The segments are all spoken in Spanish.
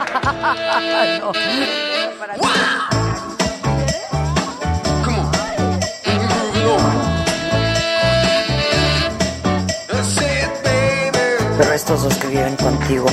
No. Para ti. Pero estos dos que viven contigo.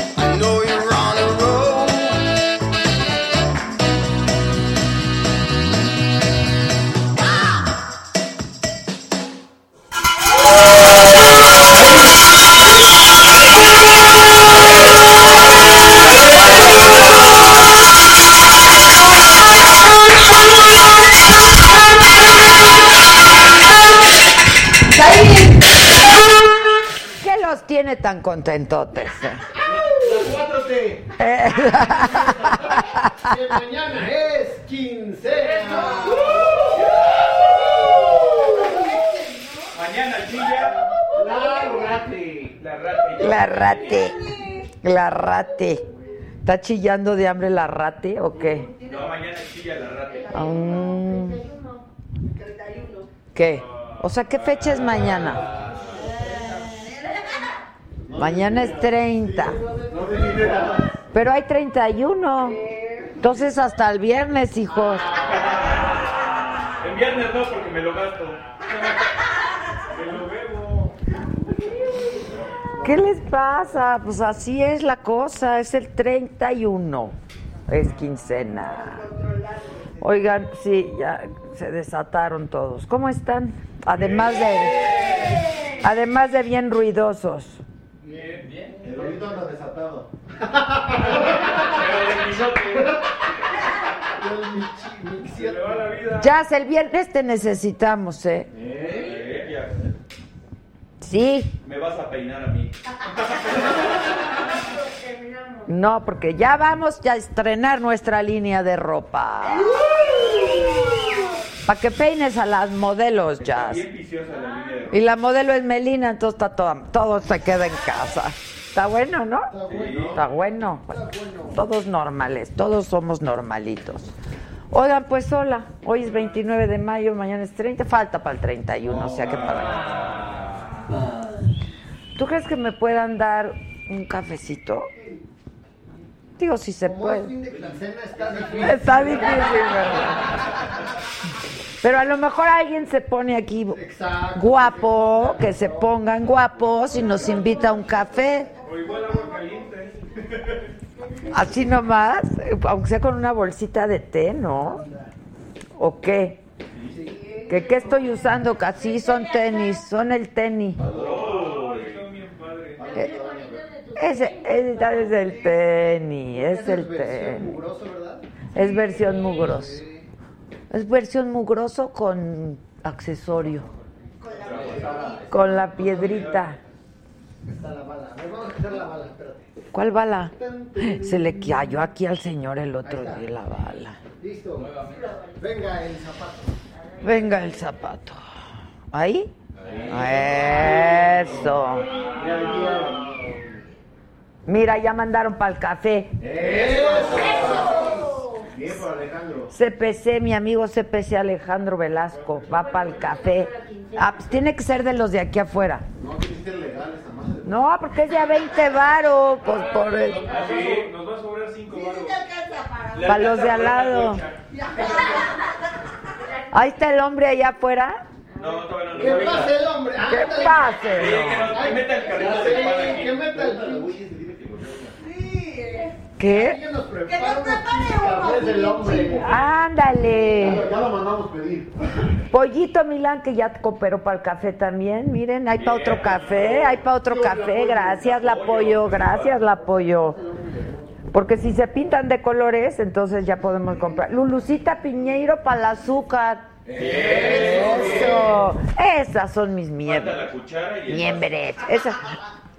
Tan contentotes. La 4T. Que mañana es quincena. Mañana chilla la rate. ¿Está chillando de hambre la rate o qué? No, mañana chilla la rate. 31. ¿Qué? O sea, ¿qué fecha es mañana? Mañana es 30. Pero hay 31. Entonces hasta el viernes, hijos. El viernes no, porque me lo gasto. Me lo bebo. ¿Qué les pasa? Pues así es la cosa. Es el 31. Es quincena. Oigan, sí, ya se desataron todos. ¿Cómo están? Además de bien ruidosos. Bien. El ruido anda desatado. Ya, el viernes te necesitamos, ¿eh? Sí. Me vas a peinar a mí. No, porque ya vamos a estrenar nuestra línea de ropa. Para que peines a las modelos, Jazz. Bien viciosa la línea de ropa. Y la modelo es Melina, entonces todo se queda en casa. Está bueno, ¿no? Está bueno. Todos normales, todos somos normalitos. Oigan, pues hola. Hoy es 29 de mayo, mañana es 30. Falta para el 31, o sea que para... ¿Tú crees que me puedan dar un cafecito? Digo, si se puede. Está difícil, ¿verdad? Pero a lo mejor alguien se pone aquí guapo, que se pongan guapos y nos invita a un café. O igual agua caliente. Así nomás, aunque sea con una bolsita de té, ¿no? ¿O qué? ¿Qué estoy usando? Casi son el tenis. Es el tenis. Mugroso, ¿verdad? Es versión mugroso. Es versión mugroso con accesorio. Con la piedrita. Está la bala. Vamos a quitar la bala, espérate. ¿Cuál bala? Se le cayó aquí al señor el otro día la bala. Listo. Venga el zapato. ¿Ahí? Eso. Mira, ya mandaron para el café. ¡Eso! Bien por Alejandro. CPC, mi amigo CPC Alejandro Velasco, va para el café. Ah, pues tiene que ser de los de aquí afuera. No, tiene que ser legal esa madre. No, porque es de a 20 varos. Pues por el... Nos va a sobrar 5 varos. Para los de al lado. Ahí está el hombre allá afuera. No. ¡Que pase el hombre! ¡Que pase! Que meta el carrito de pan aquí. Que meta el... ¿Qué? Que nos prepare uno. Ándale. Ya lo mandamos pedir. Pollito Milán, que ya cooperó para el café también. Miren, hay para otro café. Gracias, la apoyo. Porque si se pintan de colores, entonces ya podemos comprar. Lulucita Piñeiro para el azúcar. Eso. Esas son mis miembros. Falta la cuchara y el vaso.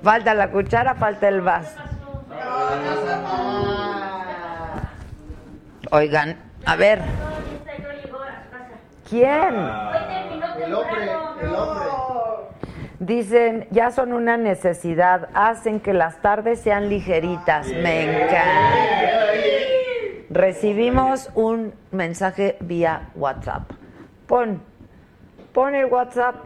Falta la cuchara, falta el vaso. Oigan, a ver. ¿Quién? El hombre. Dicen, ya son una necesidad. Hacen que las tardes sean ligeritas. Me encanta. Recibimos un mensaje vía WhatsApp. Pon el WhatsApp.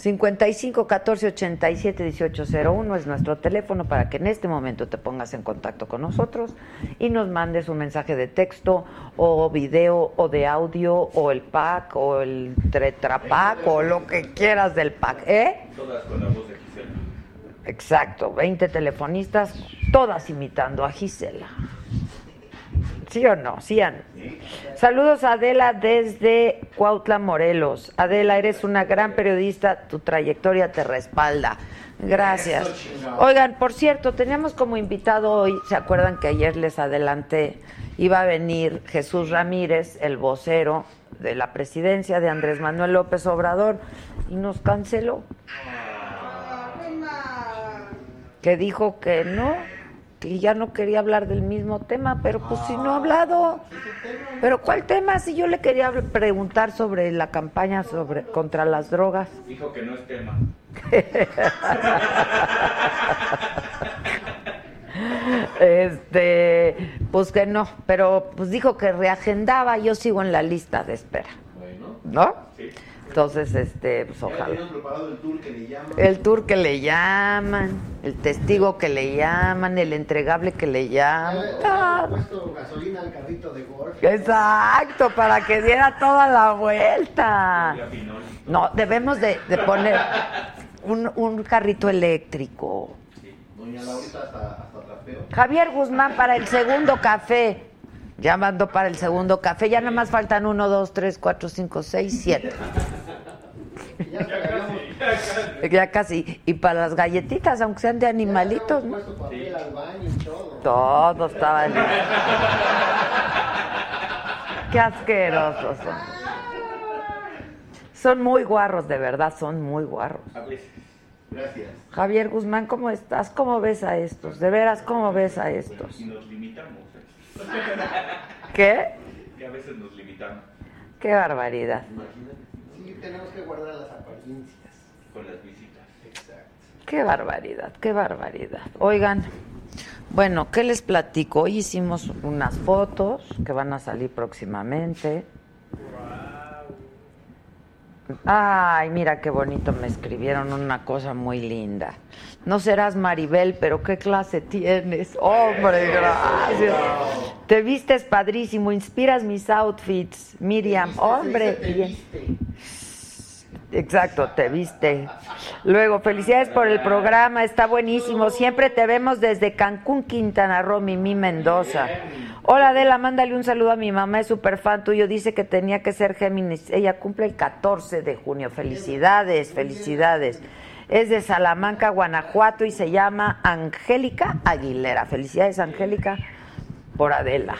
55 14 87 18 01 es nuestro teléfono para que en este momento te pongas en contacto con nosotros y nos mandes un mensaje de texto o video o de audio o el pack o el tetrapack o lo que quieras del pack, ¿eh? Todas con la voz de Gisela. Exacto, 20 telefonistas, todas imitando a Gisela. ¿Sí o no? ¿Sí, Ana? Saludos a Adela desde Cuautla, Morelos. Adela, eres una gran periodista, tu trayectoria te respalda. Gracias. Oigan, por cierto, teníamos como invitado hoy, ¿se acuerdan que ayer les adelanté? Iba a venir Jesús Ramírez, el vocero de la presidencia de Andrés Manuel López Obrador, y nos canceló. Que dijo que no, que ya no quería hablar del mismo tema, pero pues si no ha hablado. ¿Pero cuál tema? Si yo le quería preguntar sobre la campaña sobre contra las drogas. Dijo que no es tema. Pues que no, pero pues dijo que reagendaba, yo sigo en la lista de espera. Bueno. ¿No? Sí. Entonces, pues ojalá. El tour que le llaman, el testigo que le llaman, el entregable que le llaman. Ya le he puesto gasolina al carrito de golf. Exacto, para que diera toda la vuelta. No, debemos de poner un carrito eléctrico. Sí, doña Laurita hasta trapeo. Javier Guzmán para el segundo café. Ya mando para el segundo café, ya nada más faltan 1, 2, 3, 4, 5, 6, 7. Ya casi. Y para las galletitas, aunque sean de animalitos, ¿no? Sí. Todo estaba en... Qué asquerosos son. Son muy guarros, de verdad, son muy guarros. Gracias. Javier Guzmán, ¿cómo estás? ¿Cómo ves a estos? De veras, ¿cómo ves a estos? Y nos limitamos. ¿Qué? Que a veces nos limitamos. Qué barbaridad. Imagínate. Sí, tenemos que guardar las apariencias con las visitas. Exacto. Qué barbaridad, qué barbaridad. Oigan, bueno, ¿qué les platico? Hoy hicimos unas fotos que van a salir próximamente. Wow. Ay, mira qué bonito, me escribieron una cosa muy linda. No serás Maribel, pero qué clase tienes. Hombre, gracias. Te vistes padrísimo, inspiras mis outfits, Miriam. Hombre. Exacto, te viste. Luego, felicidades por el programa, está buenísimo. Siempre te vemos desde Cancún, Quintana Roo, Mimi Mendoza. Hola, Adela, mándale un saludo a mi mamá, es súper fan tuyo, dice que tenía que ser Géminis. Ella cumple el 14 de junio. Felicidades, felicidades. Es de Salamanca, Guanajuato, y se llama Angélica Aguilera. Felicidades, Angélica, por Adela.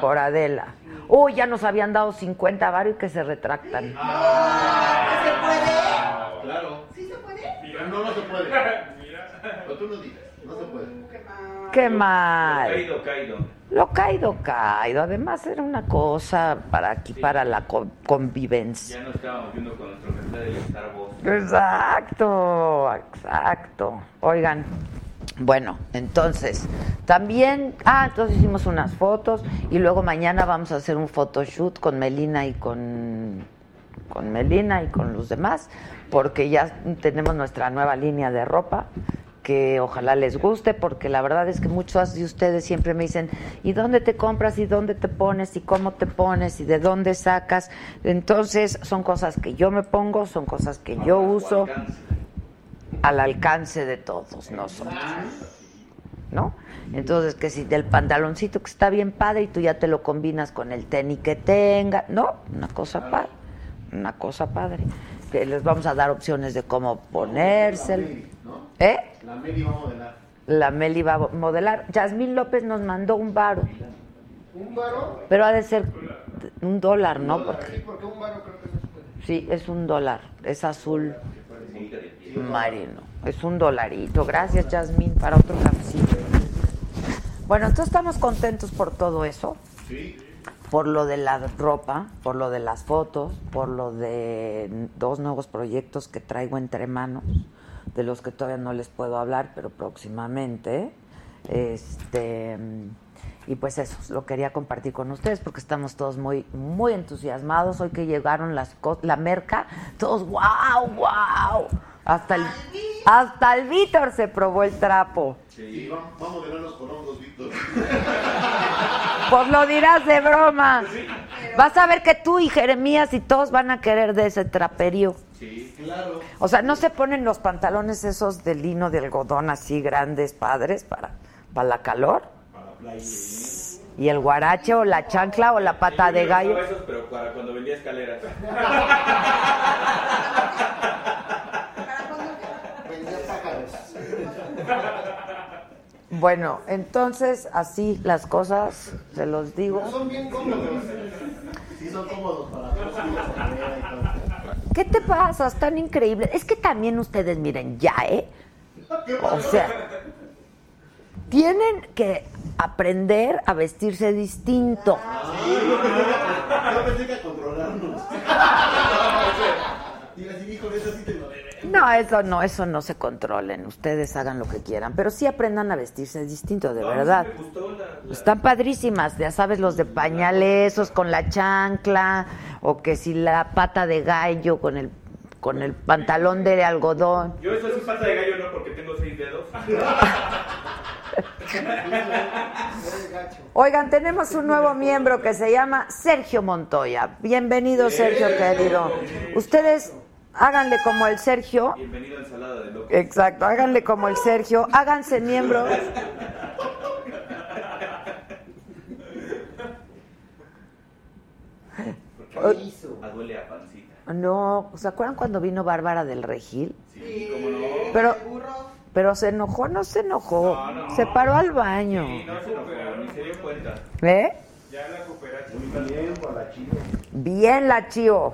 Por Adela. Uy, ya nos habían dado 50 varos y que se retractan. ¡Ah! ¿Se puede? Claro. ¿Sí se puede? Mira, no se puede. Mira. Pero tú no dices, no se puede. ¡Qué mal! Lo caído, caído. Lo caído, caído. Además, era una cosa para aquí, sí, para la convivencia. Ya nos estábamos viendo con nuestro mensaje de estar vos. Exacto, exacto. Oigan, bueno, entonces, también... Ah, entonces hicimos unas fotos y luego mañana vamos a hacer un photoshoot con Melina y con Melina y con los demás, porque ya tenemos nuestra nueva línea de ropa, que ojalá les guste, porque la verdad es que muchos de ustedes siempre me dicen, ¿y dónde te compras? ¿Y dónde te pones? ¿Y cómo te pones? ¿Y de dónde sacas? Entonces, son cosas que yo me pongo, son cosas que yo uso al alcance de todos nosotros, ¿no? Entonces, que si del pantaloncito que está bien padre y tú ya te lo combinas con el tenis que tenga, ¿no? Una cosa padre, una cosa padre. Que les vamos a dar opciones de cómo ponérselo. ¿Eh? La Meli va a modelar. La Meli va a modelar. Yasmín López nos mandó un varo. ¿Un varo? Pero ha de ser $1, ¿no? Sí, porque un varo creo que no se puede. Sí, es $1. Es azul marino. Es $1. Gracias, Yasmín, para otro cafecito. Bueno, entonces estamos contentos por todo eso. Sí. Por lo de la ropa, por lo de las fotos, por lo de dos nuevos proyectos que traigo entre manos, de los que todavía no les puedo hablar, pero próximamente. Y pues eso, lo quería compartir con ustedes porque estamos todos muy entusiasmados. Hoy que llegaron la merca, todos ¡wow! Hasta el Víctor se probó el trapo. Sí, vamos a ganarnos con hongos, Víctor. Pues lo dirás de broma. Vas a ver que tú y Jeremías y todos van a querer de ese traperío. Sí, claro. O sea, no se ponen los pantalones esos de lino, de algodón así grandes, padres, para la calor. Y el guarache o la chancla o la pata de gallo. Esos, pero para cuando vendía escaleras. Bueno, entonces así las cosas, se los digo. No son bien cómodos. Sí, son cómodos para todos. ¿Qué te pasa? Es tan increíble. Es que también ustedes miren ya, ¿eh? O sea, tienen que aprender a vestirse distinto. No, eso no se controlen. Ustedes hagan lo que quieran, pero sí aprendan a vestirse distinto, de verdad. Están padrísimas, ya sabes, los de pañales, esos con la chancla, o que si la pata de gallo con el pantalón de algodón. Yo eso sí, pata de gallo no, porque tengo 6 dedos. Oigan, tenemos un nuevo miembro que se llama Sergio Montoya. Bienvenido, Sergio, querido. Ustedes háganle como el Sergio. Bienvenido a Ensalada de Locos. Exacto, háganle como el Sergio. Háganse miembros. ¿Qué hizo? Duele a pancita. No, ¿se acuerdan cuando vino Bárbara del Regil? Sí, cómo no. Pero se enojó, no se enojó. No. Se paró al baño. Sí, no se enojó, ni se dio cuenta. ¿Eh? Ya la cooperacha. Muy bien, por la Chivo. Bien, la Chivo.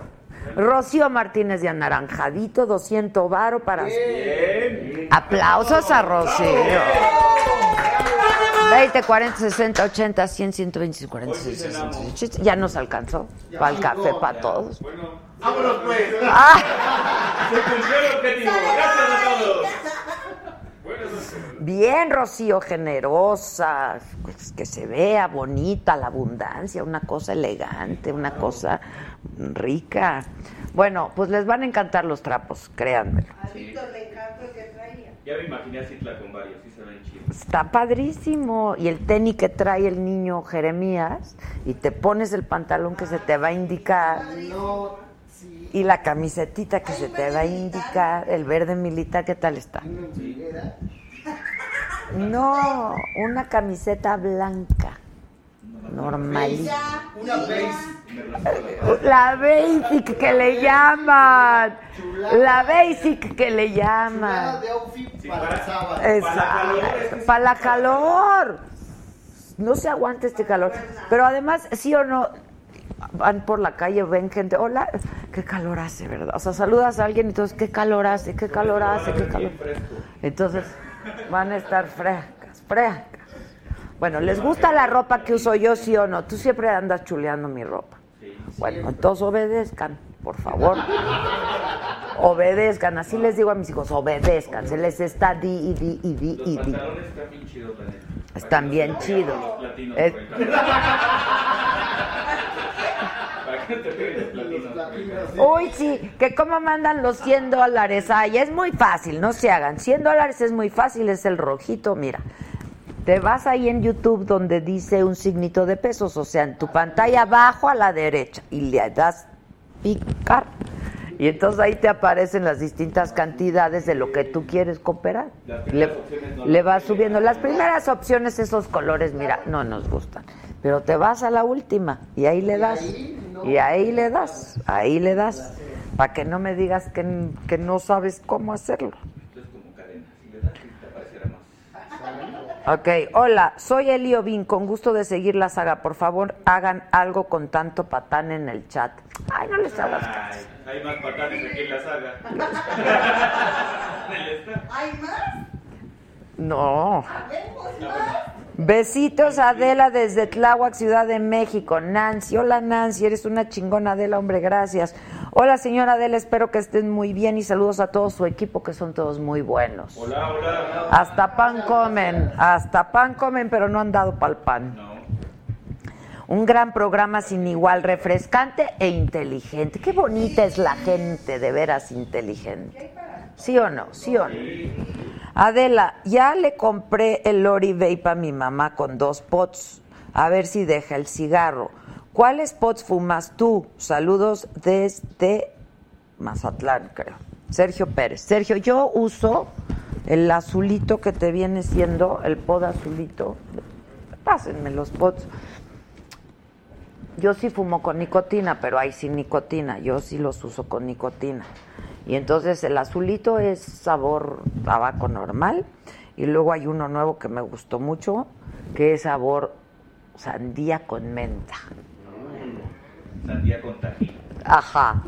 Rocío Martínez de Anaranjadito, 200 varo para... Bien. Aplausos a Rocío. 20, 40, 60, 80, 100, 125, 40, 60, 180. Ya nos alcanzó. Para el café, para todos. Bueno, vámonos pues. Se cumplió el objetivo. Gracias a todos. Bien, Rocío, generosa, pues que se vea bonita la abundancia, una cosa elegante, una cosa rica. Bueno, pues les van a encantar los trapos, créanmelo. A Víctor le encantó el que traía. Ya me imaginé así con varios, sí se ven chidos. Está padrísimo. Y el tenis que trae el niño Jeremías, y te pones el pantalón que se te va a indicar. No. Y la camisetita que se te va a indicar, el verde militar, ¿qué tal está? No, una camiseta blanca, normal. Una basic. La basic que le llaman. La basic que le llaman. Exacto, para la calor. No se aguanta este calor. Pero además, sí o no, van por la calle, ven gente, hola, qué calor hace, ¿verdad? O sea, saludas a alguien y entonces, qué calor hace. Entonces, van a estar frescas. Bueno, ¿les gusta la ropa que uso yo, sí o no? Tú siempre andas chuleando mi ropa. Bueno, entonces obedezcan, por favor. Obedezcan, así les digo a mis hijos, obedezcan. Se les está di. Los pantalones están bien chidos, ¿verdad? Están bien chidos. Uy, sí, que cómo mandan los $100. Ay, es muy fácil, no se hagan. $100 es muy fácil, es el rojito, mira. Te vas ahí en YouTube donde dice un signito de pesos, o sea, en tu pantalla abajo a la derecha, y le das picar. Y entonces ahí te aparecen las distintas cantidades de lo que tú quieres cooperar. Le vas subiendo. Las primeras opciones, esos colores, mira, no nos gustan. Pero te vas a la última y ahí le das. Y ahí le das. Para que no me digas que no sabes cómo hacerlo. Esto es como cadena. Si le das, te aparecerá más. Ok, hola, soy Elio Bin, con gusto de seguir la saga. Por favor, hagan algo con tanto patán en el chat. Ay, no les hagas caso. Hay más patanes aquí en la saga. ¿Hay más? No. Besitos, Adela, desde Tláhuac, Ciudad de México. Nancy, hola Nancy, eres una chingona, Adela, hombre, gracias. Hola señora Adela, espero que estén muy bien y saludos a todo su equipo, que son todos muy buenos. Hola. Hasta pan comen, pero no han dado pa'l pan. No. un gran programa sin igual, refrescante e inteligente. Qué bonita es la gente, de veras inteligente. ¿Sí o no? ¿Sí o no? Adela, ya le compré el Lori Vape a mi mamá con 2 pots. A ver si deja el cigarro. ¿Cuáles pots fumas tú? Saludos desde Mazatlán, creo. Sergio Pérez. Sergio, yo uso el azulito que te viene siendo, el pod azulito. Pásenme los pots. Yo sí fumo con nicotina, pero hay sin nicotina. Yo sí los uso con nicotina. Y entonces el azulito es sabor tabaco normal. Y luego hay uno nuevo que me gustó mucho, que es sabor sandía con menta. Sandía con tajín. Ajá,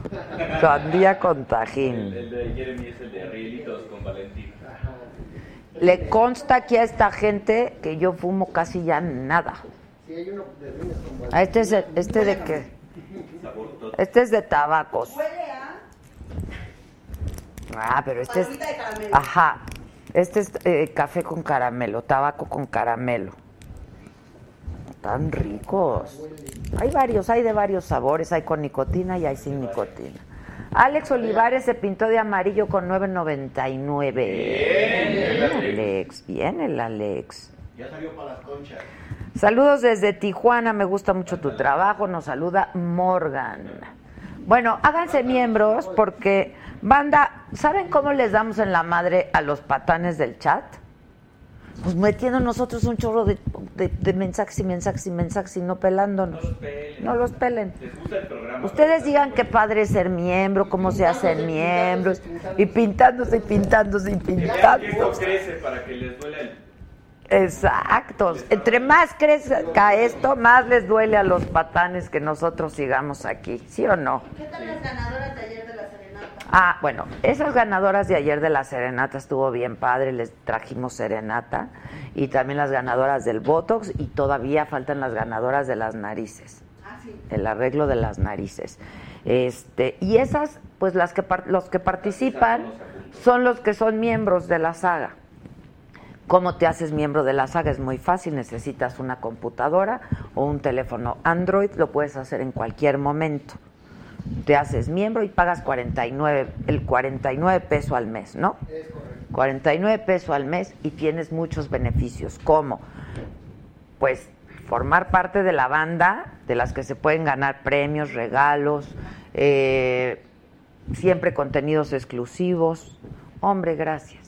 sandía con tajín. El de Jeremy es el de rielitos con Valentín. Le consta aquí a esta gente que yo fumo casi ya nada. Sí, hay uno de rielitos con Valentín. ¿Este de qué? Este es de tabacos. Ah, pero este es... Ajá, este es café con caramelo, tabaco con caramelo. Tan ricos. Hay varios, hay de varios sabores, hay con nicotina y hay sin nicotina. Alex Olivares se pintó de amarillo con 9.99. Bien el Alex. Ya salió para las conchas. Saludos desde Tijuana, me gusta mucho tu trabajo, nos saluda Morgan. Bueno, háganse miembros porque... Banda, ¿saben cómo les damos en la madre a los patanes del chat? Pues metiendo nosotros un chorro de mensajes y mensajes y mensajes y no pelándonos. No los pelen. No los pelen. Les gusta el programa. Ustedes digan qué padre es ser miembro, cómo se hacen miembros, y pintándose y pintándose y pintándose. El tiempo crece para que les duela el... Exacto. Entre más crezca esto, más les duele a los patanes que nosotros sigamos aquí. ¿Sí o no? ¿Qué tal las ganadoras de ayer de la serenata? Ah, bueno, esas ganadoras de ayer de la serenata estuvo bien padre, les trajimos serenata. Y también las ganadoras del Botox y todavía faltan las ganadoras de las narices. Ah, sí. El arreglo de las narices. Y esas, pues las que los que participan son los que son miembros de la saga. ¿Cómo te haces miembro de la saga? Es muy fácil, necesitas una computadora o un teléfono Android, lo puedes hacer en cualquier momento. Te haces miembro y pagas $49 al mes, ¿no? Es correcto. $49 al mes y tienes muchos beneficios. ¿Cómo? Pues formar parte de la banda, de las que se pueden ganar premios, regalos, siempre contenidos exclusivos. Hombre, gracias.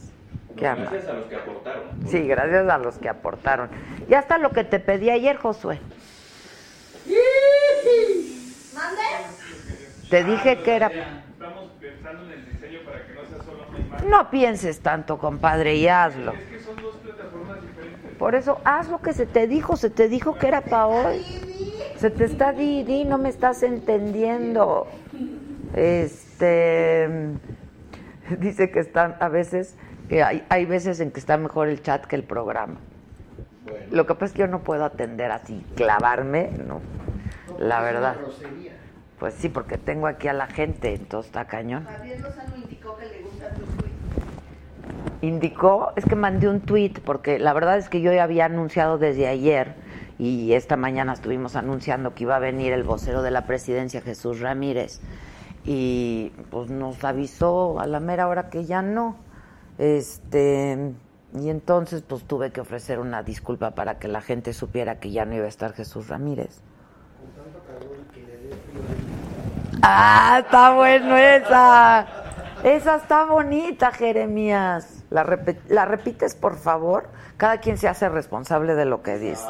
Gracias a los que aportaron. Sí, gracias a los que aportaron. Ya está lo que te pedí ayer, Josué. ¿Mande? Te dije que era... Estamos pensando en el diseño para que no sea solo una imagen. No pienses tanto, compadre, y hazlo. Es que son 2 plataformas diferentes. Por eso, haz lo que se te dijo que era para hoy. Se te está Didi, no me estás entendiendo. Dice que están a veces... Hay veces en que está mejor el chat que el programa. Bueno. Lo que pasa es que yo no puedo atender así, clavarme, no. La verdad. Pues sí, porque tengo aquí a la gente, entonces está cañón. Javier Lozano indicó que le gusta tu tweet. Indicó, es que mandé un tweet, porque la verdad es que yo ya había anunciado desde ayer, y esta mañana estuvimos anunciando que iba a venir el vocero de la presidencia, Jesús Ramírez, y pues nos avisó a la mera hora que ya no. Y entonces pues tuve que ofrecer una disculpa para que la gente supiera que ya no iba a estar Jesús Ramírez. Con tanto calor que le dé frío. ¡Ah, está bueno esa! Esa está bonita, Jeremías. ¿La repites, por favor? Cada quien se hace responsable de lo que dice.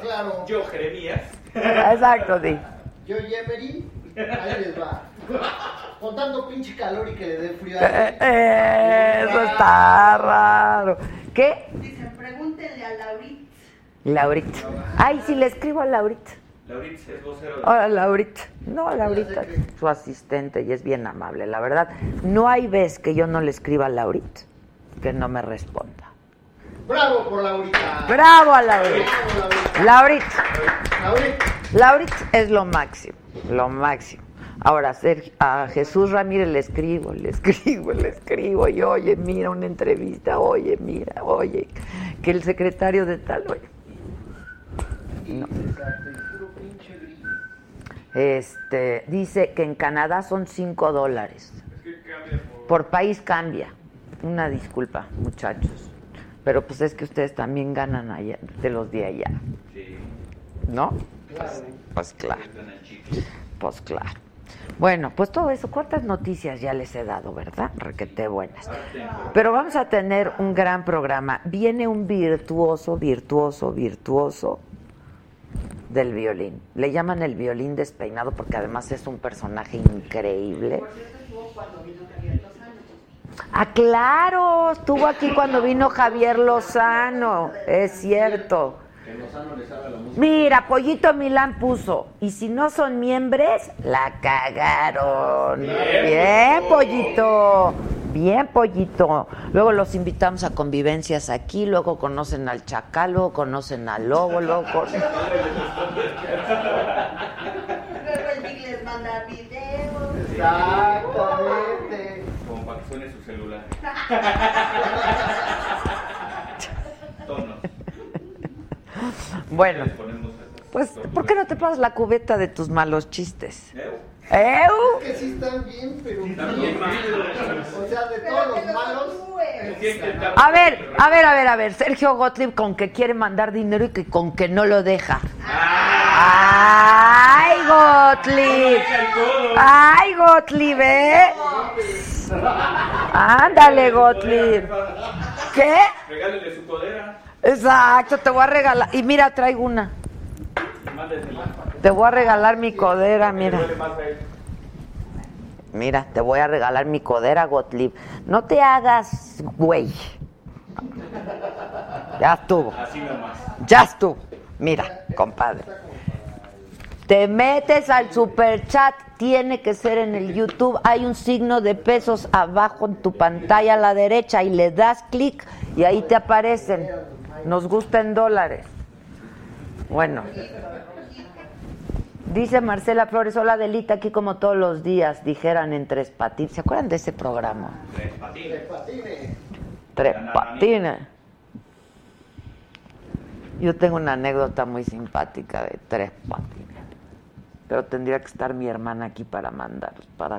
Claro. Yo, Jeremías. Exacto, sí. Yo, Yemery, ahí les va. Con tanto pinche calor y que le dé frío. Eso está raro. ¿Qué? Dicen, pregúntenle a Laurit. Laurit. Ay, sí, le escribo a Laurit. Laurit es vocero. Hola, Laurit. No, Laurit, su asistente, y es bien amable, la verdad. No hay vez que yo no le escriba a Laurit que no me responda. ¡Bravo por Laurita! ¡Bravo a Laurit! Laurit. Laurit es lo máximo, lo máximo. Ahora, a Jesús Ramírez le escribo, y oye, mira, una entrevista, oye, mira, oye, que el secretario de tal, oye. No. Dice que en Canadá son $5. Por país cambia. Una disculpa, muchachos. Pero pues es que ustedes también ganan allá, de los de allá. Sí. ¿No? Claro. Pues claro. Pues claro. Bueno, pues todo eso, cuántas noticias ya les he dado, ¿verdad? Requete buenas. Pero vamos a tener un gran programa. Viene un virtuoso del violín. Le llaman el violín despeinado porque además es un personaje increíble. Por cierto, estuvo cuando vino Javier Lozano. Ah, claro, estuvo aquí cuando vino Javier Lozano, es cierto. Que Lozano le sabe la música. Mira, Pollito Milán puso, y si no son miembros, la cagaron. Bien, Pollito. Bien, Pollito. Luego los invitamos a convivencias aquí, luego conocen al Chacal, luego conocen al Lobo, luego conocen... les manda videos. Exactamente. Como para que suene su celular. Tono. Bueno, pues, ¿por qué no te pasas la cubeta de tus malos chistes? ¡Eu! Es que sí están bien, pero... O sea, de todos los malos... A ver, Sergio Gottlieb con que quiere mandar dinero y que con que no lo deja. ¡Ay, Gottlieb! ¡Ay, Gottlieb, eh! ¡Ándale, Gottlieb! ¿Qué? Regálele su codera. Exacto, te voy a regalar. Y mira, traigo una. Te voy a regalar mi codera, mira. Mira, te voy a regalar mi codera, Gottlieb. No te hagas, güey. Ya estuvo. Ya estuvo. Mira, compadre. Te metes al superchat. Tiene que ser en el YouTube. Hay un signo de pesos abajo en tu pantalla a la derecha y le das clic y ahí te aparecen. Nos gustan dólares. Bueno. Dice Marcela Flores, hola Delita, aquí como todos los días, dijeran en Tres Patines. ¿Se acuerdan de ese programa? Tres Patines. Yo tengo una anécdota muy simpática de Tres Patines. Pero tendría que estar mi hermana aquí para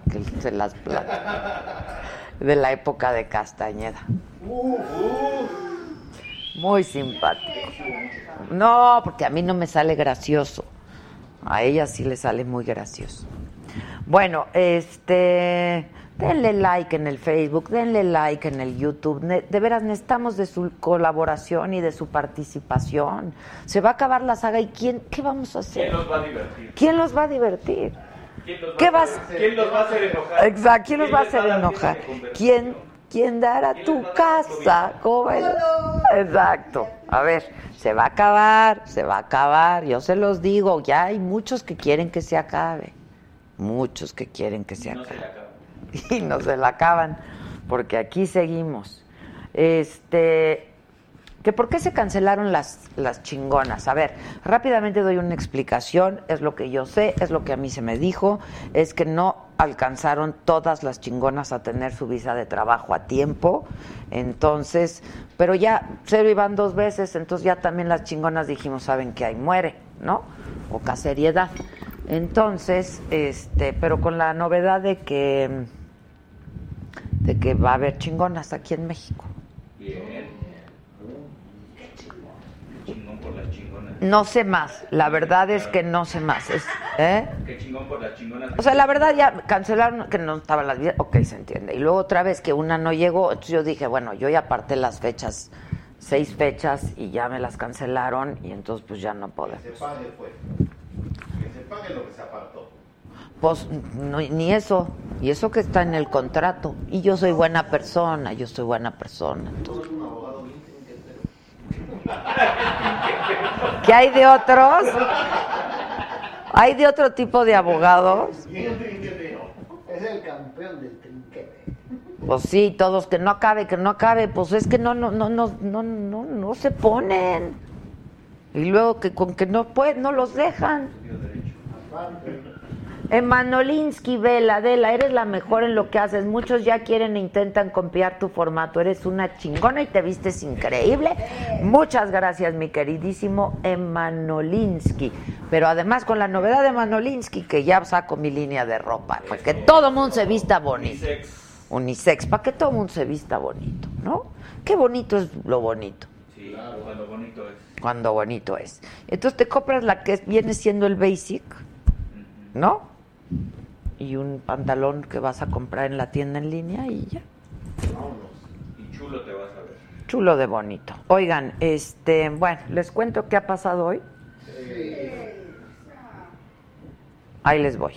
que se las plate. De la época de Castañeda. Muy simpático. No, porque a mí no me sale gracioso. A ella sí le sale muy gracioso. Bueno, denle like en el Facebook, denle like en el YouTube. De veras, necesitamos de su colaboración y de su participación. Se va a acabar la saga y ¿qué vamos a hacer? ¿Quién los va a divertir? ¿Quién los va a hacer enojar? Exacto, ¿quién los va a hacer enojar? ¿Quién dará tu casa? ¿Cómo es? Exacto. A ver, se va a acabar. Yo se los digo, ya hay muchos que quieren que se acabe. Y no se la acaban, porque aquí seguimos. ¿Que por qué se cancelaron las chingonas? A ver, rápidamente doy una explicación, es lo que yo sé, es lo que a mí se me dijo, es que no alcanzaron todas las chingonas a tener su visa de trabajo a tiempo, entonces, pero ya se iban 2 veces, entonces ya también las chingonas dijimos, saben que ahí muere, ¿no? Poca seriedad. Entonces, pero con la novedad de que va a haber chingonas aquí en México. Bien. Qué chingón por las chingonas. No sé más, la verdad es que no sé más. Qué chingón por las chingonas. O sea, la verdad ya cancelaron que no estaban las vidas, ok, se entiende. Y luego otra vez que una no llegó, entonces yo dije, bueno, yo ya aparté las fechas, 6 fechas y ya me las cancelaron y entonces pues ya no podemos. Se pague pues. Pague lo que se apartó. Pues no, ni eso. Y eso que está en el contrato. Y yo soy buena persona. Entonces... ¿Qué hay de otros? ¿Hay de otro tipo de abogados? Es el campeón del trinquete. Pues sí, todos que no acabe. Pues es que no se ponen. Y luego que con que no los dejan. Emanolinsky Vela, Adela, eres la mejor en lo que haces. Muchos ya quieren e intentan copiar tu formato. Eres una chingona y te vistes increíble. Muchas gracias, mi queridísimo Emanolinsky. Pero además con la novedad de Emanolinsky, que ya saco mi línea de ropa, para que todo el mundo se vista bonito. Unisex, para que todo el mundo se vista bonito, ¿no? Qué bonito es lo bonito. Sí, claro, cuando bonito es. Cuando bonito es. Entonces te compras la que viene siendo el basic, ¿no? Y un pantalón que vas a comprar en la tienda en línea y ya. Vámonos. Y chulo te vas a ver. Chulo de bonito. Oigan, bueno, les cuento qué ha pasado hoy. Sí. Ahí les voy.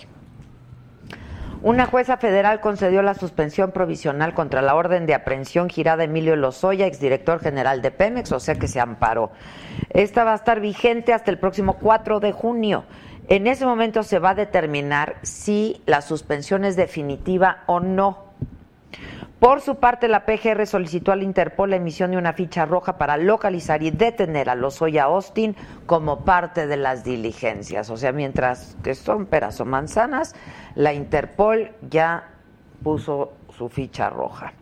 Una jueza federal concedió la suspensión provisional contra la orden de aprehensión girada a Emilio Lozoya, exdirector general de Pemex, o sea que se amparó. Esta va a estar vigente hasta el próximo 4 de junio. En ese momento se va a determinar si la suspensión es definitiva o no. Por su parte, la PGR solicitó al Interpol la emisión de una ficha roja para localizar y detener a Lozoya Austin como parte de las diligencias. O sea, mientras que son peras o manzanas, la Interpol ya puso su ficha roja.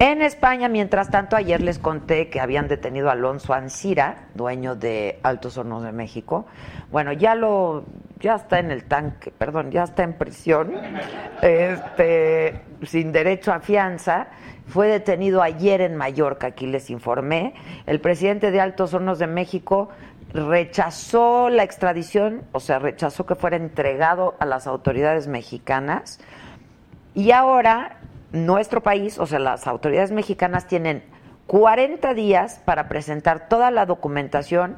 En España, mientras tanto, ayer les conté que habían detenido a Alonso Ancira, dueño de Altos Hornos de México. Bueno, ya está en el tanque, perdón, ya está en prisión, sin derecho a fianza. Fue detenido ayer en Mallorca, aquí les informé. El presidente de Altos Hornos de México rechazó la extradición, o sea, rechazó que fuera entregado a las autoridades mexicanas. Y ahora nuestro país, o sea, las autoridades mexicanas tienen 40 días para presentar toda la documentación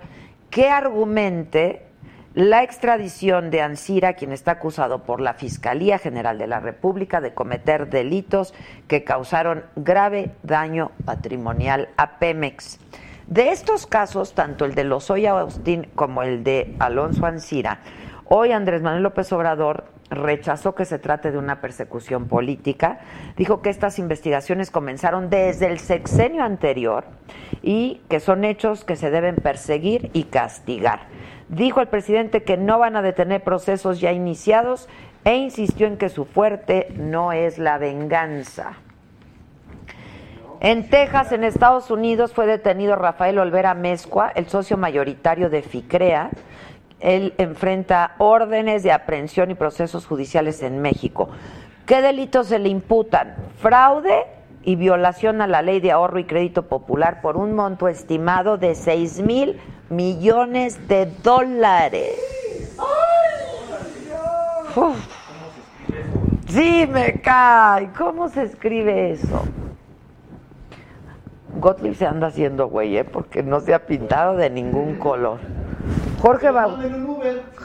que argumente la extradición de Ancira, quien está acusado por la Fiscalía General de la República de cometer delitos que causaron grave daño patrimonial a Pemex. De estos casos, tanto el de Lozoya Austin como el de Alonso Ancira, hoy Andrés Manuel López Obrador rechazó que se trate de una persecución política. Dijo que estas investigaciones comenzaron desde el sexenio anterior y que son hechos que se deben perseguir y castigar. Dijo el presidente que no van a detener procesos ya iniciados e insistió en que su fuerte no es la venganza. En Texas, en Estados Unidos, fue detenido Rafael Olvera Mezcua, el socio mayoritario de FICREA. Él enfrenta órdenes de aprehensión y procesos judiciales en México. ¿Qué delitos se le imputan? Fraude y violación a la ley de ahorro y crédito popular por un monto estimado de $6,000 millones. ¡Ay! ¡Dios! Sí, me cae. ¿Cómo se escribe eso? Gottlieb se anda haciendo güey, porque no se ha pintado de ningún color.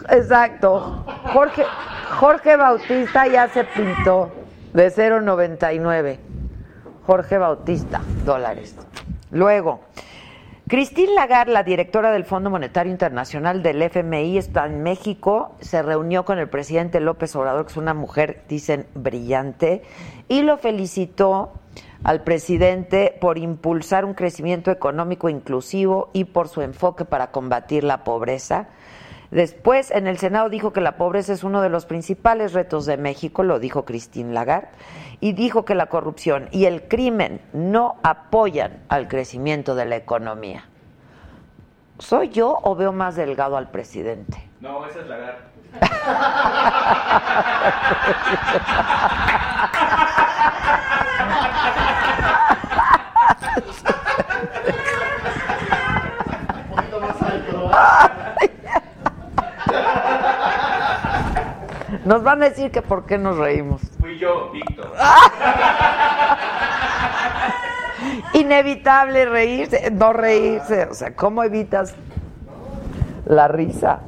Exacto. Jorge Bautista ya se pintó de 0.99. Jorge Bautista, dólares. Luego, Christine Lagarde, la directora del Fondo Monetario Internacional del FMI, está en México, se reunió con el presidente López Obrador, que es una mujer, dicen, brillante, y lo felicitó al presidente por impulsar un crecimiento económico inclusivo y por su enfoque para combatir la pobreza. Después, en el Senado dijo que la pobreza es uno de los principales retos de México, lo dijo Christine Lagarde, y dijo que la corrupción y el crimen no apoyan al crecimiento de la economía. ¿Soy yo o veo más delgado al presidente? No, esa es Lagarde. Un poquito más alto. Nos van a decir que por qué nos reímos. Fui yo, Víctor. Inevitable reírse, no reírse. O sea, ¿cómo evitas la risa?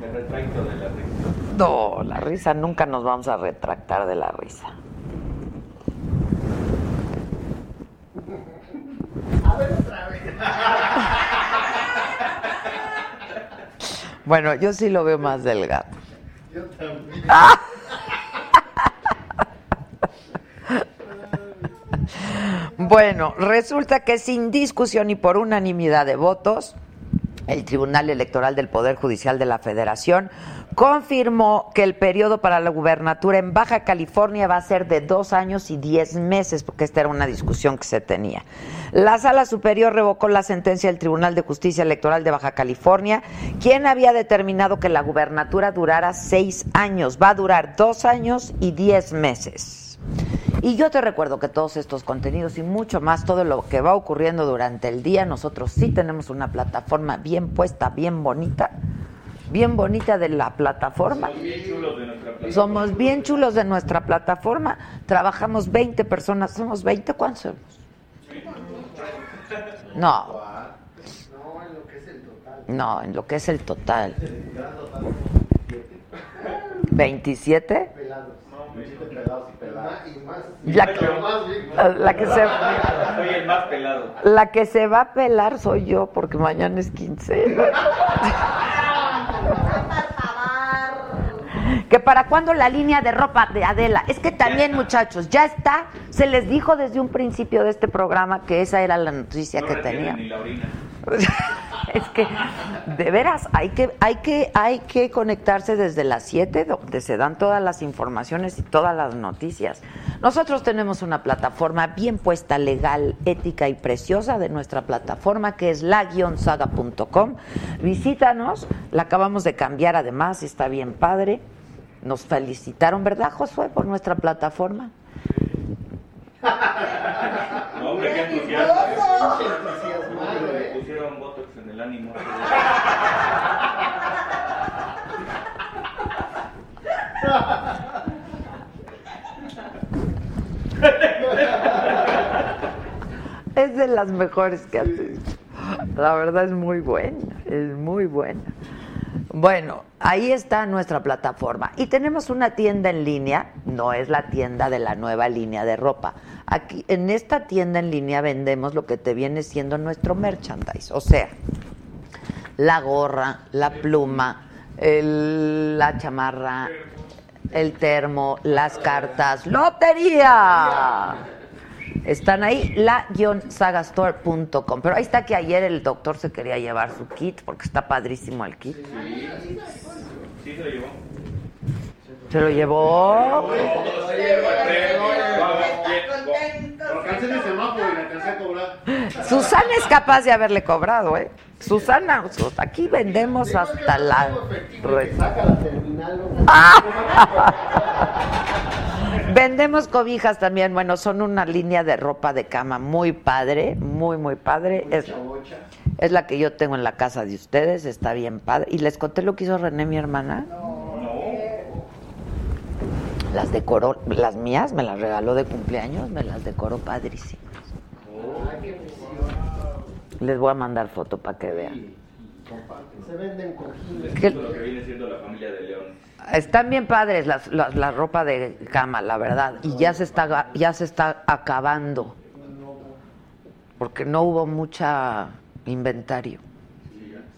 Me retracto de la risa. No, la risa, nunca nos vamos a retractar de la risa. A ver otra vez. Bueno, yo sí lo veo más delgado. Yo también. ¡Ah! Bueno, resulta que sin discusión y por unanimidad de votos, el Tribunal Electoral del Poder Judicial de la Federación confirmó que el periodo para la gubernatura en Baja California va a ser de 2 años y 10 meses, porque esta era una discusión que se tenía. La Sala Superior revocó la sentencia del Tribunal de Justicia Electoral de Baja California, quien había determinado que la gubernatura durara 6 años. Va a durar 2 años y 10 meses. Y yo te recuerdo que todos estos contenidos y mucho más, todo lo que va ocurriendo durante el día, nosotros sí tenemos una plataforma bien puesta, bien bonita de la plataforma. Somos bien chulos de nuestra plataforma. Trabajamos 20 personas. ¿Somos 20? ¿Cuántos somos? No. No, en lo que es el total. 27. La que se va a pelar soy yo, porque mañana es 15. Que para cuándo la línea de ropa de Adela. Es que también, muchachos, ya está. Se les dijo desde un principio de este programa que esa era la noticia que tenía. Es que, de veras, hay que conectarse desde las 7, donde se dan todas las informaciones y todas las noticias. Nosotros tenemos una plataforma bien puesta, legal, ética y preciosa, de nuestra plataforma, que es la-saga.com. Visítanos, la acabamos de cambiar además, está bien padre. Nos felicitaron, ¿verdad, Josué, por nuestra plataforma? No, hombre, qué entusiasmo. Le pusieron botox en el ánimo. Es de las mejores que has hecho. La verdad es muy buena, es muy buena. Bueno, ahí está nuestra plataforma. Y tenemos una tienda en línea, no es la tienda de la nueva línea de ropa. Aquí, en esta tienda en línea, vendemos lo que te viene siendo nuestro merchandise. O sea, la gorra, la pluma, la chamarra, el termo, las cartas, ¡lotería! Están ahí, la-sagastore.com. Pero ahí está que ayer el doctor se quería llevar su kit, porque está padrísimo el kit. Sí, se lo llevó. ¿Se lo llevó? Susana es capaz de haberle cobrado, ¿eh? Susana, aquí vendemos hasta la... Vendemos cobijas también, bueno, son una línea de ropa de cama muy padre, muy, muy padre. Es la que yo tengo en la casa de ustedes, está bien padre. ¿Y les conté lo que hizo René, mi hermana? No. Las decoró, las mías me las regaló de cumpleaños, me las decoró padrísimas. Les voy a mandar foto para que vean. Se venden cojines. Esto es lo que viene siendo la familia de León. Están bien padres la ropa de cama, la verdad, y ya se está acabando, porque no hubo mucha inventario.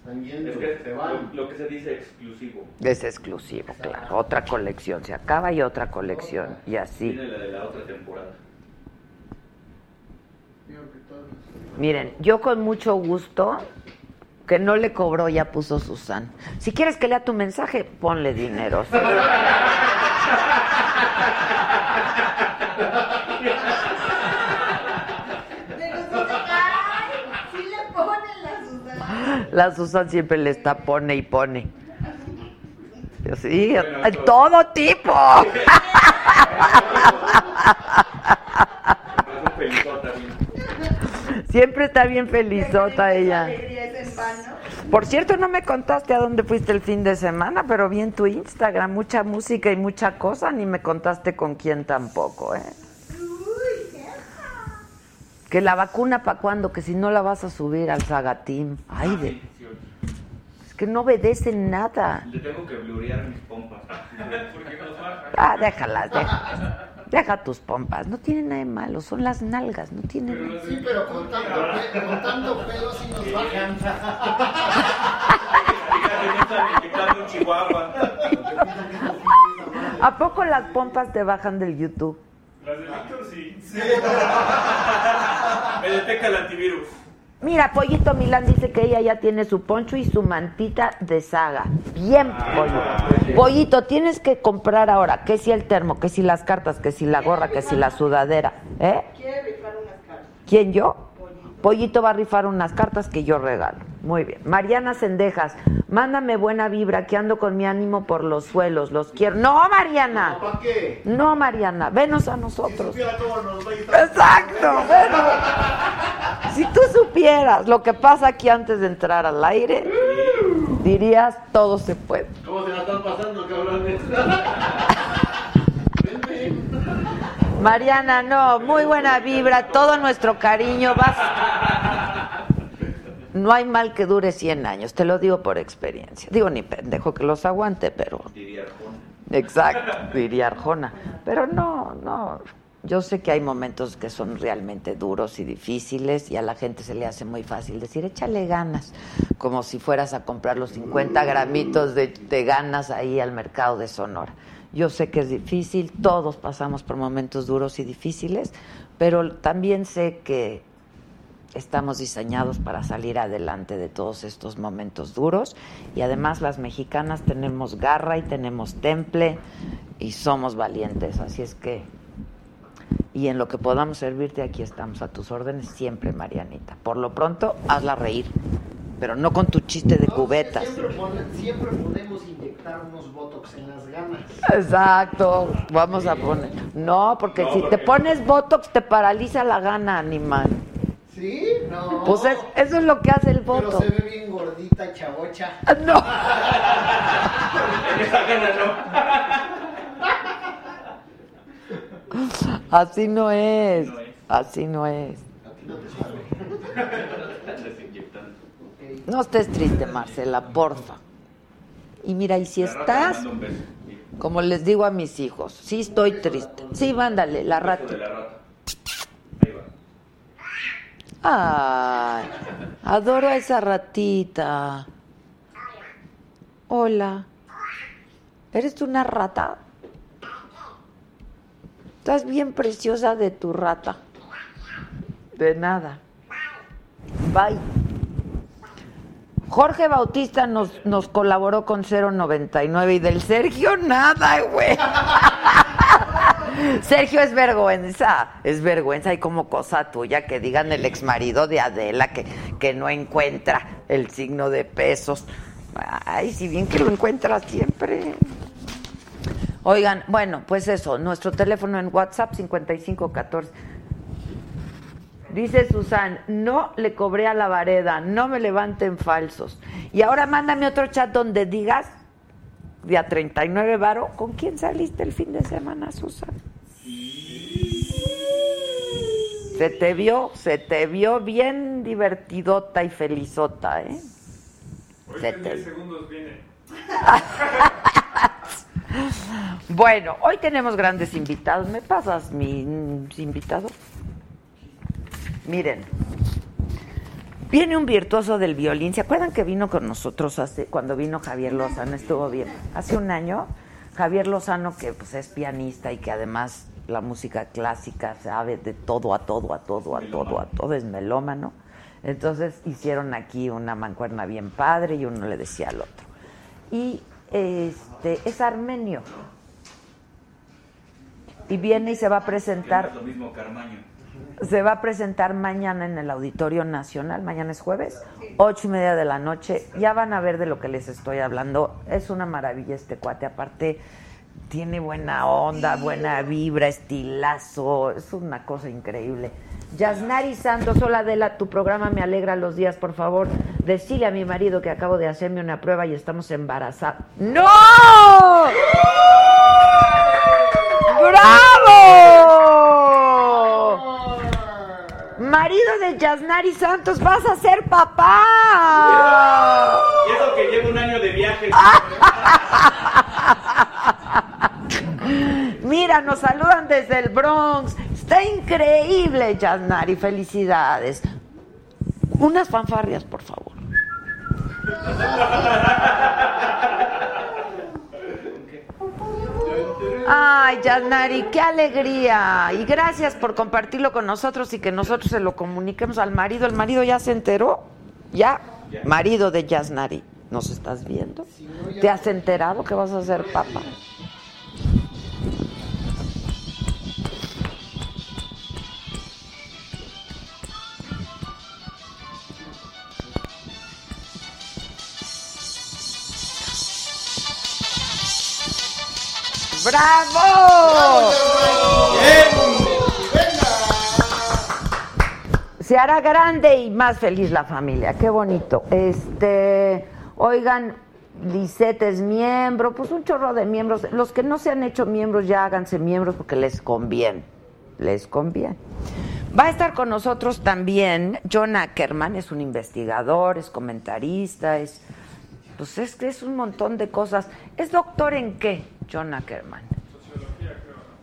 Es que lo que se dice exclusivo. Es exclusivo, claro. Otra colección se acaba y otra colección y así. Viene la de la otra temporada. Miren, yo con mucho gusto. Que no le cobró, ya puso Susan. Si quieres que lea tu mensaje, ponle dinero. ¿Sí? La Susan siempre le está pone y pone. Sí, todo tipo. Siempre está bien felizota ella. Por cierto, no me contaste a dónde fuiste el fin de semana, pero vi en tu Instagram mucha música y mucha cosa, ni me contaste con quién tampoco, ¿eh? Que la vacuna para cuándo, que si no la vas a subir al Sagatín. Ay, es que no obedece nada. Le tengo que blurear mis pompas. Déjalas. Deja tus pompas, no tiene nada de malo, son las nalgas, no tiene nada. Sí, pero contando pedos sí nos bajan. ¿A poco las pompas te bajan del YouTube? Las del Víctor sí. Me detecta el antivirus. Mira, Pollito Milán dice que ella ya tiene su poncho y su mantita de saga. Bien, Pollito. Pollito, tienes que comprar ahora, que si el termo, que si las cartas, que si la gorra, que si la sudadera. ¿Eh? Quiere rifar unas cartas. ¿Quién, yo? Pollito va a rifar unas cartas que yo regalo. Muy bien. Mariana Sendejas, mándame buena vibra, que ando con mi ánimo por los suelos, los quiero. ¡No, Mariana! ¿Para qué? No, Mariana, venos a nosotros. Si supiera cómo nos va a estar. ¡Exacto! Venos. Si tú supieras lo que pasa aquí antes de entrar al aire, dirías, todo se puede. ¿Cómo se la están pasando, cabrones? Mariana, no, muy buena vibra, todo nuestro cariño, vas. No hay mal que dure 100 años, te lo digo por experiencia. Digo, ni pendejo que los aguante, pero... Diría Arjona. Exacto, diría Arjona. Pero no, no, yo sé que hay momentos que son realmente duros y difíciles y a la gente se le hace muy fácil decir, échale ganas, como si fueras a comprar los 50 gramitos de ganas ahí al mercado de Sonora. Yo sé que es difícil, todos pasamos por momentos duros y difíciles, pero también sé que estamos diseñados para salir adelante de todos estos momentos duros y además las mexicanas tenemos garra y tenemos temple y somos valientes, así es que, y en lo que podamos servirte, aquí estamos a tus órdenes siempre, Marianita. Por lo pronto, hazla reír, pero no con tu chiste de cubetas. Siempre podemos inyectar unos botox en las ganas. Exacto, vamos a poner. No, porque no, si porque... te pones botox te paraliza la gana, animal. ¿Sí? No. Pues es, eso es lo que hace el botox. Pero se ve bien gordita y chavocha. No. En esa gana no. Así no es. Así no es. A ti no te sirve. No estés triste, Marcela, porfa. Y mira, y si estás, como les digo a mis hijos, sí estoy triste. Sí, mándale, la rata. Ahí va. Ay, adoro a esa ratita. Hola. ¿Eres tú una rata? Estás bien preciosa de tu rata. De nada. Bye. Jorge Bautista nos colaboró con 0.99 y del Sergio nada, güey. Sergio, es vergüenza. Es vergüenza y como cosa tuya que digan el exmarido de Adela que no encuentra el signo de pesos. Ay, si bien que lo encuentra siempre. Oigan, bueno, pues eso, nuestro teléfono en WhatsApp 5514. Dice Susan, no le cobré a la Vareda, no me levanten falsos. Y ahora mándame otro chat donde digas, de a 39 varo, ¿con quién saliste el fin de semana, Susan? Se te vio bien divertidota y felizota, ¿eh? Hoy en 10 segundos viene. Bueno, hoy tenemos grandes invitados. ¿Me pasas mis invitados? Miren, viene un virtuoso del violín. ¿Se acuerdan que vino con nosotros cuando vino Javier Lozano? Estuvo bien. Hace un año, Javier Lozano, que pues es pianista y que además la música clásica sabe de todo, es melómano. Entonces hicieron aquí una mancuerna bien padre y uno le decía al otro. Y es armenio. Y viene y se va a presentar. Lo mismo que Armaño. Se va a presentar mañana en el Auditorio Nacional, mañana es jueves, 8:30 de la noche. Ya van a ver de lo que les estoy hablando. Es una maravilla este cuate, aparte tiene buena onda, buena vibra, estilazo, es una cosa increíble. Yasnari Santos, hola Adela, tu programa me alegra los días, por favor, decile a mi marido que acabo de hacerme una prueba y estamos embarazadas. ¡No! ¡Bravo! Marido de Yasnari Santos, vas a ser papá. Y eso que llevo un año de viaje. Mira, nos saludan desde el Bronx. Está increíble, Yasnari, felicidades. Unas fanfarrias, por favor. Ay, Ay, Yasnari, qué alegría. Y gracias por compartirlo con nosotros y que nosotros se lo comuniquemos al marido. ¿El marido ya se enteró? ¿Ya? Marido de Yasnari, ¿nos estás viendo? ¿Te has enterado que vas a ser papá? ¡Bravo! Se hará grande y más feliz la familia. ¡Qué bonito! Oigan, Lisette es miembro. Pues un chorro de miembros. Los que no se han hecho miembros, ya háganse miembros porque les conviene. Les conviene. Va a estar con nosotros también John Ackerman. Es un investigador, es comentarista, es... Pues es que es un montón de cosas. ¿Es doctor en qué, John Ackerman? Sociología,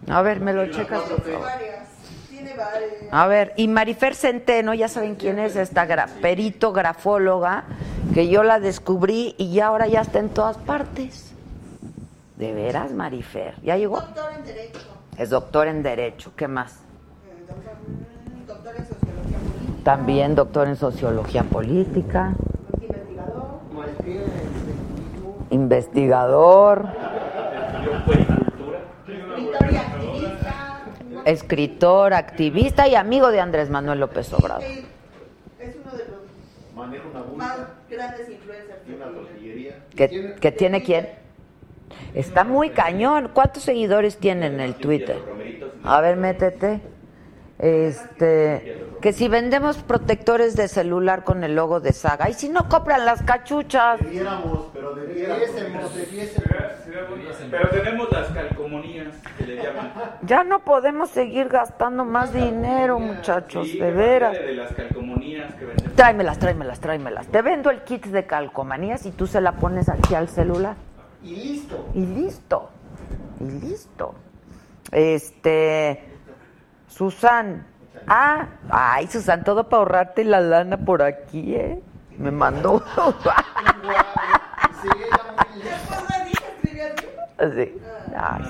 creo. A ver, me lo checas, por favor. A ver, y Marifer Centeno, ya saben quién es esta perito grafóloga, que yo la descubrí y ya ahora ya está en todas partes. De veras, Marifer. ¿Ya llegó? Doctor en Derecho. Es doctor en Derecho. ¿Qué más? Doctor en Sociología Política. También doctor en Sociología Política. Investigador, escritor, activista y amigo de Andrés Manuel López Obrador. Es uno de los más grandes influencers. ¿Que tiene quién? Está muy cañón. ¿Cuántos seguidores tiene en el Twitter? A ver, métete. Que si vendemos protectores de celular con el logo de Saga, y si no compran las cachuchas, pero tenemos las calcomanías que le llaman. Ya no podemos seguir gastando más dinero, muchachos, sí, de veras. De las calcomanías que vendemos. Tráemelas. Te vendo el kit de calcomanías y tú se la pones aquí al celular. Y listo. Susan, ay, Susan, todo para ahorrarte la lana por aquí, me mandó. Sí.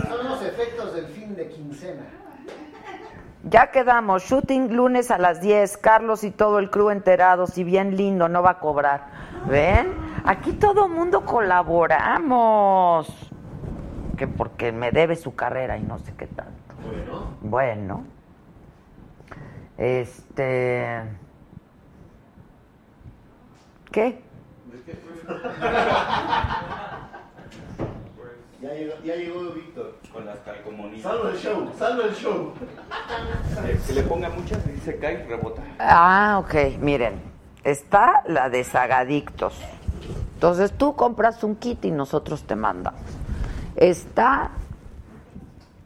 Son los efectos del fin de quincena. Ya quedamos, shooting lunes a las 10, Carlos y todo el crew enterados y bien lindo, no va a cobrar. ¿Ven? Aquí todo mundo colaboramos. Que porque me debe su carrera y no sé qué tanto. Bueno. ¿Qué? Ya llegó Víctor con las calcomanías. Salvo el show. Que le ponga muchas y se cae y rebota. Ah, ok, miren. Está la de Sagadictos. Entonces tú compras un kit y nosotros te mandamos. Está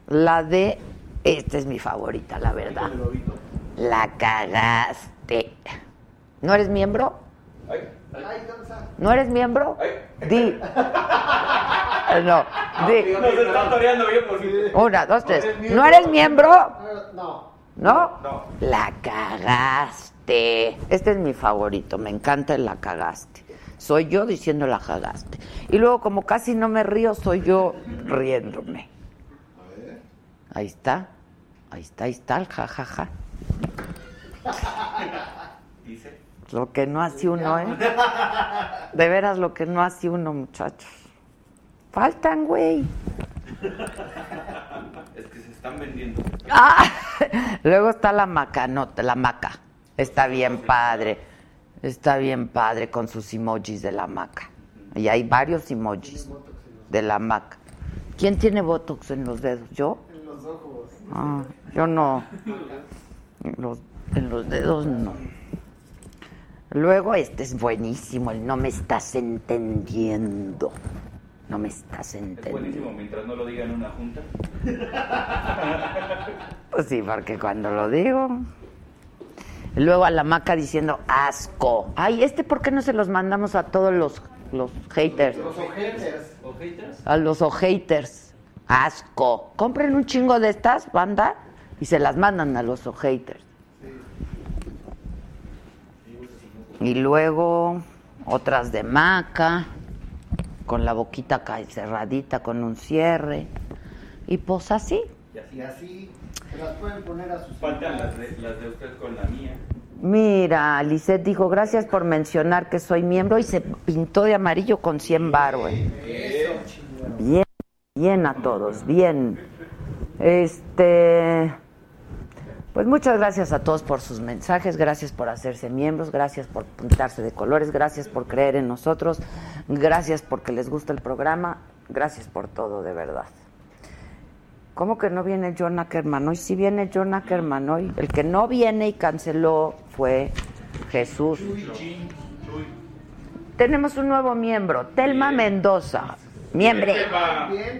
la de... Esta es mi favorita, la verdad. La cagaste. ¿No eres miembro? ¿No eres miembro? Di. No, di. Nos está toreando bien por fin. 1, 2, 3. ¿No eres miembro? No. ¿No? La cagaste. Este es mi favorito, me encanta el la cagaste. Soy yo diciendo la cagaste. Y luego, como casi no me río, soy yo riéndome. Ahí está el jajaja. Dice. Lo que no hace uno, De veras lo que no hace uno, muchachos. Faltan, güey. Es que se están vendiendo. Luego está la macanota, la maca. Está bien padre con sus emojis de la maca. Y hay varios emojis de la maca. ¿Quién tiene botox en los dedos? ¿Yo? Yo no. En los dedos no. Luego este es buenísimo, el no me estás entendiendo. Es buenísimo mientras no lo diga en una junta. Pues sí, porque cuando lo digo. Luego a la maca diciendo asco. Ay, ¿por qué no se los mandamos a todos los haters? A los haters. Asco. Compren un chingo de estas, banda, y se las mandan a los haters. Y luego otras de maca, con la boquita cerradita, con un cierre. Y pues así. Y así se las pueden poner a sus... Faltan las de usted con la mía. Mira, Lisette dijo, gracias por mencionar que soy miembro, y se pintó de amarillo con 100 baros. Bien, bien a todos, bien. Pues muchas gracias a todos por sus mensajes, gracias por hacerse miembros, gracias por pintarse de colores, gracias por creer en nosotros, gracias porque les gusta el programa, gracias por todo, de verdad. ¿Cómo que no viene John Ackerman hoy? Sí viene John Ackerman hoy. El que no viene y canceló fue Jesús. Tenemos un nuevo miembro, Telma Mendoza. Miembre. Bien,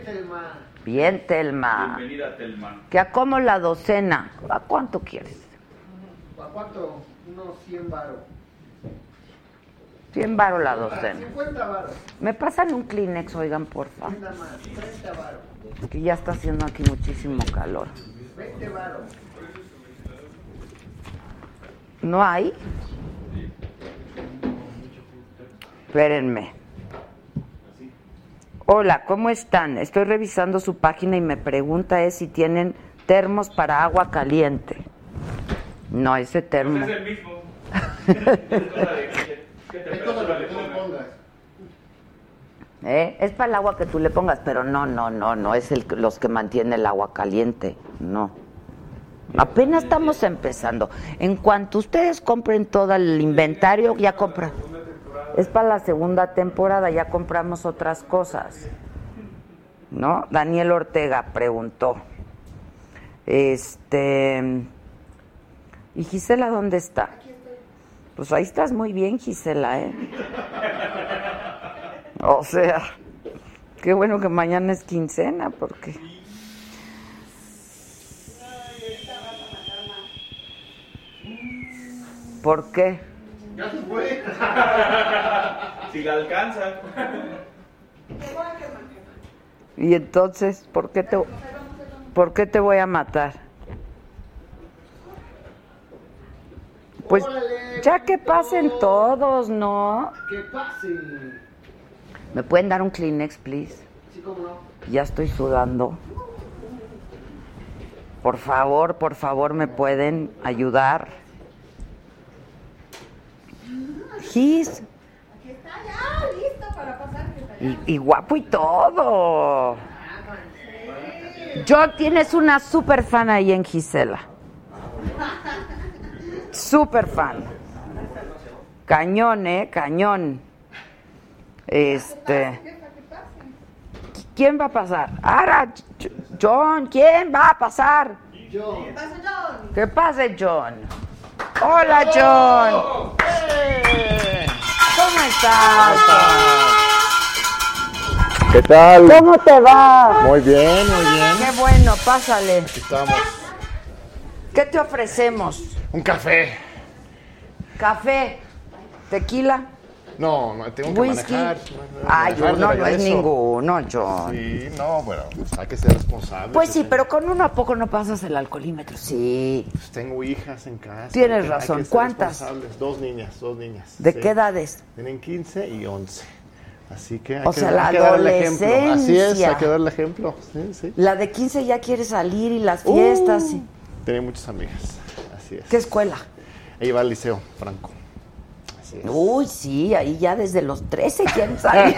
Telma. Bien, Telma. Bienvenida, Telma. Que a como la docena. ¿A cuánto quieres? ¿A cuánto? Unos 100 varos. 100 varos la docena. 50 varos. ¿Me pasan un Kleenex, oigan, porfa? 30 más, 30 varos. Que ya está haciendo aquí muchísimo calor. 20 varos. ¿No hay? Espérenme. Hola, ¿cómo están? Estoy revisando su página y mi pregunta es si tienen termos para agua caliente. No, ese termo... Pues es el mismo. Es todo lo que tú le pongas. Es para el agua que tú le pongas, pero no es los que mantiene el agua caliente, no. Apenas estamos empezando. En cuanto ustedes compren todo el inventario, ya compran. Es para la segunda temporada, ya compramos otras cosas, ¿no? Daniel Ortega preguntó. ¿Y Gisela dónde está? Pues ahí estás muy bien, Gisela, ¿eh? O sea, qué bueno que mañana es quincena, porque... ¿Por qué? Ya se fue. Si la alcanza. Y entonces, ¿por qué te voy a matar? Pues ya que pasen todos, ¿no? Que pasen. ¿Me pueden dar un Kleenex, please? Sí, cómo no. Ya estoy sudando. Por favor, ¿me pueden ayudar? Gis. Aquí está ya, listo para pasar. Y guapo y todo. Yo tienes una super fan ahí en Gisela. Super fan. Cañón, cañón. ¿Quién va a pasar? Ara, John, ¿quién va a pasar? John. Que pase John. Hola, John. ¿Cómo estás? ¿Qué tal? ¿Cómo te va? Muy bien, muy bien. Qué bueno, pásale. Aquí estamos. ¿Qué te ofrecemos? Un café. ¿Café? ¿Tequila? No, tengo que manejar. Ay, no es ninguno, John. Sí, no, bueno, hay que ser responsable. Pues sí, pero con uno a poco no pasas el alcoholímetro. Sí. Pues tengo hijas en casa. Tienes razón. Hay que ser... ¿Cuántas? Dos niñas. ¿De qué edades? Tienen 15 y 11. Así que hay que dar el ejemplo. Así es, hay que dar el ejemplo. Sí, sí. La de 15 ya quiere salir y las fiestas. Sí. Tiene muchas amigas. Así es. ¿Qué escuela? Ahí va al liceo, Franco. Uy, sí, ahí ya desde los 13, ¿quién sabe?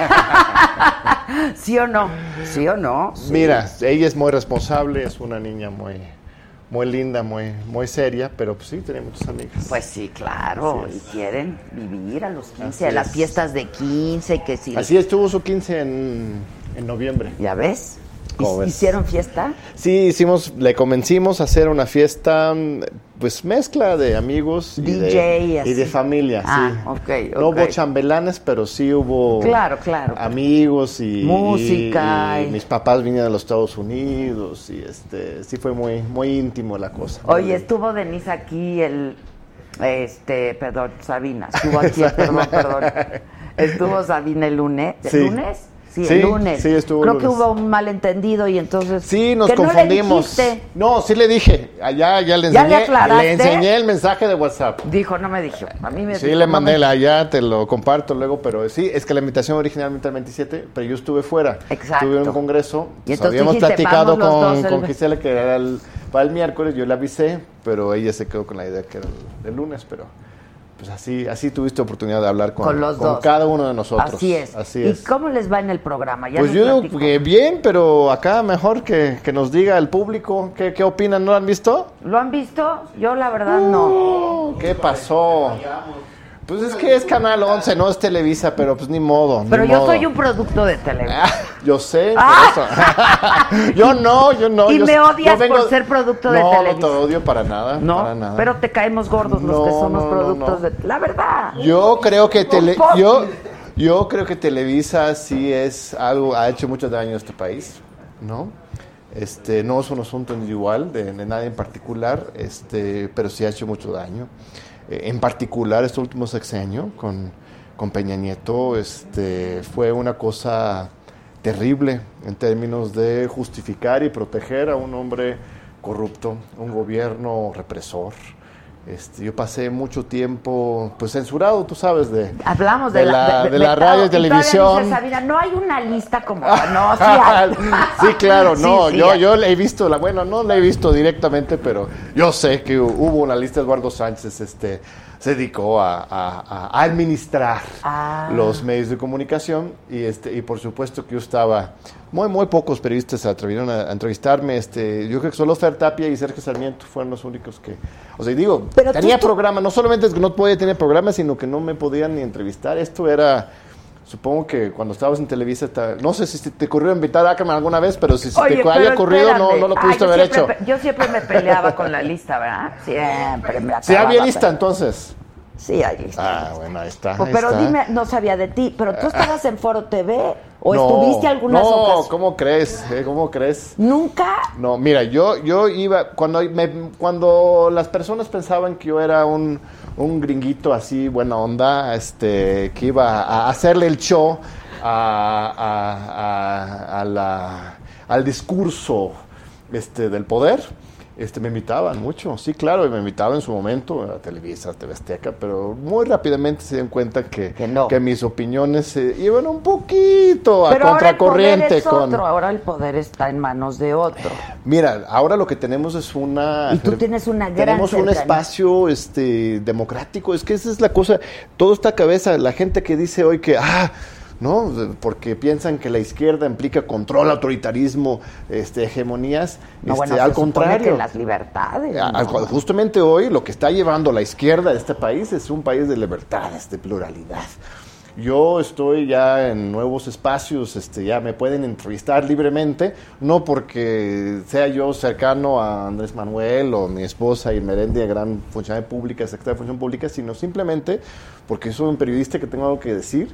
¿Sí o no? ¿Sí o no? Sí. Mira, ella es muy responsable, es una niña muy, muy linda, muy, muy seria, pero pues sí, tiene muchas amigas. Pues sí, claro, y quieren vivir a los 15, así a las fiestas de 15, que sí. Así estuvo su 15 en noviembre. ¿Ya ves? ¿Hicieron fiesta? Sí, le convencimos a hacer una fiesta, pues mezcla de amigos y de familia. Ah, sí. Okay. No hubo chambelanes, pero sí hubo amigos y música. Y mis papás vinieron a los Estados Unidos y sí fue muy, muy íntimo la cosa. Oye, ¿no? Estuvo Denise aquí Sabina. Estuvo Sabina el lunes. Sí. ¿El lunes? Sí, el lunes. Sí, estuvo Creo el lunes. Que hubo un malentendido y entonces... Sí, nos confundimos. No, sí le dije. Allá ya le enseñé. ¿Ya le aclaraste? Le enseñé el mensaje de WhatsApp. Dijo, no me dijo. A mí me dijo. Sí, le mandé allá, te lo comparto luego, pero sí, es que la invitación originalmente era el 27, pero yo estuve fuera. Exacto. Estuve en un congreso. Y entonces habíamos platicado con Gisela, que era para el miércoles, yo le avisé, pero ella se quedó con la idea que era el lunes, pero... Pues así tuviste oportunidad de hablar con cada uno de nosotros. Así es. ¿Y cómo les va en el programa? ¿Ya pues yo que bien, pero acá mejor que nos diga el público qué opinan. ¿No lo han visto? ¿Lo han visto? Yo la verdad no. ¿Qué pasó? Pues es que es Canal 11, no es Televisa, pero pues ni modo. Pero yo soy un producto de Televisa. Yo sé, por eso. Yo no. Y me odias por ser producto de Televisa. No, no te odio para nada. No, para nada. Pero te caemos gordos los que somos productos de... La verdad. Yo creo que Televisa sí es algo, ha hecho mucho daño a este país, ¿no? No es un asunto individual de nadie en particular, pero sí ha hecho mucho daño. En particular, este último sexenio con Peña Nieto fue una cosa terrible en términos de justificar y proteger a un hombre corrupto, un gobierno represor. Yo pasé mucho tiempo pues censurado, tú sabes, hablamos de la radio y televisión. Dice Sabina, no hay una lista como no, sí hay. Sí, claro, no, sí, yo le he visto no la he visto directamente, pero yo sé que hubo una lista. Eduardo Sánchez se dedicó a administrar los medios de comunicación y por supuesto que yo estaba muy muy pocos periodistas se atrevieron a entrevistarme. Yo creo que solo Fer Tapia y Sergio Sarmiento fueron los únicos que, o sea, digo, pero tenía programa, no solamente es que no podía tener programa, sino que no me podían ni entrevistar. Esto era, supongo que cuando estabas en Televisa, no sé si te ocurrió invitar a Ackerman alguna vez, pero si te había ocurrido, no lo pudiste haber hecho. Yo siempre me peleaba con la lista, ¿verdad? Siempre me acababa. ¿Sí había lista entonces? Sí, ahí está. Bueno, ahí está. Pero dime, no sabía de ti, pero tú estabas en Foro TV o estuviste algunas ocasiones. No, ¿cómo crees? ¿Nunca? No, mira, yo iba cuando las personas pensaban que yo era un gringuito así buena onda, que iba a hacerle el show al discurso del poder. Me invitaban mucho, sí, claro, y me invitaban en su momento a Televisa, a TV Azteca, pero muy rápidamente se dieron cuenta que mis opiniones se iban un poquito a contracorriente. Ahora el poder está en manos de otro. Mira, ahora lo que tenemos es una... Y tú tienes una gran... Tenemos un espacio democrático, es que esa es la cosa, toda esta cabeza, la gente que dice hoy que... ¿no? Porque piensan que la izquierda implica control, autoritarismo, hegemonías. Al contrario, que las libertades. Justamente hoy lo que está llevando la izquierda de este país es un país de libertades, de pluralidad. Yo estoy ya en nuevos espacios, ya me pueden entrevistar libremente, no porque sea yo cercano a Andrés Manuel o mi esposa Irma Eréndira, gran funcionaria pública, secretaria de Función Pública, sino simplemente porque soy un periodista que tengo algo que decir.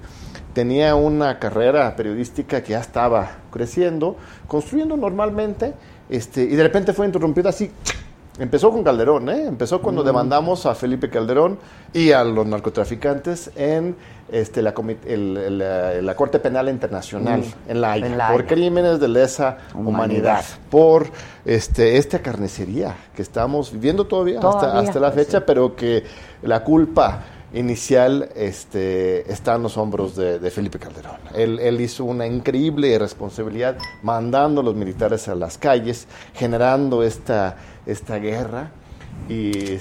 Tenía una carrera periodística que ya estaba creciendo, construyendo normalmente, y de repente fue interrumpida así. Empezó con Calderón, empezó cuando demandamos a Felipe Calderón y a los narcotraficantes en la Corte Penal Internacional, en La Haya, por crímenes de lesa humanidad, por esta carnicería que estamos viviendo todavía hasta la fecha, pero que la culpa inicial está en los hombros de Felipe Calderón. Él hizo una increíble irresponsabilidad mandando a los militares a las calles, generando esta guerra y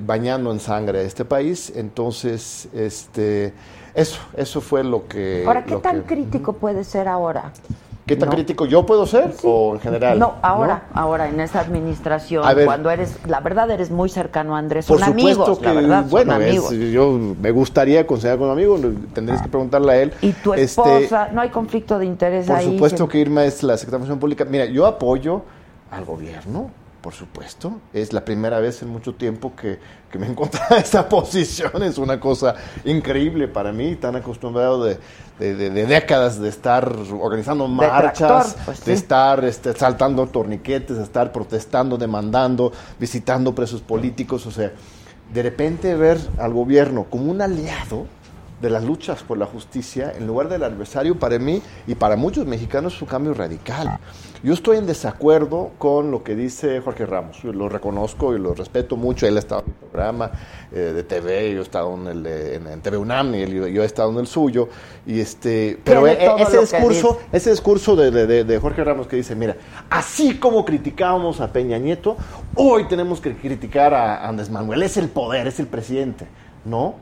bañando en sangre a este país. Entonces, eso fue lo que... Ahora, ¿qué tan crítico puede ser ahora? ¿Qué tan crítico yo puedo ser o en general? No, ahora en esta administración, cuando eres, la verdad, eres muy cercano a Andrés, son amigos, la verdad, bueno, son amigos. Yo me gustaría considerar con un amigo, tendrías que preguntarle a él. ¿Y tu esposa? ¿No hay conflicto de interés ahí? Por supuesto que Irma es la Secretaria de Función Pública. Mira, yo apoyo al gobierno, por supuesto. Es la primera vez en mucho tiempo que me encuentro en esta posición. Es una cosa increíble para mí, tan acostumbrado de décadas de estar organizando marchas, de estar saltando torniquetes, de estar protestando, demandando, visitando presos políticos. O sea, de repente ver al gobierno como un aliado, de las luchas por la justicia, en lugar del adversario, para mí y para muchos mexicanos es un cambio radical. Yo estoy en desacuerdo con lo que dice Jorge Ramos, yo lo reconozco y lo respeto mucho, él ha estado en mi programa de TV, yo he estado en TV UNAM y yo he estado en el suyo, y pero ese discurso de Jorge Ramos que dice, mira, así como criticábamos a Peña Nieto, hoy tenemos que criticar a Andrés Manuel, es el poder, es el presidente. No,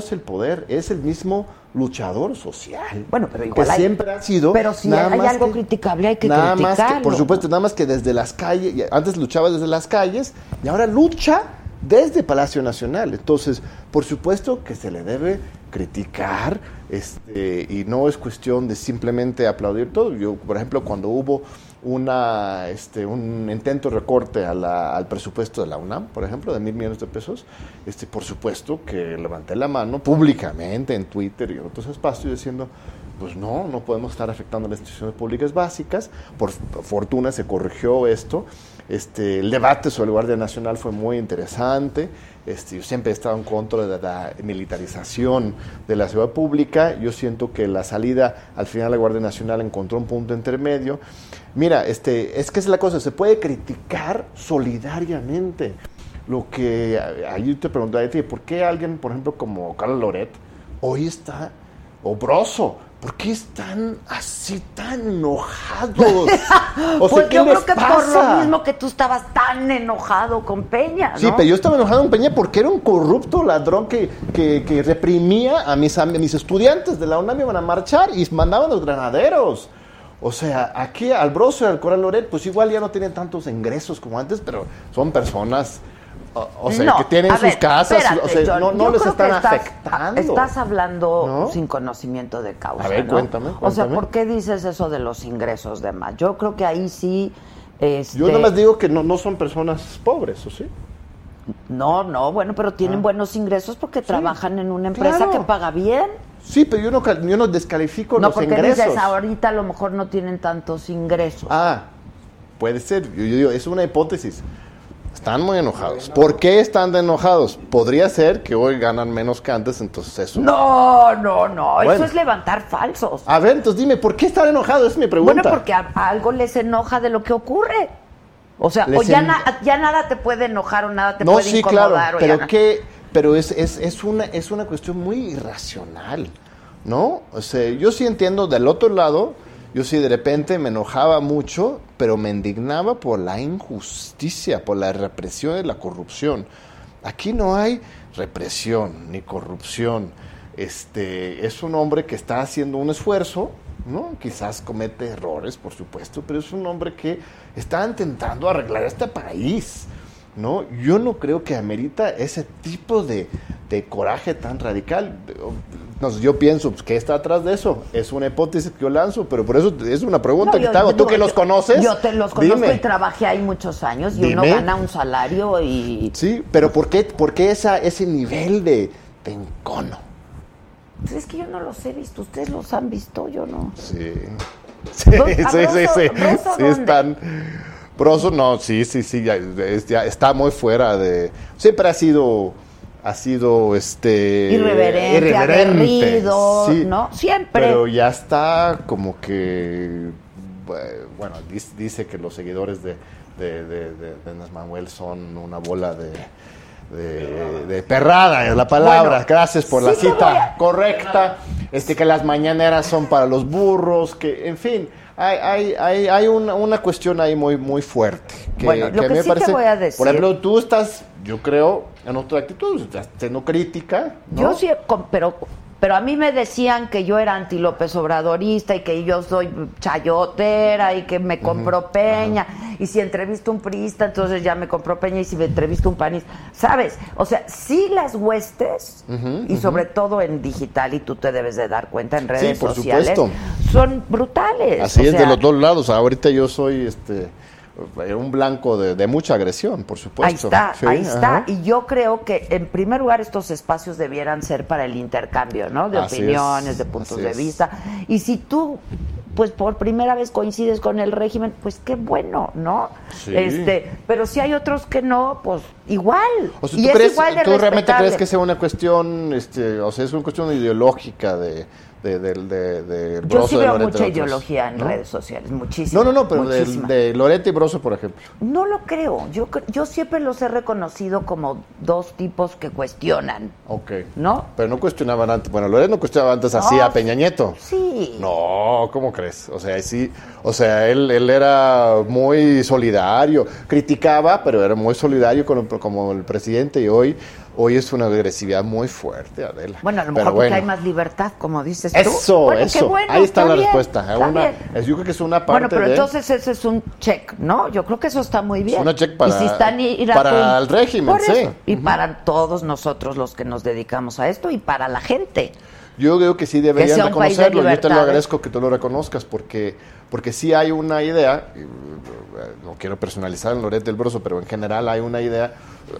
es el poder, es el mismo luchador social. Bueno, pero igual que siempre ha sido. Pero si hay algo criticable hay que criticarlo. Por supuesto, nada más que desde las calles, antes luchaba desde las calles y ahora lucha desde Palacio Nacional. Entonces, por supuesto que se le debe criticar, y no es cuestión de simplemente aplaudir todo. Yo, por ejemplo, cuando hubo un intento de recorte al presupuesto de la UNAM, por ejemplo, de 1,000 millones de pesos, por supuesto que levanté la mano públicamente en Twitter y en otros espacios diciendo, pues no podemos estar afectando a las instituciones públicas básicas. Por fortuna se corrigió esto. El debate sobre la Guardia Nacional fue muy interesante. Yo siempre he estado en contra de la militarización de la ciudad pública. Yo siento que la salida al final de la Guardia Nacional encontró un punto intermedio. Mira, es que es la cosa, se puede criticar solidariamente. Lo que ahí te preguntaba, ¿por qué alguien, por ejemplo, como Carlos Loret, hoy está obroso? ¿Por qué están así tan enojados? O sea, pues yo creo que pasa? Por lo mismo que tú estabas tan enojado con Peña, ¿no? Sí, pero yo estaba enojado con Peña porque era un corrupto ladrón que reprimía a mis estudiantes de la UNAM. Iban a marchar y mandaban los granaderos. O sea, aquí al Brozo y al Coral Loret, pues igual ya no tienen tantos ingresos como antes, pero son personas... que tienen sus casas, espérate, John, no les están afectando. Estás hablando sin conocimiento de causa. A ver, cuéntame. O sea, ¿por qué dices eso de los ingresos de más? Yo creo que ahí sí... Yo nada más digo que no son personas pobres, ¿o sí? No, bueno, pero tienen buenos ingresos porque trabajan en una empresa que paga bien. Sí, pero yo no descalifico los ingresos. No, porque dices, ahorita a lo mejor no tienen tantos ingresos. Ah, puede ser. Yo digo, es una hipótesis. Están muy enojados. ¿Por qué están enojados? Podría ser que hoy ganan menos que antes, entonces eso... No. Bueno. Eso es levantar falsos. A ver, entonces dime, ¿por qué están enojados? Es mi pregunta. Bueno, porque a algo les enoja de lo que ocurre. O sea, ya nada te puede enojar o nada te puede incomodar. No, sí, claro, pero es una cuestión muy irracional, ¿no? O sea, yo sí entiendo del otro lado... Yo sí de repente me enojaba mucho, pero me indignaba por la injusticia, por la represión y la corrupción. Aquí no hay represión ni corrupción. Es un hombre que está haciendo un esfuerzo, ¿no? Quizás comete errores, por supuesto, pero es un hombre que está intentando arreglar este país, ¿no? Yo no creo que amerita ese tipo de coraje tan radical. Yo pienso, pues, ¿qué está atrás de eso? Es una hipótesis que yo lanzo, pero por eso es una pregunta que te hago. ¿Tú que los conoces? Yo te los conozco y trabajé ahí muchos años y uno gana un salario y... Sí, pero ¿por qué ese nivel de encono? Pues es que yo no los he visto, ustedes los han visto, yo no. Sí, están... Brozo, no, sí, ya está muy fuera de... Siempre ha sido irreverente, aguerrido, sí, ¿no? Siempre. Pero ya está como que... Bueno, dice que los seguidores de Andrés Manuel son una bola de perrada, es la palabra. Bueno, gracias por la cita correcta. Que las mañaneras son para los burros, que en fin... Hay una cuestión ahí muy, muy fuerte. Lo que a mí me parece, te voy a decir. Por ejemplo, tú estás, yo creo, en otra actitud, no crítica, ¿no? Yo sí, pero a mí me decían que yo era anti López Obradorista y que yo soy chayotera y que me compró Peña. Ajá. Y si entrevisto un priista, entonces ya me compró Peña, y si me entrevisto un panista, ¿sabes? O sea, sí, las huestes, y sobre todo en digital, y tú te debes de dar cuenta en redes sociales, supuesto, son brutales. Así es, de los dos lados. Ahorita yo soy un blanco de mucha agresión, por supuesto. Ahí está. Y yo creo que, en primer lugar, estos espacios debieran ser para el intercambio, ¿no? De así opiniones, es, de puntos de vista. Y si tú, pues, por primera vez coincides con el régimen, pues qué bueno, ¿no? Sí. Pero si hay otros que no, pues, Igual. O sea, ¿tú, ¿tú realmente crees que sea una cuestión, o sea, es una cuestión ideológica de Brozo? Yo sí veo mucha ideología en redes sociales, muchísimo. No, pero de Loret y Brozo, por ejemplo. No lo creo. Yo siempre los he reconocido como dos tipos que cuestionan. Ok. ¿No? Pero no cuestionaban antes. Bueno, Loret no cuestionaba antes así a Peña Nieto. Sí. No, ¿cómo crees? O sea, sí. O sea, él era muy solidario. Criticaba, pero era muy solidario como el presidente, y hoy es una agresividad muy fuerte, Adela. Bueno, a lo mejor porque hay más libertad, como dices tú. Eso. Bueno, ahí está la respuesta. Yo creo que es una parte. Bueno, pero entonces ese es un check, ¿no? Yo creo que eso está muy bien. Es una check para, para el régimen, sí. Y para todos nosotros los que nos dedicamos a esto y para la gente. Yo creo que sí deberían reconocerlo. Yo te lo agradezco que tú lo reconozcas, porque sí hay una idea, no quiero personalizar en Loret del Brozo, pero en general hay una idea.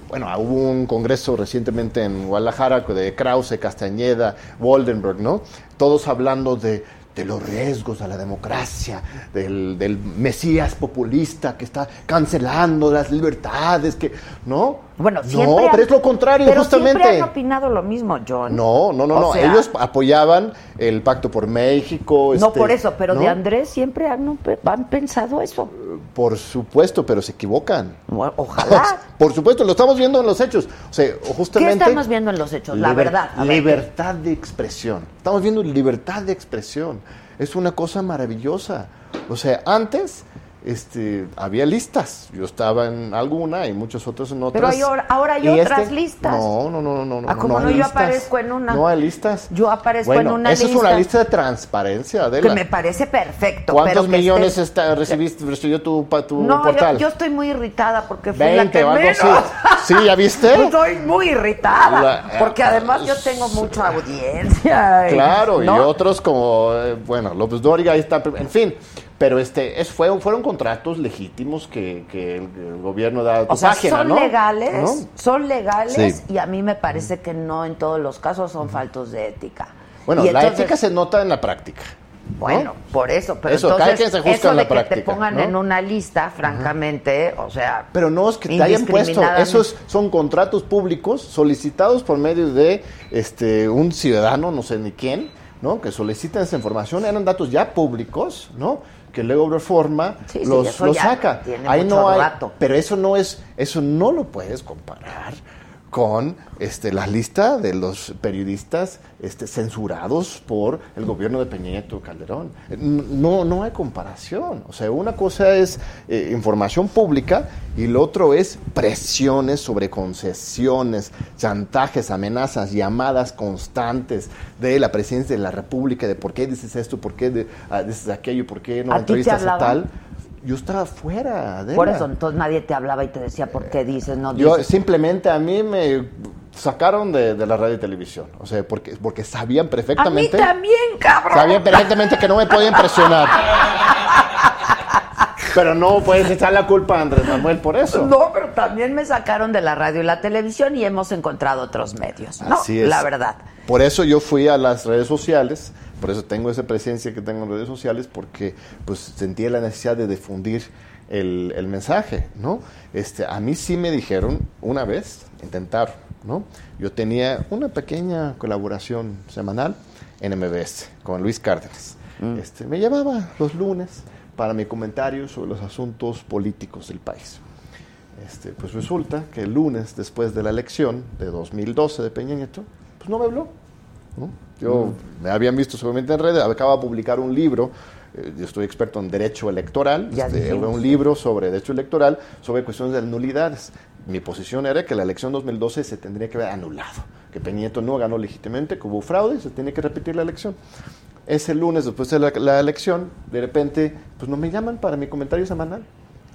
Bueno, hubo un congreso recientemente en Guadalajara de Krause, Castañeda, Waldenberg, ¿no? Todos hablando de los riesgos a la democracia, del mesías populista que está cancelando las libertades, que ¿no? Bueno, siempre pero es lo contrario, pero justamente. Pero siempre han opinado lo mismo, John. No. O sea, ellos apoyaban el Pacto por México. No por eso, pero ¿no? De Andrés siempre han pensado eso. Por supuesto, pero se equivocan. Bueno, ojalá. Por supuesto, lo estamos viendo en los hechos. O sea, justamente. ¿Qué estamos viendo en los hechos? La verdad. Libertad de expresión. Estamos viendo libertad de expresión. Es una cosa maravillosa. O sea, antes había listas. Yo estaba en alguna y muchos otros en otras. Pero ahora hay otras listas. No. Como no, yo aparezco en una. No hay listas. Yo aparezco en una lista. Eso es una lista de transparencia, Adela. Que me parece perfecto. ¿Cuántos millones recibió tu portal? Yo estoy muy irritada porque fui 20, la que menos. Sí, ¿ya viste? Estoy muy irritada porque además yo tengo mucha audiencia. Claro, y otros como, López Dóriga, ahí está. En fin. Pero fueron contratos legítimos que el gobierno da a tu página, ¿no? Son legales, sí. Y a mí me parece que no en todos los casos son faltos de ética. Bueno, la ética se nota en la práctica. Bueno, por eso, pero entonces eso de que te pongan en una lista, francamente, o sea, pero no es que te hayan puesto, esos son contratos públicos solicitados por medio de un ciudadano, no sé ni quién, ¿no? Que solicitan esa información, eran datos ya públicos, ¿no? Que luego Reforma los saca. Ahí no hay, pero eso no lo puedes comparar con la lista de los periodistas censurados por el gobierno de Peña Nieto Calderón. No hay comparación. O sea, una cosa es información pública y lo otro es presiones sobre concesiones, chantajes, amenazas, llamadas constantes de la presidencia de la República de por qué dices esto, por qué dices aquello, por qué no entrevistas a tal. Yo estaba fuera, Adela. Por eso, entonces nadie te hablaba y te decía por qué dices, no dices. Yo simplemente a mí me sacaron de la radio y televisión. O sea, porque sabían perfectamente. A mí también, cabrón. Sabían perfectamente que no me podían presionar. Pero no puedes echar la culpa a Andrés Manuel por eso. No, pero también me sacaron de la radio y la televisión y hemos encontrado otros medios. Así es. La verdad. Por eso yo fui a las redes sociales, por eso tengo esa presencia que tengo en redes sociales, porque pues sentía la necesidad de difundir el mensaje, ¿no? A mí sí me dijeron una vez, intentaron, ¿no? Yo tenía una pequeña colaboración semanal en MBS con Luis Cárdenas. Me llamaba los lunes para mi comentario sobre los asuntos políticos del país. Pues resulta que el lunes, después de la elección de 2012 de Peña Nieto, pues no me habló, ¿no? Yo me habían visto seguramente en redes, acababa de publicar un libro, yo estoy experto en derecho electoral, un libro sobre derecho electoral, sobre cuestiones de nulidades. Mi posición era que la elección 2012 se tendría que haber anulado, que Peña Nieto no ganó legítimamente, que hubo fraude y se tiene que repetir la elección. Ese lunes, después de la elección, de repente, pues no me llaman para mi comentario semanal.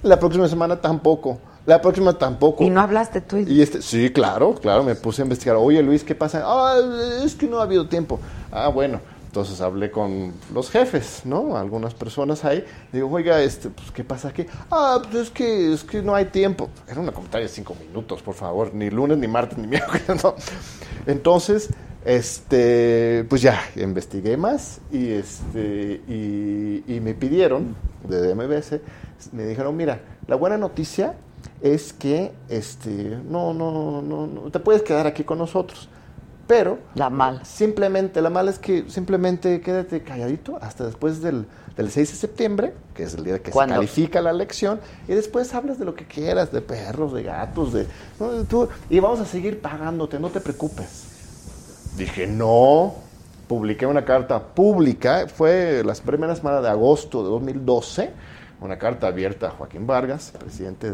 La próxima semana tampoco. La próxima tampoco. ¿Y no hablaste tú? Y sí, claro, me puse a investigar. Oye, Luis, ¿qué pasa? Es que no ha habido tiempo. Bueno, entonces hablé con los jefes, ¿no? Algunas personas ahí. Digo, oiga, pues, ¿qué pasa aquí? Pues es que no hay tiempo. Era una comentario de 5 minutos, por favor. Ni lunes, ni martes, ni miércoles, ¿no? Entonces, pues ya, investigué más y, me pidieron, de MBS, me dijeron, mira, la buena noticia es que no te puedes quedar aquí con nosotros. Pero la mala. Simplemente, la mala es que simplemente quédate calladito hasta después del 6 de septiembre, que es el día que se califica la elección, y después hablas de lo que quieras, de perros, de gatos, y vamos a seguir pagándote, no te preocupes. Dije, no, publiqué una carta pública, fue las primeras semanas de agosto de 2012, una carta abierta a Joaquín Vargas, presidente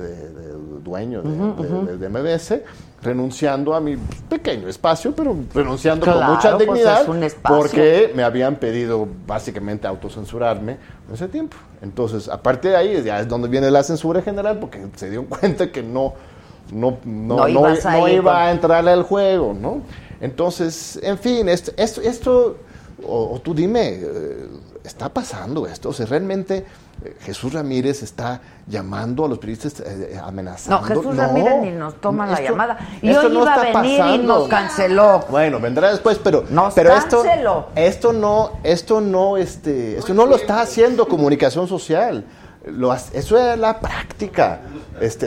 dueño de MBS, renunciando a mi pequeño espacio, pero renunciando con mucha dignidad, pues porque me habían pedido básicamente autocensurarme en ese tiempo. Entonces, a partir de ahí ya es donde viene la censura general, porque se dieron cuenta que no iba a entrarle al juego, ¿no? Entonces, en fin, esto o tú dime, ¿está pasando esto? O sea, realmente Jesús Ramírez está llamando a los periodistas, amenazando. No, Jesús Ramírez ni nos toma la llamada. Y hoy iba a venir y nos canceló. Bueno, vendrá después, pero canceló. Esto no lo está haciendo Comunicación Social. Eso es la práctica.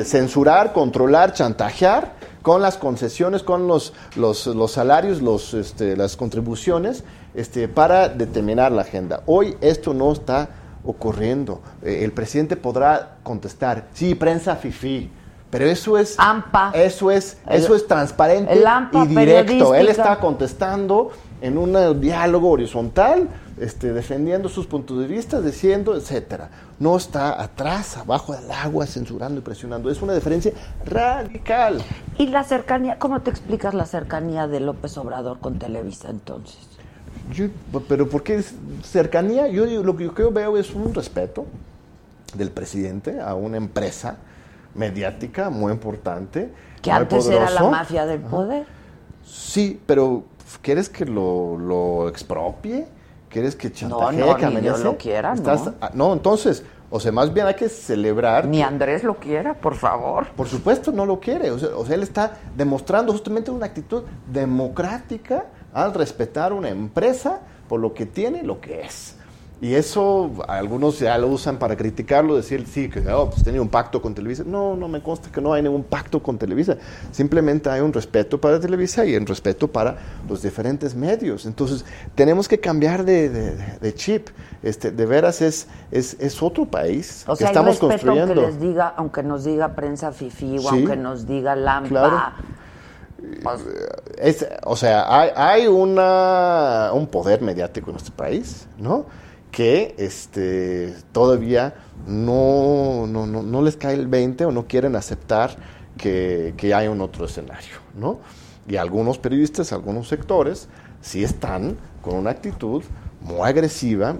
Censurar, controlar, chantajear con las concesiones, con los salarios, las contribuciones, para determinar la agenda. Hoy esto no está ocurriendo. El presidente podrá contestar, sí, prensa fifí, pero eso es AMPA. Eso es transparente y directo. Él está contestando en un diálogo horizontal, defendiendo sus puntos de vista, diciendo, etcétera. No está atrás, abajo del agua, censurando y presionando. Es una diferencia radical. ¿Y la cercanía? ¿Cómo te explicas la cercanía de López Obrador con Televisa, entonces? Pero ¿por qué cercanía? Yo lo que yo veo es un respeto del presidente a una empresa mediática muy importante, que antes poderoso. Era la mafia del poder. Sí, pero ¿quieres que lo expropie? ¿Quieres que chantajee? No, ni Dios lo quiera, ¿no? No, entonces, o sea, más bien hay que celebrar. Ni Andrés lo quiera, por favor. Por supuesto, no lo quiere. O sea, él está demostrando justamente una actitud democrática al respetar una empresa por lo que tiene, lo que es. Y eso, algunos ya lo usan para criticarlo, decir, sí, que pues, tenía un pacto con Televisa. No me consta que no hay ningún pacto con Televisa. Simplemente hay un respeto para Televisa y un respeto para los diferentes medios. Entonces, tenemos que cambiar de chip. De veras es otro país que estamos construyendo. O sea, hay respeto aunque nos diga prensa fifí, sí, o aunque nos diga lampa. Claro. Hay un poder mediático en nuestro país, ¿no?, que todavía no les cae el 20 o no quieren aceptar que hay un otro escenario, ¿no? Y algunos periodistas, algunos sectores, sí están con una actitud muy agresiva,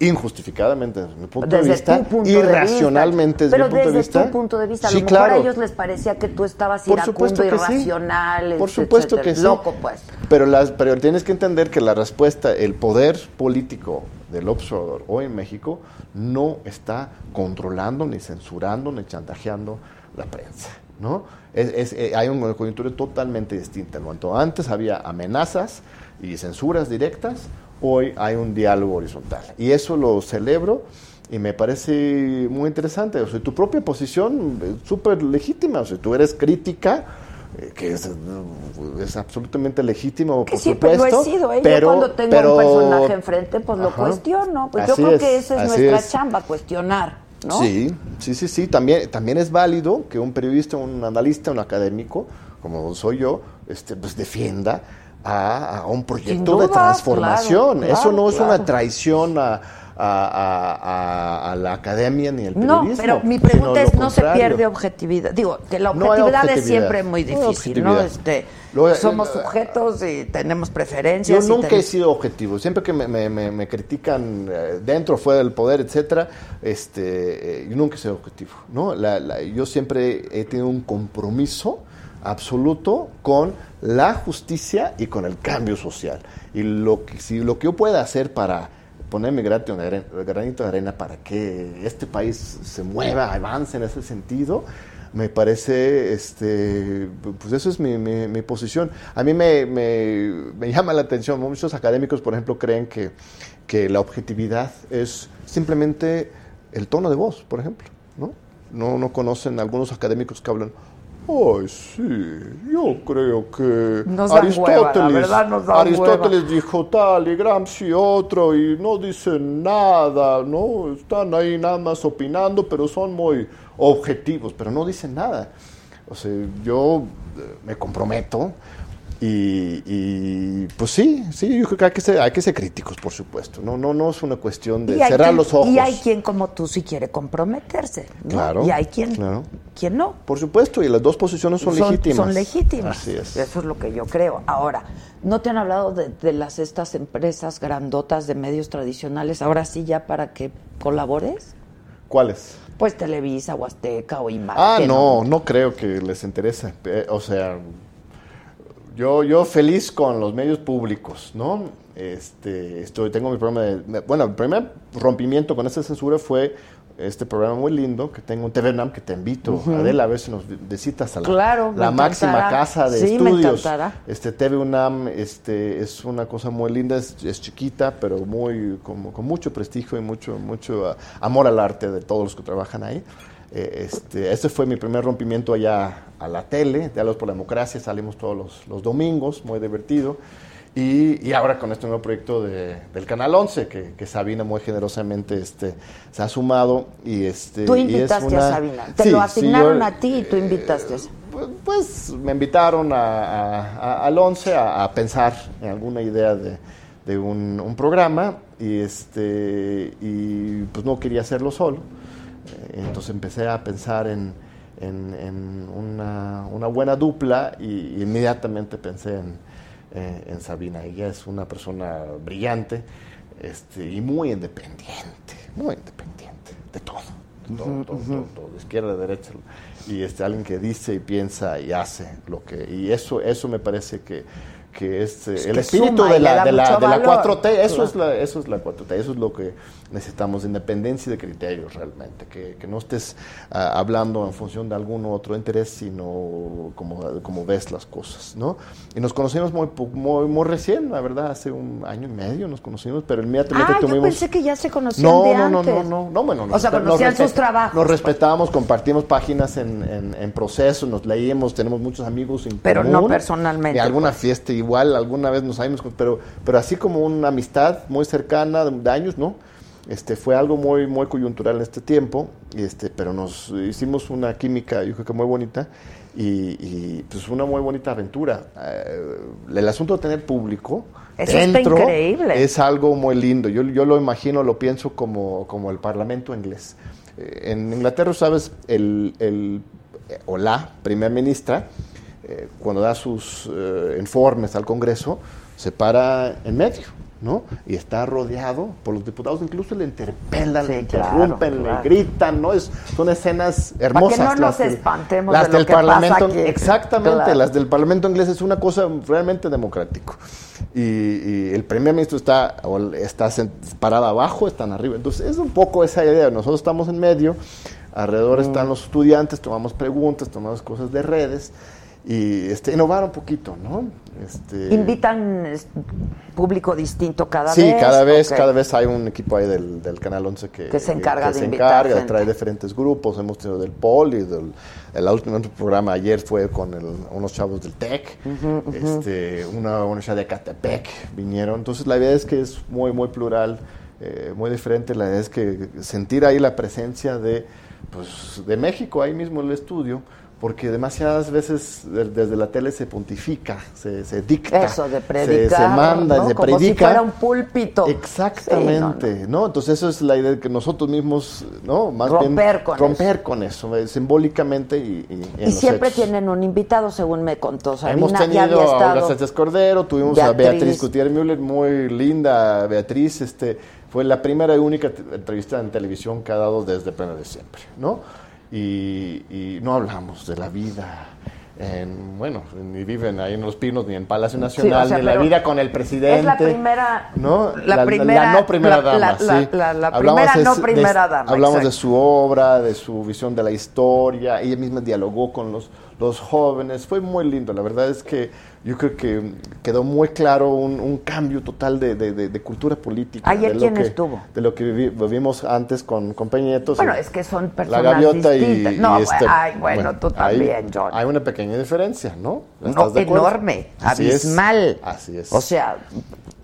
injustificadamente desde mi punto de vista, irracionalmente desde mi punto de vista. Pero desde tu punto de vista, a lo mejor a ellos les parecía que tú estabas iracundo, irracional, por supuesto que sí. Loco, pues. Pero tienes que entender que la respuesta, el poder político del observador hoy en México no está controlando, ni censurando, ni chantajeando la prensa, ¿no? Hay una coyuntura totalmente distinta. Cuanto antes había amenazas y censuras directas, hoy hay un diálogo horizontal, y eso lo celebro y me parece muy interesante. O sea, tu propia posición es súper legítima. O sea, tú eres crítica, que es absolutamente legítimo, por sí, supuesto. Pero lo he sido, ¿eh? Yo cuando tengo un personaje enfrente, pues lo cuestiono. Pues yo creo que esa es nuestra chamba, cuestionar, ¿no? Sí. También es válido que un periodista, un analista, un académico, como soy yo, pues defienda a un proyecto duda, de transformación. Claro, eso no es una traición a la academia ni al periodismo. No, pero mi pregunta es, ¿no contrario. Se pierde objetividad? Digo, que la objetividad es siempre muy difícil, ¿no? Somos sujetos y tenemos preferencias. Yo nunca he sido objetivo. Siempre que me critican dentro, fuera del poder, etcétera, yo nunca he sido objetivo, ¿no? Yo siempre he tenido un compromiso absoluto con la justicia y con el cambio social, y lo que yo pueda hacer para poner mi granito de arena para que este país se mueva, avance en ese sentido, me parece, pues eso es mi posición. A mí me llama la atención, muchos académicos, por ejemplo, creen que la objetividad es simplemente el tono de voz, por ejemplo, ¿no? no conocen algunos académicos que hablan. Ay, sí, yo creo que Aristóteles dijo tal y Gramsci otro y no dicen nada, ¿no? Están ahí nada más opinando, pero son muy objetivos, pero no dicen nada. O sea, yo me comprometo y pues sí, yo creo que hay que ser críticos, por supuesto. No es una cuestión de cerrar los ojos. Y hay quien como tú sí quiere comprometerse, ¿no? Claro. Y hay quien no. Por supuesto, y las dos posiciones son legítimas. Son legítimas. Así es. Eso es lo que yo creo. Ahora, ¿no te han hablado de estas empresas grandotas de medios tradicionales ahora sí ya para que colabores? ¿Cuáles? Pues Televisa, Huasteca o Imagen. Ah, no creo que les interese. O sea, yo feliz con los medios públicos, ¿no? Tengo mi programa el primer rompimiento con esta censura fue este programa muy lindo que tengo en TV UNAM, que te invito, Adela, a ver si nos visitas a la máxima casa de estudios. TV UNAM es una cosa muy linda, es chiquita, pero con mucho prestigio y mucho amor al arte de todos los que trabajan ahí. Este fue mi primer rompimiento allá a la tele, de Alos por la Democracia, salimos todos los domingos, muy divertido. Y ahora con este nuevo proyecto del Canal 11, que Sabina muy generosamente se ha sumado. Tú invitaste a Sabina, lo asignaron a ti y tú invitaste a Sabina. Pues me invitaron al 11 a pensar en alguna idea de un programa y pues no quería hacerlo solo. Entonces empecé a pensar en una buena dupla y inmediatamente pensé en Sabina. Ella es una persona brillante y muy independiente de todo. Todo, de izquierda a derecha, y alguien que dice y piensa y hace lo que, y eso me parece que es el espíritu de la 4T, eso es la 4T, eso es lo que necesitamos, independencia de criterios realmente, que no estés hablando en función de algún otro interés, sino como ves las cosas, ¿no? Y nos conocimos muy recién, la verdad, hace un año y medio nos conocimos, pero inmediatamente tuvimos... yo pensé que ya se conocían No, bueno, o sea, conocían sus trabajos. Nos respetábamos, compartimos páginas en Proceso, nos leíamos, tenemos muchos amigos en pero común, no personalmente. En alguna fiesta igual, alguna vez nos habíamos... Pero así como una amistad muy cercana de años, ¿no? Fue algo muy, muy coyuntural en este tiempo, pero nos hicimos una química, yo creo que muy bonita, y pues una muy bonita aventura. El asunto de tener público eso dentro está increíble. Es algo muy lindo. Yo lo imagino, lo pienso como el Parlamento inglés. En Inglaterra, sabes, la primera ministra, cuando da sus informes al Congreso, se para en medio, ¿no? Y está rodeado por los diputados, incluso le interpelan, le interrumpen, le gritan, ¿no? Son escenas hermosas. Para que no nos espantemos de lo que pasa aquí. Exactamente, claro. Las del Parlamento inglés es una cosa realmente democrática. Y el primer ministro está parado abajo, están arriba. Entonces es un poco esa idea, nosotros estamos en medio, alrededor están los estudiantes, tomamos preguntas, tomamos cosas de redes, y innovar un poquito, ¿no? Invitan público distinto cada vez. Sí, cada vez hay un equipo ahí del Canal 11 que se encarga de invitar gente. Trae diferentes grupos, hemos tenido del Poli, el último programa ayer fue con unos chavos del TEC, una universidad de Catepec vinieron, entonces la idea es que es muy, muy plural, muy diferente, la idea es que sentir ahí la presencia de México, ahí mismo en el estudio, porque demasiadas veces desde la tele se pontifica, se dicta, eso de predicar, se manda, ¿no? Se como predica. Como si fuera un púlpito. Exactamente, sí, no. Entonces eso es la idea de que nosotros mismos, ¿no? Más romper con eso, simbólicamente y en siempre los hechos. Tienen un invitado, según me contó Sabina. Hemos tenido a Olga Sánchez Cordero, tuvimos a Beatriz Gutiérrez Müller, muy linda Beatriz, fue la primera y única entrevista en televisión que ha dado desde el 1 de diciembre, ¿no? Y no hablamos de la vida, ni viven ahí en Los Pinos, ni en Palacio Nacional, ni la vida con el presidente. Es la primera, ¿no? La primera no primera dama. Hablamos de su obra, de su visión de la historia, ella misma dialogó con los jóvenes, fue muy lindo, la verdad es que yo creo que quedó muy claro un cambio total de cultura política. ¿Ayer quién estuvo? De lo que vivimos antes con Peña Nieto. Bueno, es que son personas la gaviota distintas. Bueno, tú también, John. Hay una pequeña diferencia, ¿no? ¿Estás de acuerdo? Enorme, abismal. Así es. O sea,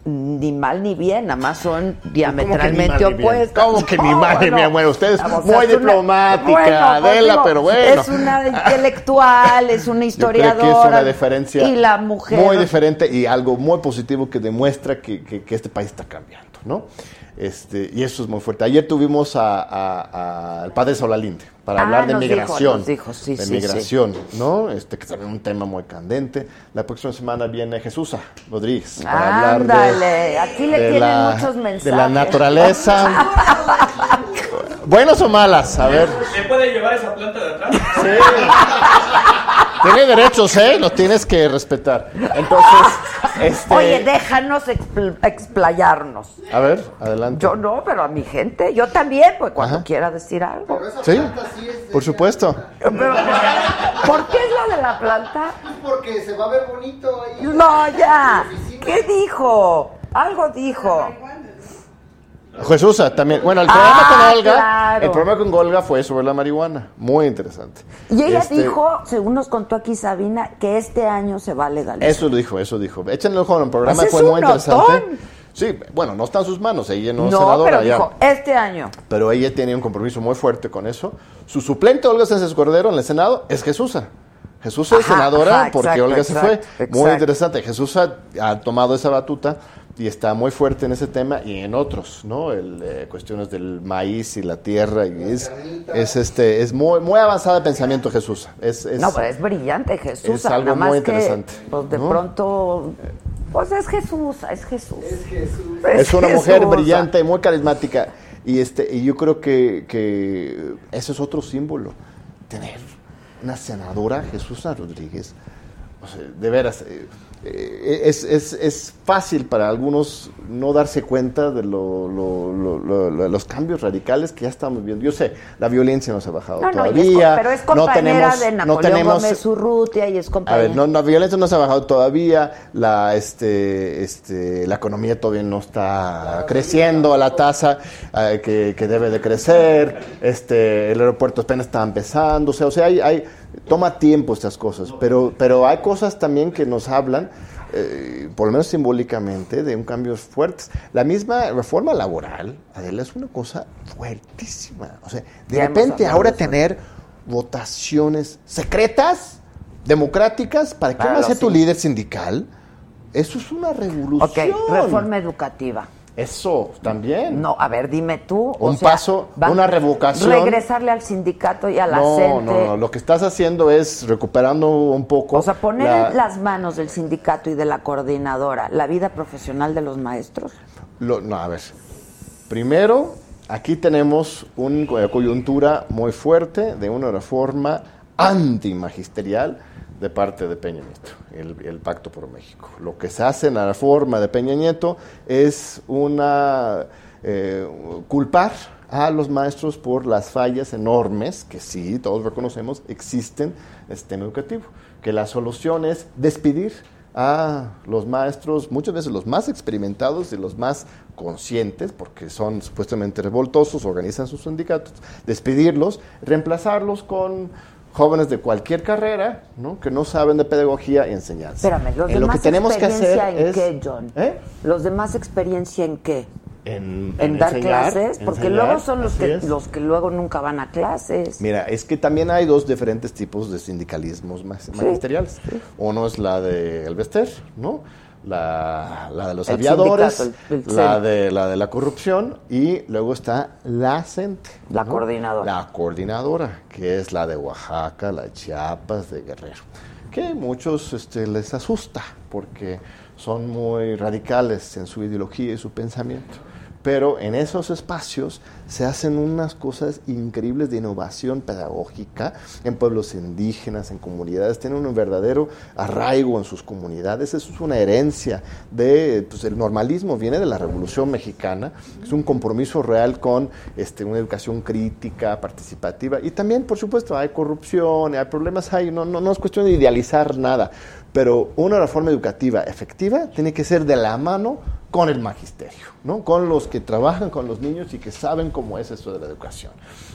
ni mal ni bien, nada más son diametralmente opuestas. ¿Cómo que ni mal ni bien? No, bueno, usted es muy diplomática, Adela, pero bueno. Es una intelectual, es una historiadora. Yo creo que es una diferencia y la mujer muy diferente y algo muy positivo que demuestra que este país está cambiando, ¿no? Y eso es muy fuerte. Ayer tuvimos al padre Solalinde para hablar de migración. Sí, ¿no? Que también es un tema muy candente. La próxima semana viene Jesús Rodríguez para hablar de, aquí le de tienen la, muchos mensajes. De la naturaleza. ¿Buenas o malas? A ver. ¿Me puede llevar esa planta de atrás? Sí. Tiene derechos, los tienes que respetar. Entonces, oye, déjanos explayarnos. A ver, adelante. Yo no, pero a mi gente, yo también, pues cuando quiera decir algo. Pero esa planta sí es por supuesto. Pero, ¿por qué es la de la planta? Porque se va a ver bonito ahí. No, ya. ¿Qué dijo? Algo dijo. Jesús también. Bueno, el programa con Olga, el programa con Olga fue sobre la marihuana, muy interesante. Y ella dijo, según nos contó aquí Sabina, que este año se va a legalizar. Eso dijo. Échenle ojo en el programa, pues fue muy interesante. Sí, bueno, no está en sus manos, ella no es senadora. No, pero dijo, este año. Pero ella tiene un compromiso muy fuerte con eso. Su suplente, Olga Sánchez Cordero, en el Senado, es Jesús. Jesús es senadora porque Olga se fue. Muy interesante. Jesús ha tomado esa batuta y está muy fuerte en ese tema y en otros, ¿no? Cuestiones del maíz y la tierra y es muy muy avanzada de pensamiento Jesús. No, pero es brillante Jesús. Es algo muy interesante. Pues de pronto, pues es Jesús. Es una mujer brillante, muy carismática y yo creo que ese es otro símbolo. Tener una senadora Jesús Rodríguez, o sea, de veras. Es fácil para algunos no darse cuenta de los cambios radicales que ya estamos viendo. Yo sé, la violencia no se ha bajado todavía. Pero es compañera de Napoleón Gómez Urrutia y es compañera. A ver, la violencia no se ha bajado todavía. La economía todavía no está creciendo a la tasa que debe de crecer. El aeropuerto apenas está empezando. O sea, hay toma tiempo estas cosas, pero hay cosas también que nos hablan, por lo menos simbólicamente, de un cambio fuerte. La misma reforma laboral, Adela, es una cosa fuertísima. O sea, de repente ahora tener votaciones secretas, democráticas, para que no sea tu líder sindical, eso es una revolución. Okay, reforma educativa. Eso también. No, a ver, dime tú. Una revocación. Regresarle al sindicato y a la CENTE. No, lo que estás haciendo es recuperando un poco. O sea, poner en las manos del sindicato y de la coordinadora la vida profesional de los maestros. A ver. Primero, aquí tenemos una coyuntura muy fuerte de una reforma antimagisterial de parte de Peña Nieto, el Pacto por México. Lo que se hace en la reforma de Peña Nieto es culpar a los maestros por las fallas enormes que sí, todos reconocemos, existen en el sistema educativo. Que la solución es despedir a los maestros, muchas veces los más experimentados y los más conscientes, porque son supuestamente revoltosos, organizan sus sindicatos, despedirlos, reemplazarlos con jóvenes de cualquier carrera, ¿no? Que no saben de pedagogía y enseñanza. Espérame, lo que tenemos que hacer es... ¿Qué, John? ¿Los demás experiencia en qué? En dar clases, porque luego son los que luego nunca van a clases. Mira, es que también hay dos diferentes tipos de sindicalismos magisteriales. Sí. Uno es la de Elvester, ¿no? La de los aviadores, la de la corrupción, y luego está la CENTE, la coordinadora. La coordinadora, que es la de Oaxaca, la de Chiapas, de Guerrero, que muchos les asusta porque son muy radicales en su ideología y su pensamiento. Pero en esos espacios se hacen unas cosas increíbles de innovación pedagógica en pueblos indígenas, en comunidades. Tienen un verdadero arraigo en sus comunidades. Eso es una herencia de, pues, el normalismo viene de la Revolución Mexicana. Es un compromiso real con una educación crítica, participativa. Y también, por supuesto, hay corrupción, hay problemas, no es cuestión de idealizar nada. Pero una reforma educativa efectiva tiene que ser de la mano con el magisterio, ¿no? Con los que trabajan con los niños y que saben cómo es esto de la educación.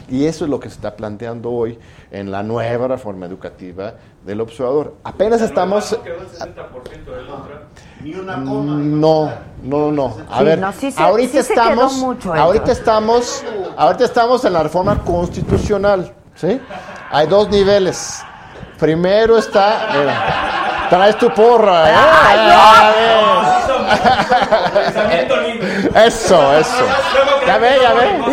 Y eso es lo que se está planteando hoy en la nueva reforma educativa del Observador. Apenas estamos... No, no. A ver, ahorita estamos en la reforma constitucional, ¿sí? Hay dos niveles. Primero está... traes tu porra, ¿eh? Eso. Ya ve.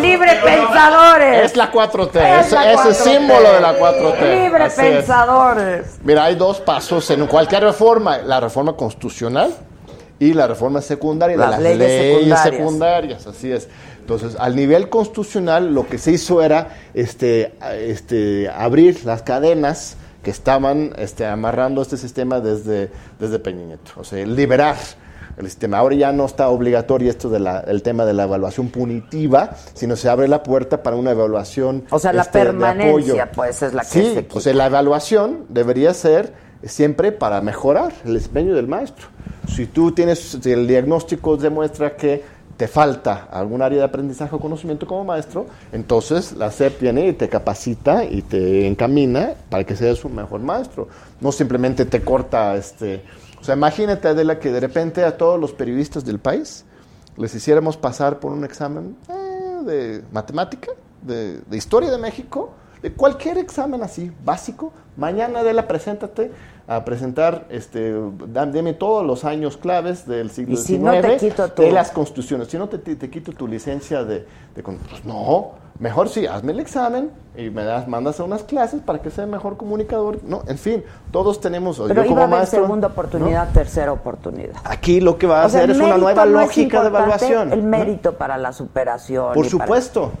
Libre pensadores. Es la 4T, es el símbolo de la 4T. Libre así pensadores. Es. Mira, hay dos pasos en cualquier reforma: la reforma constitucional y la reforma secundaria, las leyes secundarias, así es. Entonces, al nivel constitucional, lo que se hizo era abrir las cadenas que estaban amarrando este sistema desde Peña Nieto. O sea, liberar el sistema. Ahora ya no está obligatorio esto del tema de la evaluación punitiva, sino se abre la puerta para una evaluación. O sea, la permanencia, pues, es la que se quita. O sea, la evaluación debería ser siempre para mejorar el desempeño del maestro. Si el diagnóstico demuestra que te falta algún área de aprendizaje o conocimiento como maestro, entonces la SEP viene y te capacita y te encamina para que seas un mejor maestro. No simplemente te corta O sea, imagínate, Adela, que de repente a todos los periodistas del país les hiciéramos pasar por un examen de matemática, de historia de México, de cualquier examen así, básico. Mañana, Adela, preséntate a presentar, dame todos los años claves del siglo XIX, de las constituciones. Si no te quito tu licencia de pues no, mejor sí, hazme el examen y mandas a unas clases para que sea mejor comunicador. No, en fin, todos tenemos... Pero iba a haber segunda oportunidad, ¿no? Tercera oportunidad. Aquí lo que va a hacer es una nueva lógica de evaluación. El mérito, ¿no?, para la superación. Por supuesto.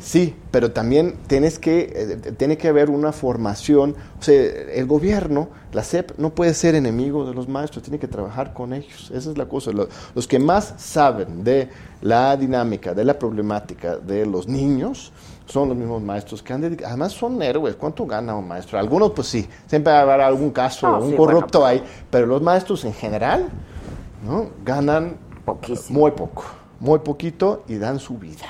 Sí, pero también tiene que haber una formación. O sea, el gobierno, la SEP, no puede ser enemigo de los maestros, tiene que trabajar con ellos. Esa es la cosa. Los que más saben de la dinámica, de la problemática de los niños, son los mismos maestros que han dedicado. Además, son héroes. ¿Cuánto gana un maestro? Algunos, pues sí, siempre habrá algún caso, un corrupto ahí, pero los maestros en general, ¿no?, ganan poquísimo. Muy poquito y dan su vida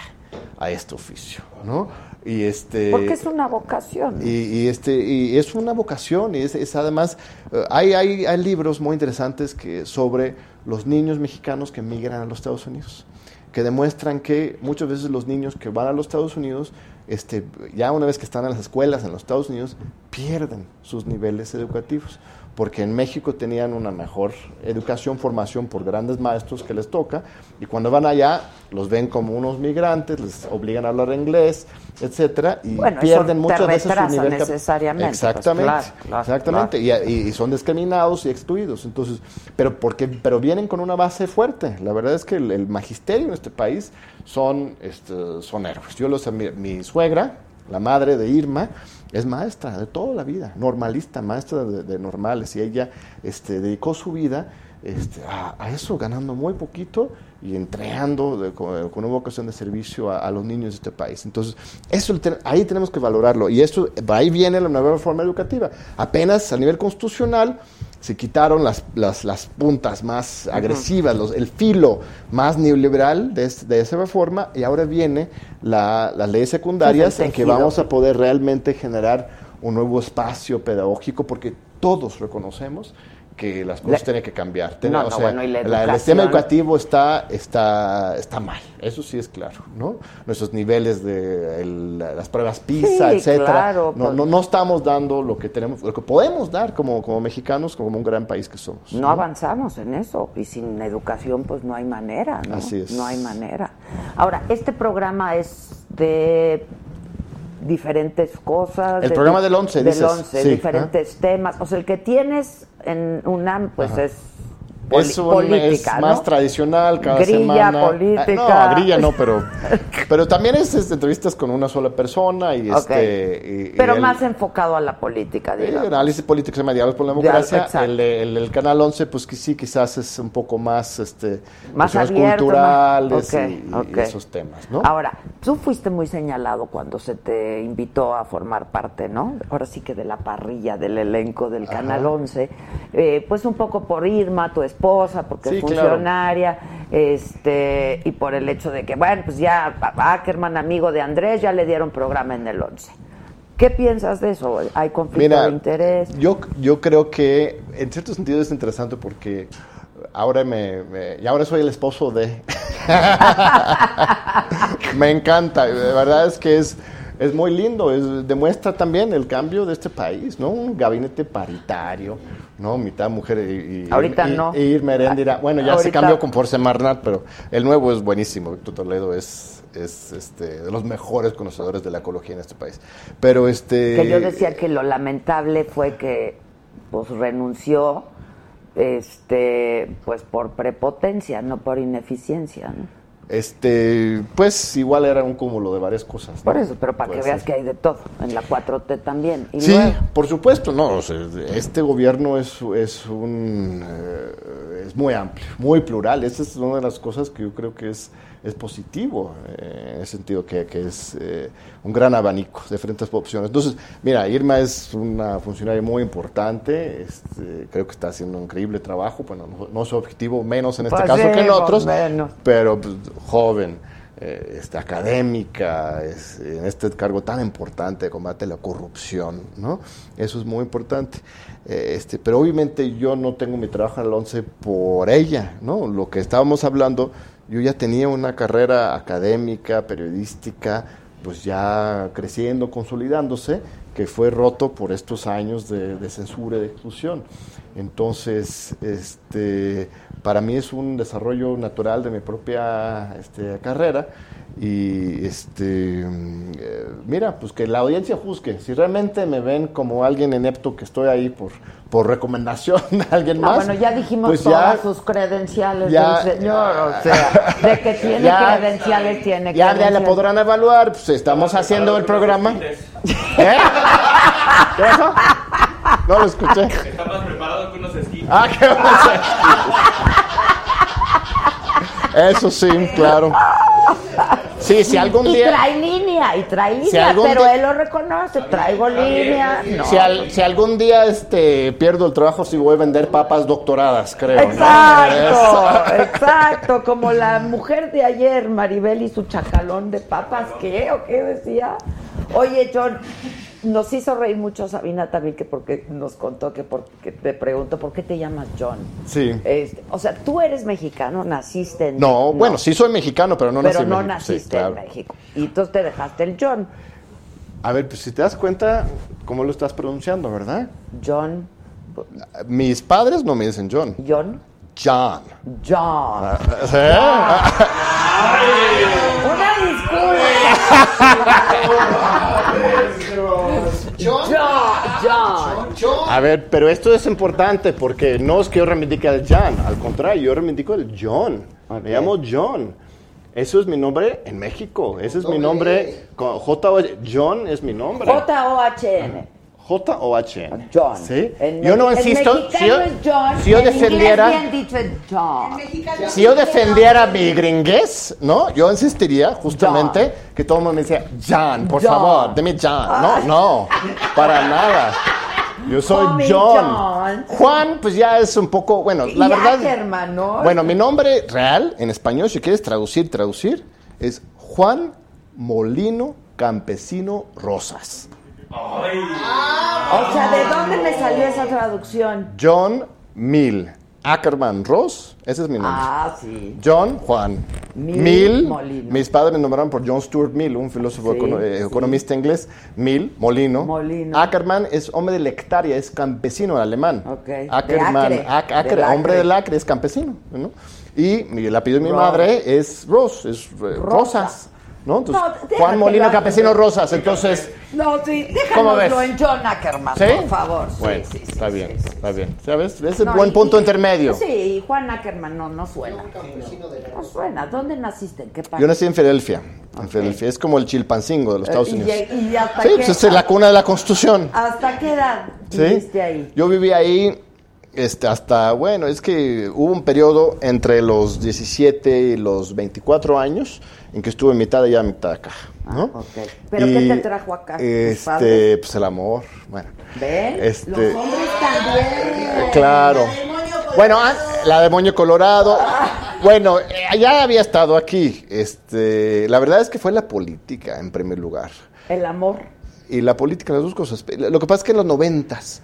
a este oficio, ¿no? Y porque es una vocación. Y es una vocación, y es además hay libros muy interesantes sobre los niños mexicanos que migran a los Estados Unidos, que demuestran que muchas veces los niños que van a los Estados Unidos, ya una vez que están en las escuelas en los Estados Unidos, pierden sus niveles educativos, porque en México tenían una mejor educación, formación por grandes maestros que les toca, y cuando van allá los ven como unos migrantes, les obligan a hablar inglés, etcétera, y pierden muchas veces su nivel. Necesariamente. Exactamente, pues, exactamente, claro. Y son discriminados y excluidos. Entonces, pero vienen con una base fuerte. La verdad es que el magisterio en este país son héroes. Yo los admiro. Mi suegra, la madre de Irma, es maestra de toda la vida, normalista, maestra de normales, y ella dedicó su vida a eso, ganando muy poquito y entregando con una vocación de servicio a los niños de este país. Entonces, eso ahí tenemos que valorarlo, y eso, ahí viene la nueva reforma educativa. Apenas a nivel constitucional se quitaron las puntas más agresivas, el filo más neoliberal de esa reforma, y ahora viene las leyes secundarias en que vamos a poder realmente generar un nuevo espacio pedagógico, porque todos reconocemos que las cosas tienen que cambiar. El sistema educativo está mal, eso sí es claro, ¿no? Nuestros niveles de las pruebas PISA, etcétera, claro, no estamos dando lo que podemos dar como mexicanos, como un gran país que somos. No avanzamos en eso, y sin educación pues no hay manera, ¿no? Así es. No hay manera. Ahora, este programa es de diferentes cosas. El programa del 11, dices. Del 11, sí, diferentes temas. O sea, el que tienes en UNAM, pues, ajá, es política, es más tradicional cada semana. Política. No, grilla no, pero también es entrevistas con una sola persona y pero y más enfocado a la política, digamos. El análisis político se llama Diálogos por la Democracia. El Canal 11 pues que sí, quizás es un poco más más abierto, culturales, y esos temas, ¿no? Ahora, tú fuiste muy señalado cuando se te invitó a formar parte, ¿no? Ahora sí que de la parrilla del elenco del Canal 11, pues un poco por Irma, tu esposa, porque es funcionaria, y por el hecho de que, bueno, pues ya Ackerman, amigo de Andrés, ya le dieron programa en el 11. ¿Qué piensas de eso? ¿Hay conflicto de interés? Yo creo que en cierto sentido es interesante porque ahora y ahora soy el esposo de... Me encanta, la verdad es que es muy lindo, demuestra también el cambio de este país, ¿no? Un gabinete paritario, ¿no? Mitad mujer y ahorita no. Y Irma Eréndira. Bueno, ya ahorita se cambió con Force Marnat, pero el nuevo es buenísimo. Víctor Toledo es de los mejores conocedores de la ecología en este país. Pero que yo decía que lo lamentable fue que pues renunció pues por prepotencia, no por ineficiencia, ¿no? Pues igual era un cúmulo de varias cosas, ¿no? Por eso, pero para que veas que hay de todo, en la 4T también. ¿Y sí, luego? Por supuesto, no, o sea, este gobierno es muy amplio, muy plural. Esa es una de las cosas que yo creo que es positivo, en el sentido que es un gran abanico de diferentes opciones. Entonces, mira, Irma es una funcionaria muy importante, creo que está haciendo un increíble trabajo, bueno, no su objetivo, menos en este caso que en otros, pero pues, joven, académica, en este cargo tan importante de combate a la corrupción, ¿no? Eso es muy importante. Pero obviamente yo no tengo mi trabajo en el 11 por ella, ¿no? Lo que estábamos hablando, yo ya tenía una carrera académica, periodística, pues ya creciendo, consolidándose, que fue roto por estos años de censura y de exclusión. Entonces, para mí es un desarrollo natural de mi propia carrera y mira, pues que la audiencia juzgue. Si realmente me ven como alguien inepto que estoy ahí por recomendación de alguien más. Bueno, ya dijimos pues todas sus credenciales del señor, o sea, de que tiene credenciales, tiene que. Ya la podrán evaluar, pues estamos haciendo el programa. ¿Eh? ¿Qué pasó? No lo escuché. Está más preparado que unos esquites. Ah, qué buenos. Eso sí, claro. Sí, si algún día. Y trae línea, pero él lo reconoce, traigo línea. No. Si algún día pierdo el trabajo, sí voy a vender papas doctoradas, creo. Exacto, ¿no? Exacto, como la mujer de ayer, Maribel y su chacalón de papas, ¿qué? ¿O qué decía? Oye, John, nos hizo reír mucho Sabina también, que porque nos contó que te preguntó por qué te llamas John. Sí. O sea, tú eres mexicano, naciste en México. No, bueno, sí soy mexicano, pero no nací en México. Pero no naciste en México. Y entonces te dejaste el John. A ver, pues si te das cuenta, ¿cómo lo estás pronunciando, verdad? John. Mis padres no me dicen John. ¿John? John. ¿Eh? John. Una disculpa. John. A ver, pero esto es importante porque no es que yo reivindique al John, al contrario, yo reivindico el John. Okay. Me llamo John. Eso es mi nombre en México. Ese es mi nombre. John es mi nombre. J-O-H-N. J-O-H-N. John. ¿Sí? Yo no insisto. Si yo defendiera. Si yo defendiera mi gringués, ¿no? Yo insistiría justamente John. Que todo el mundo me decía, John, por favor, deme John. No, para nada. Yo soy John. Juan, pues ya es un poco. Bueno, la verdad. Hermano. Bueno, mi nombre real en español, si quieres traducir, es Juan Molino Campesino Rosas. Ay. O sea, ¿de dónde me salió esa traducción? John Mil Ackerman Ross, ese es mi nombre. Ah, sí. John Juan Mil Molino. Mis padres me nombraron por John Stuart Mill, un filósofo economista inglés. Mill Molino. Ackerman es hombre de la hectárea, es campesino en alemán. Okay. Ackerman, de Acre, hombre del Acre, es campesino, ¿no? Y el apellido de mi madre es Ross, es Rosas. ¿no? Entonces, no, Juan Molino Campesino Rosas, entonces... No, sí, déjanoslo en John Ackerman, ¿sí? Por favor. Bueno, sí, sí, está, sí, bien, sí, sí, está bien. ¿Sabes? Es el buen punto intermedio. Sí, Juan Ackerman no suena. No suena. ¿Dónde naciste? ¿En qué país? Yo nací en Filadelfia. Okay. En Filadelfia. Es como el Chilpancingo de los Estados Unidos. ¿Y hasta sí, qué pues edad? Es la cuna de la Constitución. ¿Hasta qué edad viviste ahí? Yo viví ahí... hasta, bueno, es que hubo un periodo entre los 17 y los 24 años en que estuve mitad allá, mitad acá, ¿no? Ah, okay. ¿Pero y, qué te trajo acá? Pues el amor, bueno. ¿Ven? Los hombres también. Claro. Bueno, la demonio colorado. Ah. Bueno, ya había estado aquí. La verdad es que fue la política, en primer lugar. El amor. Y la política, las dos cosas. Lo que pasa es que en los 90s,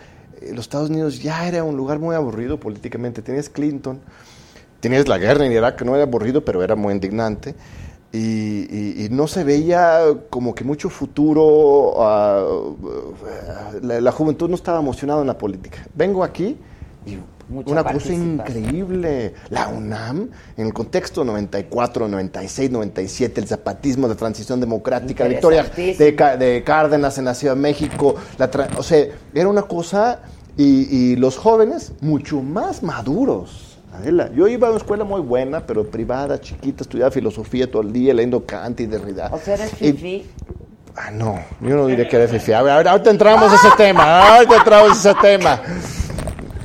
los Estados Unidos ya era un lugar muy aburrido políticamente. Tenías Clinton, tenías la guerra en Irak, que no era aburrido, pero era muy indignante. Y no se veía como que mucho futuro. La juventud no estaba emocionada en la política. Vengo aquí y una cosa increíble. La UNAM, en el contexto 94, 96, 97, el zapatismo, la transición democrática, la victoria de Cárdenas en la Ciudad de México. O sea, era una cosa... Y los jóvenes mucho más maduros. Adela, yo iba a una escuela muy buena, pero privada, chiquita, estudiaba filosofía todo el día, leyendo Kant y Derrida. O sea, eres fifí. Ah, no, yo no diría que era fifí. A ver, ahorita entramos a ese tema.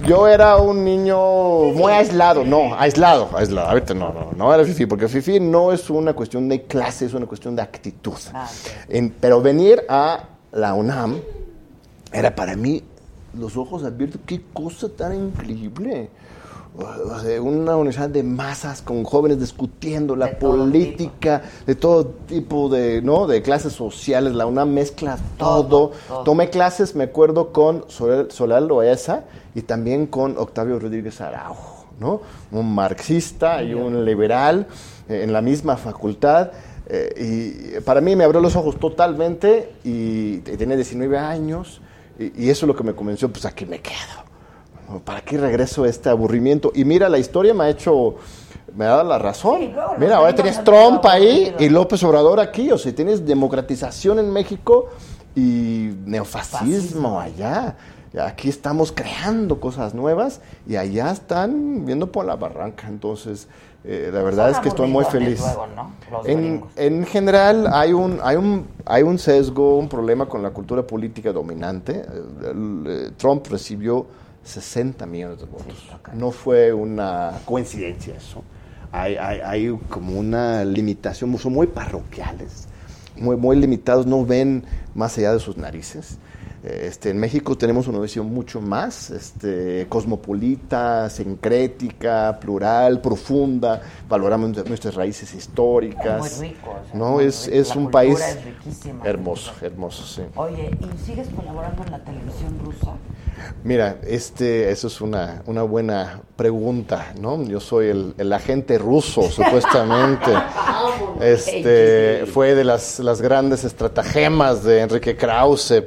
Yo era un niño muy aislado, aislado. Ahorita no era fifí, porque fifí no es una cuestión de clase, es una cuestión de actitud. Pero venir a la UNAM era para mí, los ojos abiertos, qué cosa tan increíble. O sea, una universidad de masas con jóvenes discutiendo la política de todo tipo de, ¿no? De clases sociales. La UNAM mezcla todo. Tomé clases, me acuerdo, con Solal Loaiza y también con Octavio Rodríguez Araujo, ¿no? Un marxista y un liberal en la misma facultad. Y para mí me abrió los ojos totalmente y tenía 19 años y eso es lo que me convenció, pues aquí me quedo. ¿Para qué regreso a este aburrimiento? Y mira, la historia me ha dado la razón. Sí, claro, mira, ahora tienes Trump ahí y López Obrador aquí. O sea, tienes democratización en México y neofascismo allá. Aquí estamos creando cosas nuevas y allá están viendo por la barranca. Entonces, la verdad es que estoy muy feliz. Luego, ¿no? En general, hay un sesgo, un problema con la cultura política dominante. Trump recibió 60 millones de votos. No fue una coincidencia eso. Hay como una limitación, son muy parroquiales, muy, muy limitados, no ven más allá de sus narices. En México tenemos una visión mucho más cosmopolita, sincrética, plural, profunda. Valoramos nuestras raíces históricas. Muy rico. O sea, ¿no? Muy rico. Es un país hermoso, hermoso, sí. Oye, ¿y sigues colaborando en la televisión rusa? Mira, eso es una buena pregunta, ¿no? Yo soy el agente ruso, supuestamente. Fue de las grandes estratagemas de Enrique Krause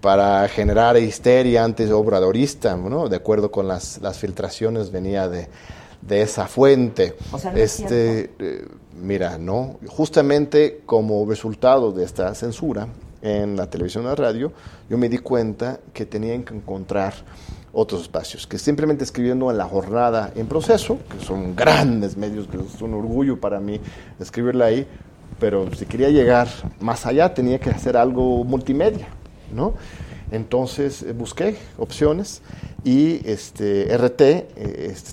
para generar histeria antiobradorista, ¿no? De acuerdo con las filtraciones, venía de esa fuente. O sea, ¿no mira, no, justamente como resultado de esta censura en la televisión y la radio, yo me di cuenta que tenían que encontrar otros espacios, que simplemente escribiendo en La Jornada, en Proceso, que son grandes medios, que es un orgullo para mí escribirla ahí, pero si quería llegar más allá tenía que hacer algo multimedia, ¿no? Entonces busqué opciones y RT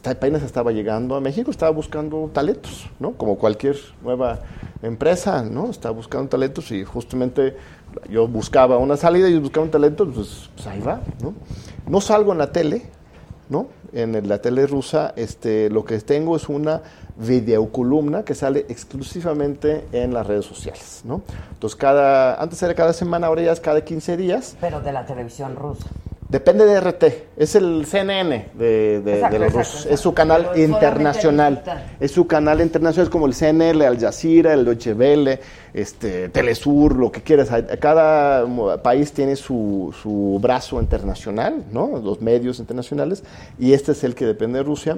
apenas estaba llegando a México, estaba buscando talentos, ¿no? Como cualquier nueva empresa, ¿no? Estaba buscando talentos y justamente yo buscaba una salida y buscaba un talento, pues ahí va, ¿no? No salgo en la tele, ¿no? En la tele rusa, lo que tengo es una videocolumna que sale exclusivamente en las redes sociales, ¿no? Entonces, antes era cada semana, ahora ya es cada 15 días. Pero de la televisión rusa. Depende de RT, es el CNN de los rusos, es su canal internacional, es como el CNN, Al Jazeera, el Deutsche Welle, Telesur, lo que quieras, cada país tiene su brazo internacional, ¿no? Los medios internacionales, y este es el que depende de Rusia,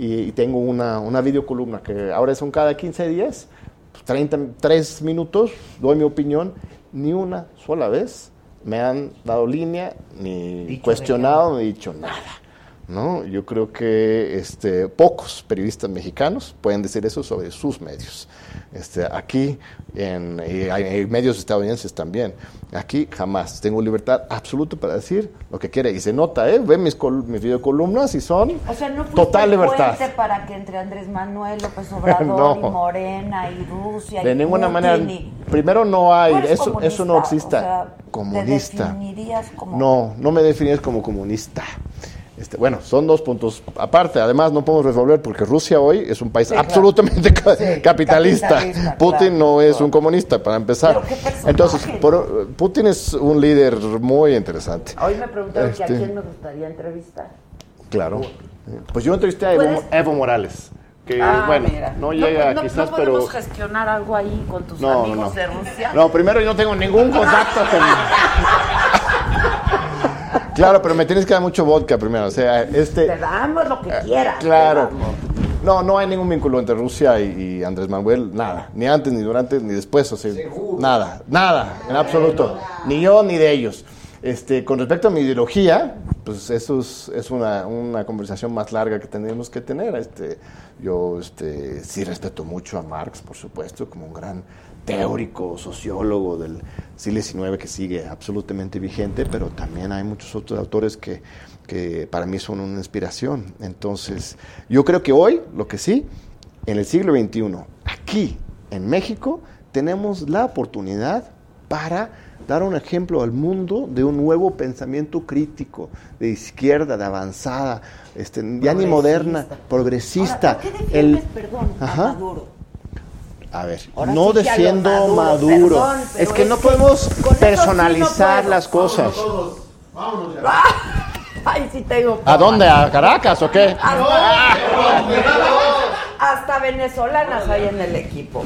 y tengo una videocolumna que ahora son cada 15 días, 3 minutos, doy mi opinión, ni una sola vez me han dado línea, ni dicho cuestionado, ni dicho nada, ¿no? Yo creo que pocos periodistas mexicanos pueden decir eso sobre sus medios. Aquí, hay medios estadounidenses también. Aquí jamás. Tengo libertad absoluta para decir lo que quiera. Y se nota, ve mis videocolumnas y son total libertad. O sea, no fuiste para que entre Andrés Manuel, López Obrador no. Y Morena y Rusia. De ninguna manera. Primero no hay. Eso no existe. O sea, comunista. ¿Te definirías como? No me definirías como comunista. Bueno, son dos puntos aparte. Además, no podemos resolver porque Rusia hoy es un país absolutamente capitalista. Putin no es un comunista, para empezar. Entonces, Putin es un líder muy interesante. Hoy me preguntaron que a quién me gustaría entrevistar. Claro. Pues yo entrevisté a Evo Morales. Que, no llega quizás, pero... ¿No podemos gestionar algo ahí con tus amigos de Rusia? No, primero yo no tengo ningún contacto con... Claro, pero me tienes que dar mucho vodka primero, o sea, te damos lo que quieras. Claro. No hay ningún vínculo entre Rusia y Andrés Manuel, nada, ni antes, ni durante, ni después, o sea, ¿seguro? Nada, en absoluto, ni yo ni de ellos. Con respecto a mi ideología, pues eso es una conversación más larga que tendríamos que tener. Yo sí respeto mucho a Marx, por supuesto, como un gran teórico, sociólogo del siglo XIX que sigue absolutamente vigente, pero también hay muchos otros autores que para mí son una inspiración. Entonces, yo creo que hoy, lo que sí, en el siglo XXI, aquí en México, tenemos la oportunidad para... dar un ejemplo al mundo de un nuevo pensamiento crítico, de izquierda, de avanzada, ya ni moderna, progresista. Ahora, ¿por qué defiendes, a Maduro? A ver, ahora no defiendo Maduro. Perdón, es que no podemos personalizar las cosas. Vámonos ya. Ay, sí tengo. ¿A dónde? ¿A Caracas o qué? Hasta venezolanas hay en el equipo.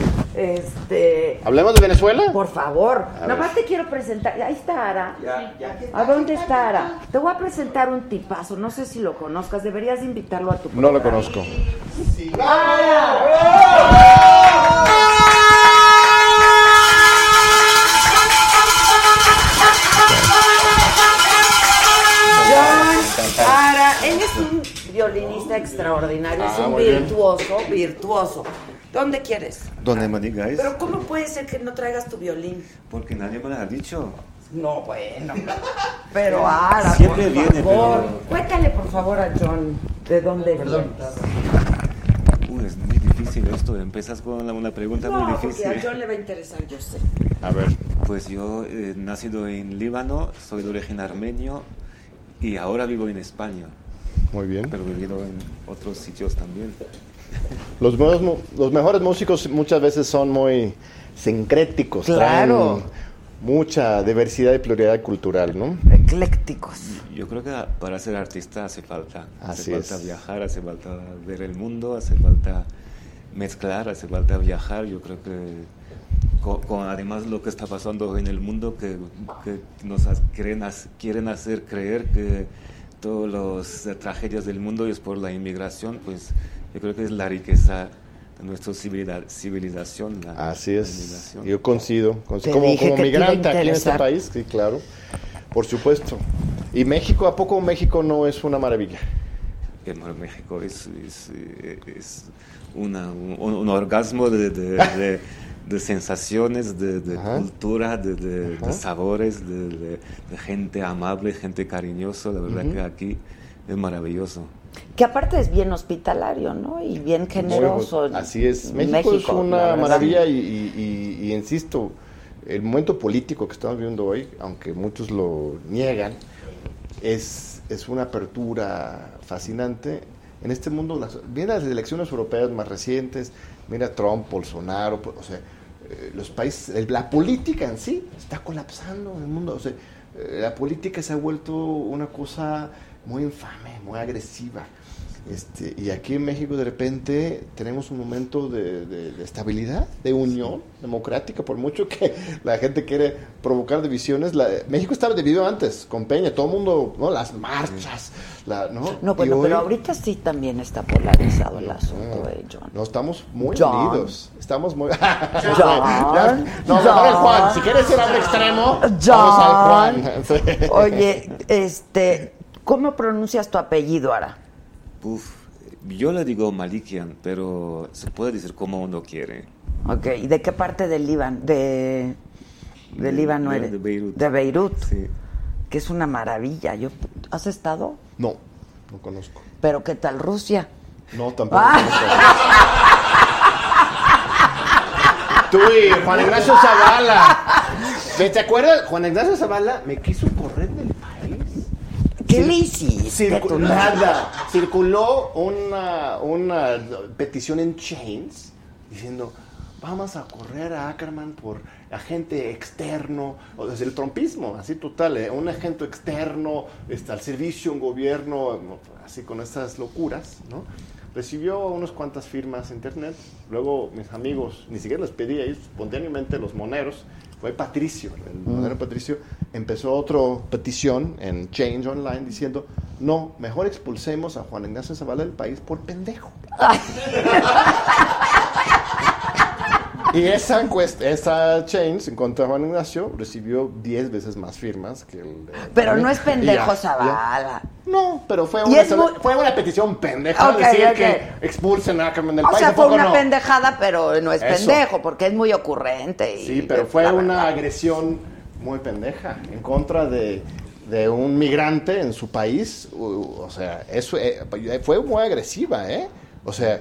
¿Hablemos de Venezuela? Por favor. Nada más te quiero presentar. Ahí está Ara. Ya. ¿A dónde está Ara? Te voy a presentar un tipazo. No sé si lo conozcas. Deberías invitarlo a tu programa. No lo conozco. Sí. ¡Ara! Ara, él es un violinista extraordinario, es un virtuoso. ¿Dónde quieres? Donde me digáis. Pero ¿cómo puede ser que no traigas tu violín? Porque nadie me lo ha dicho. No, bueno. Pero Ara, siempre por viene, favor. Pero... cuéntale, por favor, a John de dónde vienes. Es muy difícil esto. Empiezas con una pregunta muy difícil. No, porque a John le va a interesar, yo sé. A ver. Pues yo nacido en Líbano, soy de origen armenio. Y ahora vivo en España. Muy bien. Pero vivido en otros sitios también. Los mejores músicos muchas veces son muy sincréticos. Claro. Mucha diversidad y pluralidad cultural, ¿no? Eclécticos. Yo creo que para ser artista hace falta. Así es. Hace falta viajar, hace falta ver el mundo, hace falta mezclar, hace falta viajar. Yo creo que... con además lo que está pasando en el mundo, que nos quieren hacer creer que todas las tragedias del mundo es por la inmigración, pues yo creo que es la riqueza de nuestra civilización. Así es, yo coincido. Como migrante aquí en este país, sí, claro, por supuesto. ¿Y México? ¿A poco México no es una maravilla? México es un orgasmo de sensaciones, de cultura, de sabores, de gente amable, gente cariñosa. La verdad que aquí es maravilloso. Que aparte es bien hospitalario, ¿no? Y bien generoso. Así es. México es una maravilla y insisto, el momento político que estamos viviendo hoy, aunque muchos lo niegan, es una apertura fascinante. En este mundo, mira las elecciones europeas más recientes, mira Trump, Bolsonaro, o sea, los países, la política en sí está colapsando en el mundo, o sea, la política se ha vuelto una cosa muy infame, muy agresiva. Y aquí en México de repente tenemos un momento de estabilidad, de unión democrática, por mucho que la gente quiere provocar divisiones. México estaba dividido antes, con Peña, todo el mundo, ¿no? Las marchas, bueno, hoy, pero ahorita sí también está polarizado el asunto, John. No, estamos muy unidos. Estamos muy... Juan, si quieres ir al extremo, vamos al Juan. Sí. Oye, ¿cómo pronuncias tu apellido, Ara? Yo le digo Malikian, pero se puede decir como uno quiere. Ok, ¿y de qué parte del Líbano? De Líbano eres. De Beirut. De Beirut. Sí. Que es una maravilla. ¿Has estado? No, no conozco. ¿Pero qué tal Rusia? No, tampoco. Tú y Juan Ignacio Zavala. ¿Te acuerdas? Juan Ignacio Zavala me quiso correr del país. ¿Qué le hiciste? Nada. Circuló una petición en Change diciendo, vamos a correr a Ackerman por agente externo, o sea, el trumpismo, así total, un agente externo al servicio, un gobierno, así con esas locuras, ¿no? Recibió unas cuantas firmas en internet, luego mis amigos, ni siquiera les pedí, ellos espontáneamente, los moneros, fue Patricio, el monero Patricio, empezó otra petición en Change Online diciendo, no, mejor expulsemos a Juan Ignacio Zavala del país por pendejo. Y esa Change en contra de Juan Ignacio recibió 10 veces más firmas que el... Pero no es pendejo Zavala. No, pero fue una petición pendeja, decir que expulsen a Carmen del País. O sea, fue una pendejada, pero no es pendejo, porque es muy ocurrente. Sí, pero fue una agresión muy pendeja en contra de un migrante en su país. O sea, eso fue muy agresiva, ¿eh? O sea...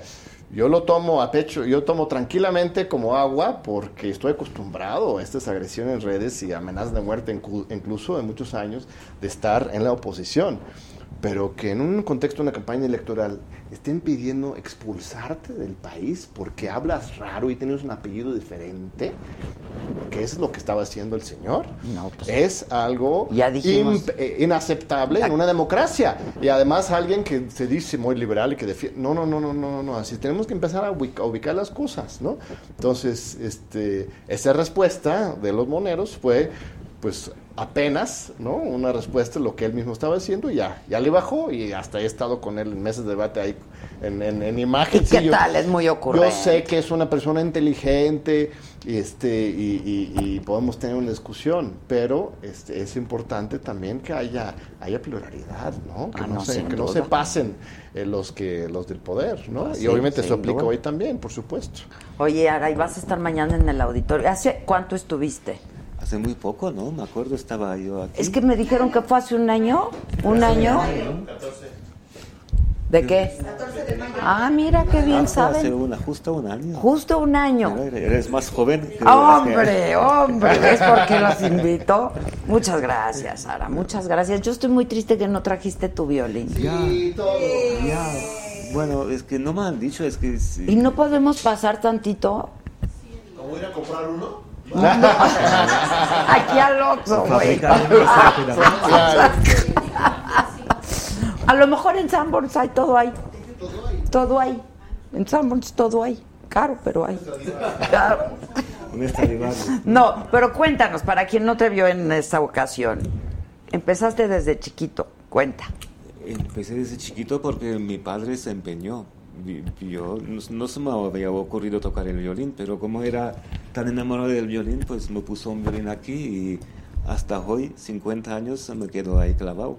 Yo lo tomo a pecho, yo tomo tranquilamente como agua porque estoy acostumbrado a estas agresiones en redes y amenazas de muerte, incluso de muchos años de estar en la oposición. Pero que en un contexto de una campaña electoral estén pidiendo expulsarte del país porque hablas raro y tienes un apellido diferente, que eso es lo que estaba haciendo el señor, es algo inaceptable en una democracia. Y además alguien que se dice muy liberal y que defiende... No, así tenemos que empezar a ubicar las cosas, ¿no? Entonces, esa respuesta de los moneros fue, pues... apenas, ¿no? Una respuesta a lo que él mismo estaba haciendo y ya le bajó y hasta he estado con él en meses de debate ahí en imagen. ¿Y qué tal? Es muy ocurrente. Yo sé que es una persona inteligente y podemos tener una discusión, pero es importante también que haya pluralidad, ¿no? Que no se pasen los del poder, ¿no? Y obviamente eso aplica hoy también, por supuesto. Oye, Ara, ¿y vas a estar mañana en el auditorio? ¿Hace cuánto estuviste? Hace muy poco, ¿no? Me acuerdo, estaba yo aquí. Es que me dijeron que fue hace un año. ¿Un año? 14. ¿De qué? 14 de mayo. Ah, mira, qué bien saben. Hace justo un año. Justo un año. Mira, eres más joven. Hombre, es porque los invito. Muchas gracias, Ara, muchas gracias. Yo estoy muy triste que no trajiste tu violín. Sí, todo. Ya. Bueno, es que no me han dicho, es que... Sí. ¿Y no podemos pasar tantito? ¿Cómo ir a comprar uno? No. Aquí al Oxxo, güey. A lo mejor en Sanborns hay todo ahí. Todo hay. En Sanborns todo hay. Caro, pero hay. Caro. No, pero cuéntanos, para quien no te vio en esta ocasión. Empezaste desde chiquito, cuenta. Empecé desde chiquito porque mi padre se empeñó. Yo no se me había ocurrido tocar el violín, pero como era tan enamorado del violín, pues me puso un violín aquí y hasta hoy, 50 años, se me quedó ahí clavado.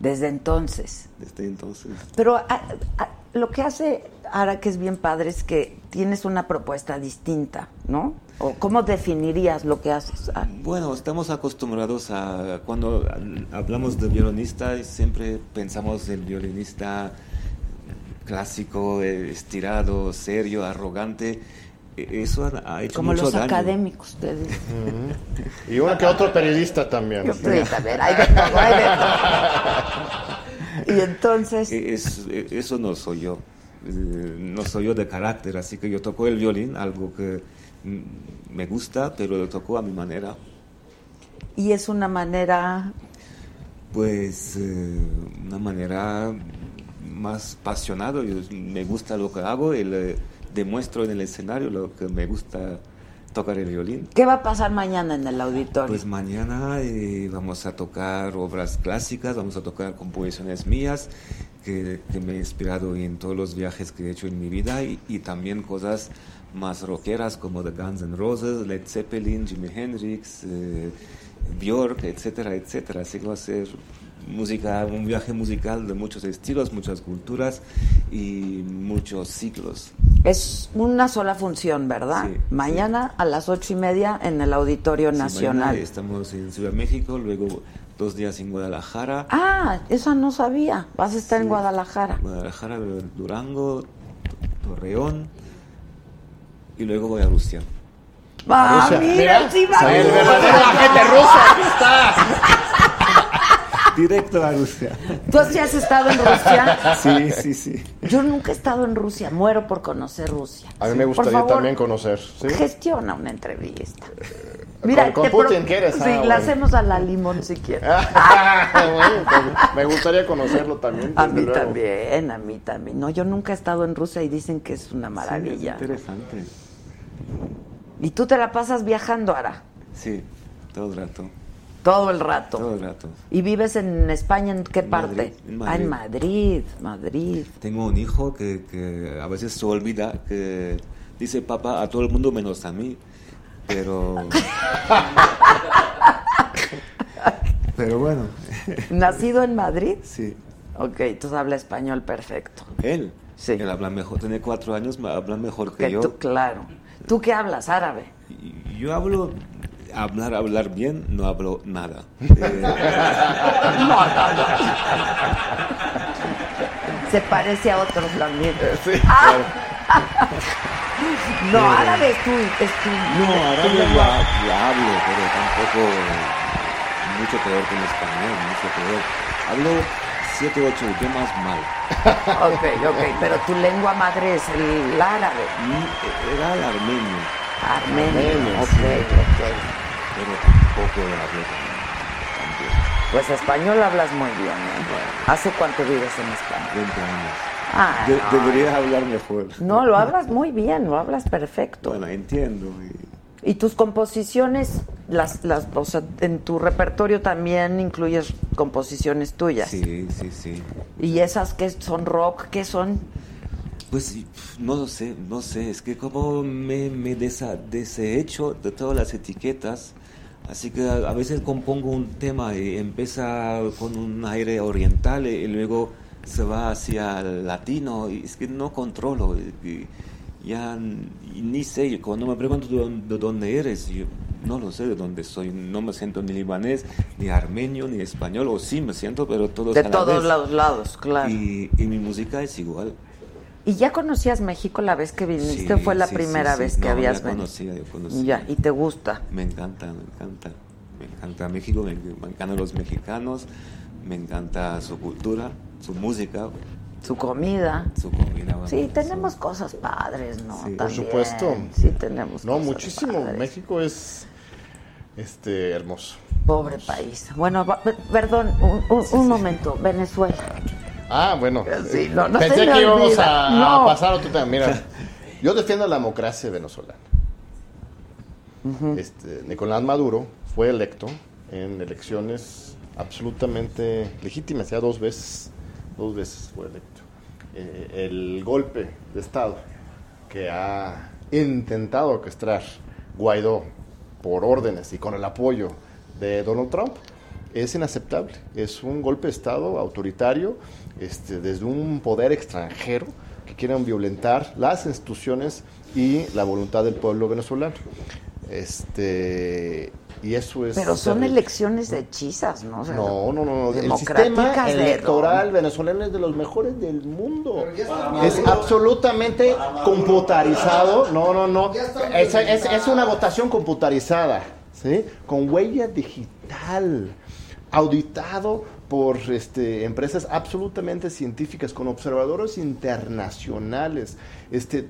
¿Desde entonces? Desde entonces. Pero lo que hace Ara, que es bien padre, es que tienes una propuesta distinta, ¿no? ¿O cómo definirías lo que haces? Ara? Bueno, estamos acostumbrados a... Cuando hablamos de violinista, siempre pensamos en violinista... clásico, estirado, serio, arrogante, eso ha hecho como mucho daño. Como los académicos, ustedes. Uh-huh. Y uno que otro periodista también. Yo también, ahí vengo. Y entonces... Eso no soy yo. No soy yo de carácter, así que yo toco el violín, algo que me gusta, pero lo toco a mi manera. ¿Y es una manera...? Pues una manera... más apasionado, me gusta lo que hago y le demuestro en el escenario lo que me gusta tocar el violín. ¿Qué va a pasar mañana en el auditorio? Pues mañana vamos a tocar obras clásicas, vamos a tocar composiciones mías que me he inspirado en todos los viajes que he hecho en mi vida, y también cosas más rockeras como The Guns N' Roses, Led Zeppelin, Jimi Hendrix, Björk, etcétera, etcétera. Así que va a ser música, un viaje musical de muchos estilos, muchas culturas y muchos ciclos. Es una sola función, ¿verdad? Sí, mañana sí, a las 8:30 en el Auditorio Nacional. Estamos en Ciudad de México, luego 2 días en Guadalajara. Ah, eso no sabía. Vas a estar en Guadalajara. Guadalajara, Durango, Torreón, y luego voy a Rusia. ¡Ah, mira! ¡Sí va! ¡El verdadero agente ruso! ¡Aquí estás! Directo a Rusia. ¿Tú sí has estado en Rusia? Sí, sí, sí. Yo nunca he estado en Rusia. Muero por conocer Rusia. A mí me gustaría, por favor, también conocer. ¿Sí? Gestiona una entrevista. Mira, con Putin quieres. Sí, bueno, la hacemos a la Limón si quieres. Bueno, pues, me gustaría conocerlo también. A mí luego. También, a mí también. No, yo nunca he estado en Rusia y dicen que es una maravilla. Sí, es interesante. ¿Y tú te la pasas viajando, Ara? Sí, todo el rato. ¿Todo el rato? Todo el rato. ¿Y vives en España en qué parte? En Madrid. Ah, en Madrid. Tengo un hijo que a veces se olvida, que dice papá a todo el mundo menos a mí. Pero bueno. ¿Nacido en Madrid? Sí. Ok, entonces habla español perfecto. ¿Él? Sí. Él habla mejor, tiene 4 años, habla mejor que yo. Tú, claro. ¿Tú qué hablas, árabe? Yo hablo... Hablar bien, no hablo nada. No. Se parece a otros también. Sí, No, árabe es tu... No, árabe ya hablo, pero tampoco mucho peor que en español, mucho peor. Hablo 7 u 8 idiomas mal. Ok, pero tu lengua madre es el árabe. Era el armenio. Armenio, ok. Pero tampoco hablo también. Pues español hablas muy bien, ¿eh? Bueno. ¿Hace cuánto vives en España? 20 años. Ah, deberías hablar mejor. No, lo hablas muy bien, lo hablas perfecto. Bueno, entiendo. ¿Y tus composiciones, o sea, en tu repertorio también incluyes composiciones tuyas? Sí. ¿Y esas que son rock, qué son? Pues no sé, es que como me desecho de todas las etiquetas. Así que a veces compongo un tema y empieza con un aire oriental y luego se va hacia el latino, y es que no controlo, ya ni sé, cuando me pregunto de dónde eres, yo no lo sé de dónde soy, no me siento ni libanés, ni armenio, ni español, o sí me siento, pero todos de todos los lados, claro. Y mi música es igual. ¿Y ya conocías México la vez que viniste? Sí, ¿fue la primera vez que habías venido? Yo conocía. Ya, ¿y te gusta? Me encanta México, me encantan los mexicanos, me encanta su cultura, su música, su comida. Sí, tenemos cosas padres, ¿no? Sí, por supuesto. Sí, tenemos cosas muchísimo padres. México es hermoso. Pobre país. Bueno, perdón, un momento. Venezuela. Ah, bueno. Sí, no pensé que íbamos a pasar otro tema. Mira, yo defiendo la democracia venezolana. Uh-huh. Nicolás Maduro fue electo en elecciones absolutamente legítimas, ya 2 veces. 2 veces fue electo. El golpe de Estado que ha intentado orquestar Guaidó por órdenes y con el apoyo de Donald Trump es inaceptable. Es un golpe de Estado autoritario, desde un poder extranjero que quieren violentar las instituciones y la voluntad del pueblo venezolano. Y eso es... Pero son elecciones de hechizas, ¿no? O sea, no. El sistema electoral venezolano es de los mejores del mundo. Es absolutamente computarizado. No. Es una votación computarizada, ¿sí? Con huella digital, auditado por empresas absolutamente científicas, con observadores internacionales.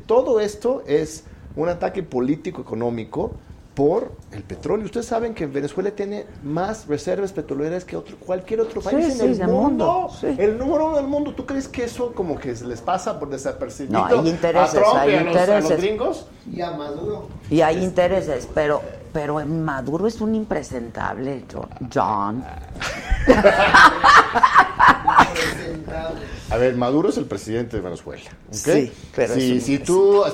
Todo esto es un ataque político-económico por el petróleo. Ustedes saben que Venezuela tiene más reservas petroleras que cualquier otro país en el mundo. Sí. El número uno del mundo. ¿Tú crees que eso como que se les pasa por desapercibido? No, hay intereses, a los gringos y a Maduro. Y hay intereses, pero Maduro es un impresentable, John. A ver, Maduro es el presidente de Venezuela, ¿okay? Sí, pero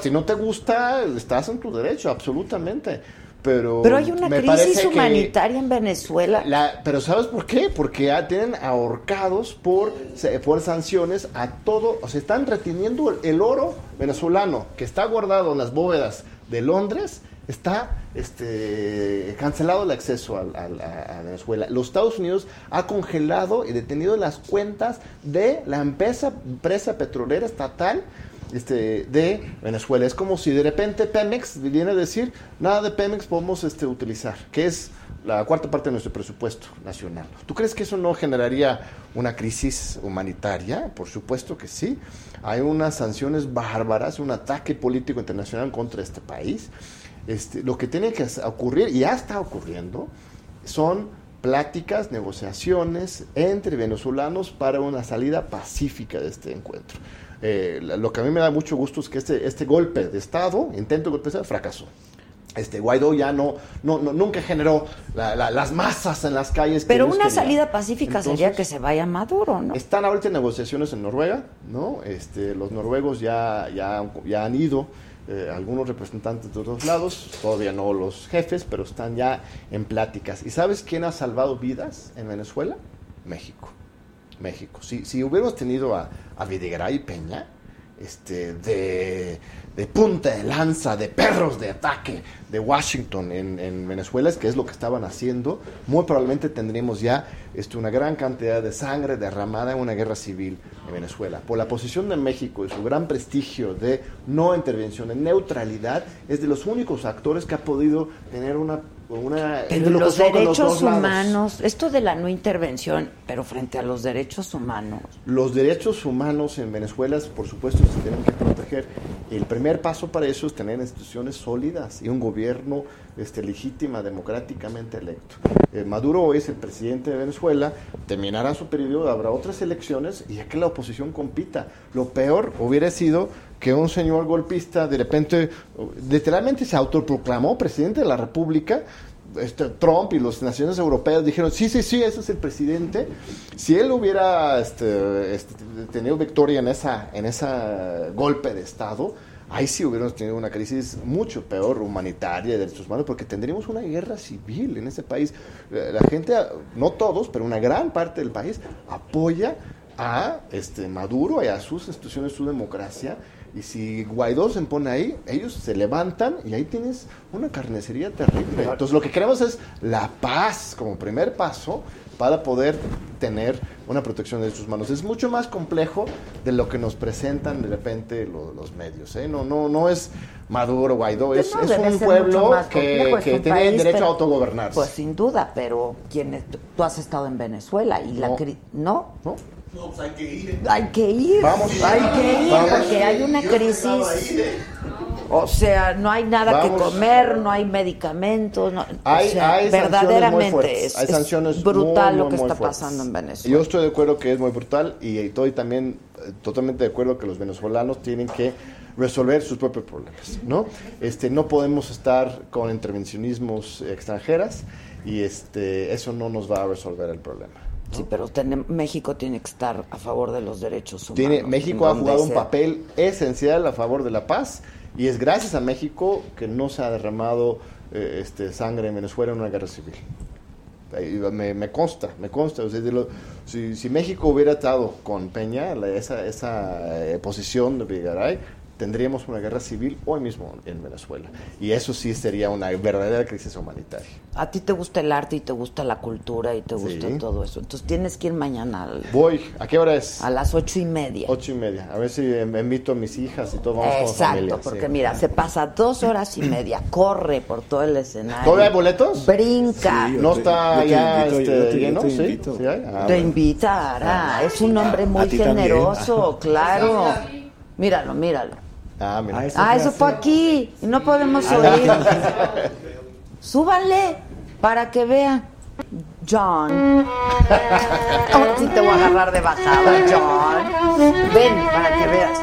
si no te gusta, estás en tu derecho, absolutamente. Pero hay una crisis humanitaria en Venezuela. Pero ¿sabes por qué? Porque ya tienen ahorcados por sanciones a todo. O sea, están reteniendo el oro venezolano que está guardado en las bóvedas de Londres. Está cancelado el acceso a Venezuela. Los Estados Unidos ha congelado y detenido las cuentas de la empresa petrolera estatal de Venezuela. Es como si de repente Pemex viniera a decir, nada de Pemex podemos utilizar, que es la cuarta parte de nuestro presupuesto nacional. ¿Tú crees que eso no generaría una crisis humanitaria? Por supuesto que sí. Hay unas sanciones bárbaras, un ataque político internacional contra este país. Lo que tiene que ocurrir, y ya está ocurriendo, son pláticas, negociaciones entre venezolanos para una salida pacífica de este encuentro. Lo que a mí me da mucho gusto es que este golpe de Estado, intento de golpe de Estado, fracasó. Guaidó ya nunca generó las masas en las calles. Pero que una salida pacífica sería que se vaya Maduro, ¿no? Están ahorita en negociaciones en Noruega, ¿no? Los noruegos ya han ido. Algunos representantes de otros lados, todavía no los jefes, pero están ya en pláticas. ¿Y sabes quién ha salvado vidas en Venezuela? México. Si hubiéramos tenido a Videgaray y Peña, de punta de lanza, de perros de ataque de Washington en Venezuela, que es lo que estaban haciendo, muy probablemente tendríamos ya una gran cantidad de sangre derramada en una guerra civil en Venezuela. Por la posición de México y su gran prestigio de no intervención, de neutralidad, es de los únicos actores que ha podido tener una pero los derechos humanos, esto de la no intervención, pero frente a los derechos humanos. Los derechos humanos en Venezuela, por supuesto, se tienen que proteger. El primer paso para eso es tener instituciones sólidas y un gobierno legítima, democráticamente electo. Maduro hoy es el presidente de Venezuela, terminará su periodo, habrá otras elecciones y ya que la oposición compita. Lo peor hubiera sido que un señor golpista de repente, literalmente se autoproclamó presidente de la República. Trump y las naciones europeas dijeron, sí, ese es el presidente. Si él hubiera tenido victoria en esa golpe de Estado, ahí sí hubiéramos tenido una crisis mucho peor humanitaria de derechos humanos, porque tendríamos una guerra civil en ese país. La gente, no todos, pero una gran parte del país apoya a Maduro y a sus instituciones, su democracia. Y si Guaidó se pone ahí, ellos se levantan y ahí tienes una carnicería terrible. Entonces lo que queremos es la paz como primer paso para poder tener una protección de derechos humanos. Es mucho más complejo de lo que nos presentan de repente los medios, ¿eh? No es Maduro, Guaidó, es un pueblo que tiene el derecho a autogobernarse. Pues sin duda, pero tú has estado en Venezuela y No, pues hay que ir. Hay que ir, porque hay una crisis. O sea, no hay nada que comer, no hay medicamentos. Hay verdaderamente es brutal lo que está pasando en Venezuela. Yo estoy de acuerdo que es muy brutal y estoy también totalmente de acuerdo que los venezolanos tienen que resolver sus propios problemas, ¿no? No podemos estar con intervencionismos extranjeras y eso no nos va a resolver el problema. Sí, pero México tiene que estar a favor de los derechos humanos. México ha jugado un papel esencial a favor de la paz y es gracias a México que no se ha derramado sangre en Venezuela en una guerra civil. Me consta. O sea, si México hubiera estado con Peña, esa posición de Videgaray, tendríamos una guerra civil hoy mismo en Venezuela. Y eso sí sería una verdadera crisis humanitaria. A ti te gusta el arte y te gusta la cultura y te gusta todo eso. Entonces tienes que ir mañana. Voy. ¿A qué hora es? A las 8:30. 8:30. A ver si me invito a mis hijas y todo. Vamos con la familia. Exacto, porque mira, se pasa 2 horas y media. Corre por todo el escenario. ¿Todavía hay boletos? Brinca. Sí, no está ya lleno. Te invitará. Es un hombre muy generoso, claro. Míralo. Ah, eso fue aquí. No podemos oír. súbanle para que vean. John, ahora sí te voy a agarrar de bajada, John. Ven para que veas.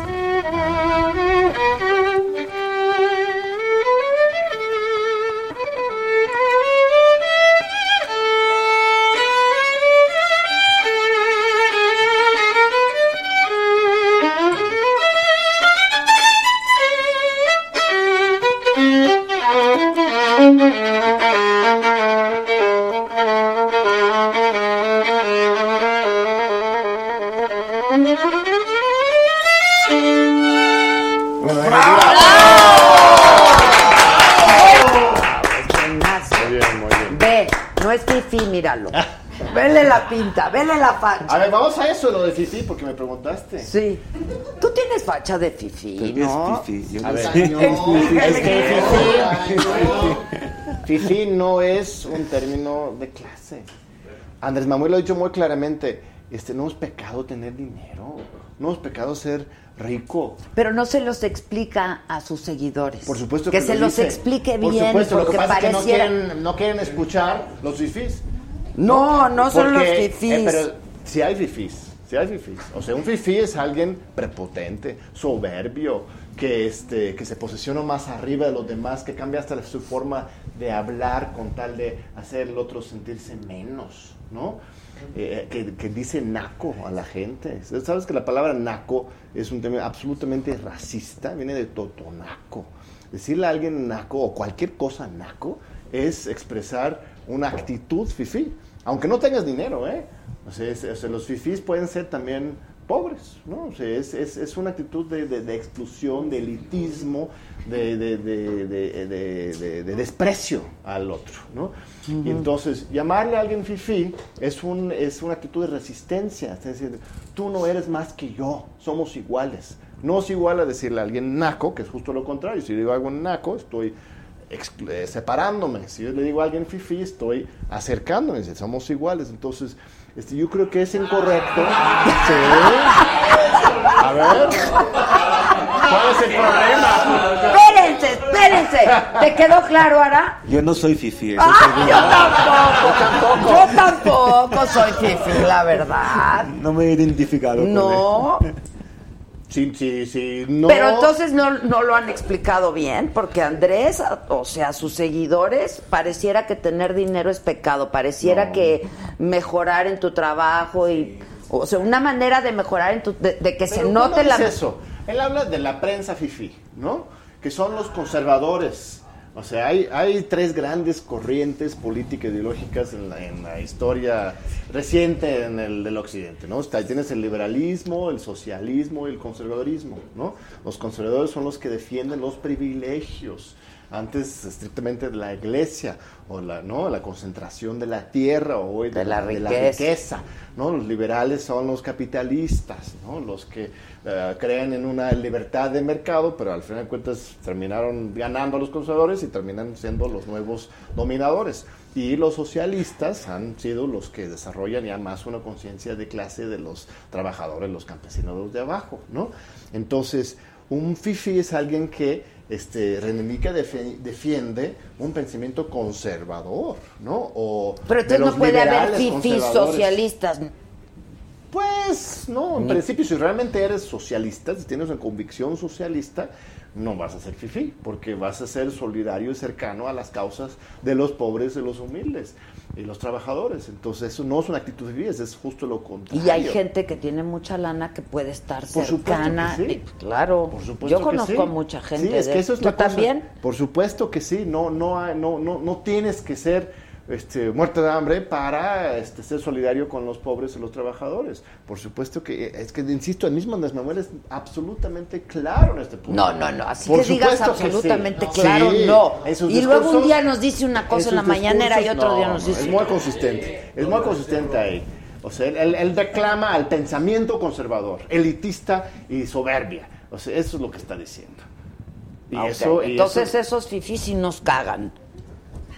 Míralo. Vele la pinta, vele la facha. A ver, vamos a eso, lo de fifí, porque me preguntaste. Sí. Tú tienes facha de fifí, ¿no? Es fifí. A ver, es que fifí no es un término de clase. Andrés Manuel lo ha dicho muy claramente. No es pecado tener dinero, no es pecado ser rico. Pero no se los explica a sus seguidores. Por supuesto que se los explique bien. Por supuesto, lo que pasa es que no quieren escuchar los fifís. No son los fifís. Pero si hay fifís. O sea, un fifí es alguien prepotente, soberbio, que se posiciona más arriba de los demás, que cambia hasta su forma de hablar con tal de hacer el otro sentirse menos, ¿no? Que dice naco a la gente. Sabes que la palabra naco es un tema absolutamente racista, viene de totonaco. Decirle a alguien naco o cualquier cosa naco es expresar una actitud fifí, aunque no tengas dinero, ¿eh? O sea, los fifís pueden ser también pobres, ¿no? O sea, es una actitud de exclusión, de elitismo, de desprecio al otro, ¿no? Uh-huh. Y entonces, llamarle a alguien fifí es una actitud de resistencia. Es decir, tú no eres más que yo, somos iguales. No es igual a decirle a alguien naco, que es justo lo contrario. Si le digo a alguien naco, estoy separándome. Si yo le digo a alguien fifí, estoy acercándome. Si somos iguales, entonces... yo creo que es incorrecto. Sí. A ver. ¿Cuál es el problema? Espérense. ¿Te quedó claro, Ara? Yo no soy fifí. Yo tampoco soy fifí, la verdad. No me he identificado con no. él. Sí, no. Pero entonces no lo han explicado bien, porque Andrés, o sea, sus seguidores, pareciera que tener dinero es pecado, pareciera que mejorar en tu trabajo y, o sea, una manera de mejorar en tu, de que pero se note la. Es eso. Él habla de la prensa fifí, ¿no? Que son los conservadores. O sea, hay tres grandes corrientes políticas ideológicas en la historia reciente del occidente, ¿no? Tienes el liberalismo, el socialismo y el conservadorismo, ¿no? Los conservadores son los que defienden los privilegios, antes estrictamente de la iglesia, o la concentración de la tierra, o hoy de la riqueza, ¿no? Los liberales son los capitalistas, ¿no? Los que creen en una libertad de mercado, pero al final de cuentas terminaron ganando a los conservadores y terminan siendo los nuevos dominadores. Y los socialistas han sido los que desarrollan ya más una conciencia de clase de los trabajadores, los campesinos de abajo, ¿no? Entonces, un fifí es alguien que renemica, defiende un pensamiento conservador, ¿no? O pero entonces no puede haber fifís socialistas. Pues no, en principio, si realmente eres socialista, si tienes una convicción socialista, no vas a ser fifí, porque vas a ser solidario y cercano a las causas de los pobres, de los humildes y los trabajadores. Entonces, eso no es una actitud fifí, es justo lo contrario. Y hay gente que tiene mucha lana que puede estar por cercana. Supuesto que sí. Claro. Por supuesto. Yo conozco que sí. a mucha gente. Sí, es que eso es la cosa. ¿También? Por supuesto que sí. No tienes que ser muerta de hambre para ser solidario con los pobres y los trabajadores. Por supuesto que, es que insisto, el mismo Andrés Manuel es absolutamente claro en este punto. No, así por que digas absolutamente que sí. Claro, sí. No. Y luego un día nos dice una cosa en la mañanera y otro día nos dice... Es muy consistente, ahí. O sea, él declama al pensamiento conservador, elitista y soberbia. O sea, eso es lo que está diciendo. Y okay. Entonces esos fifís sí nos cagan.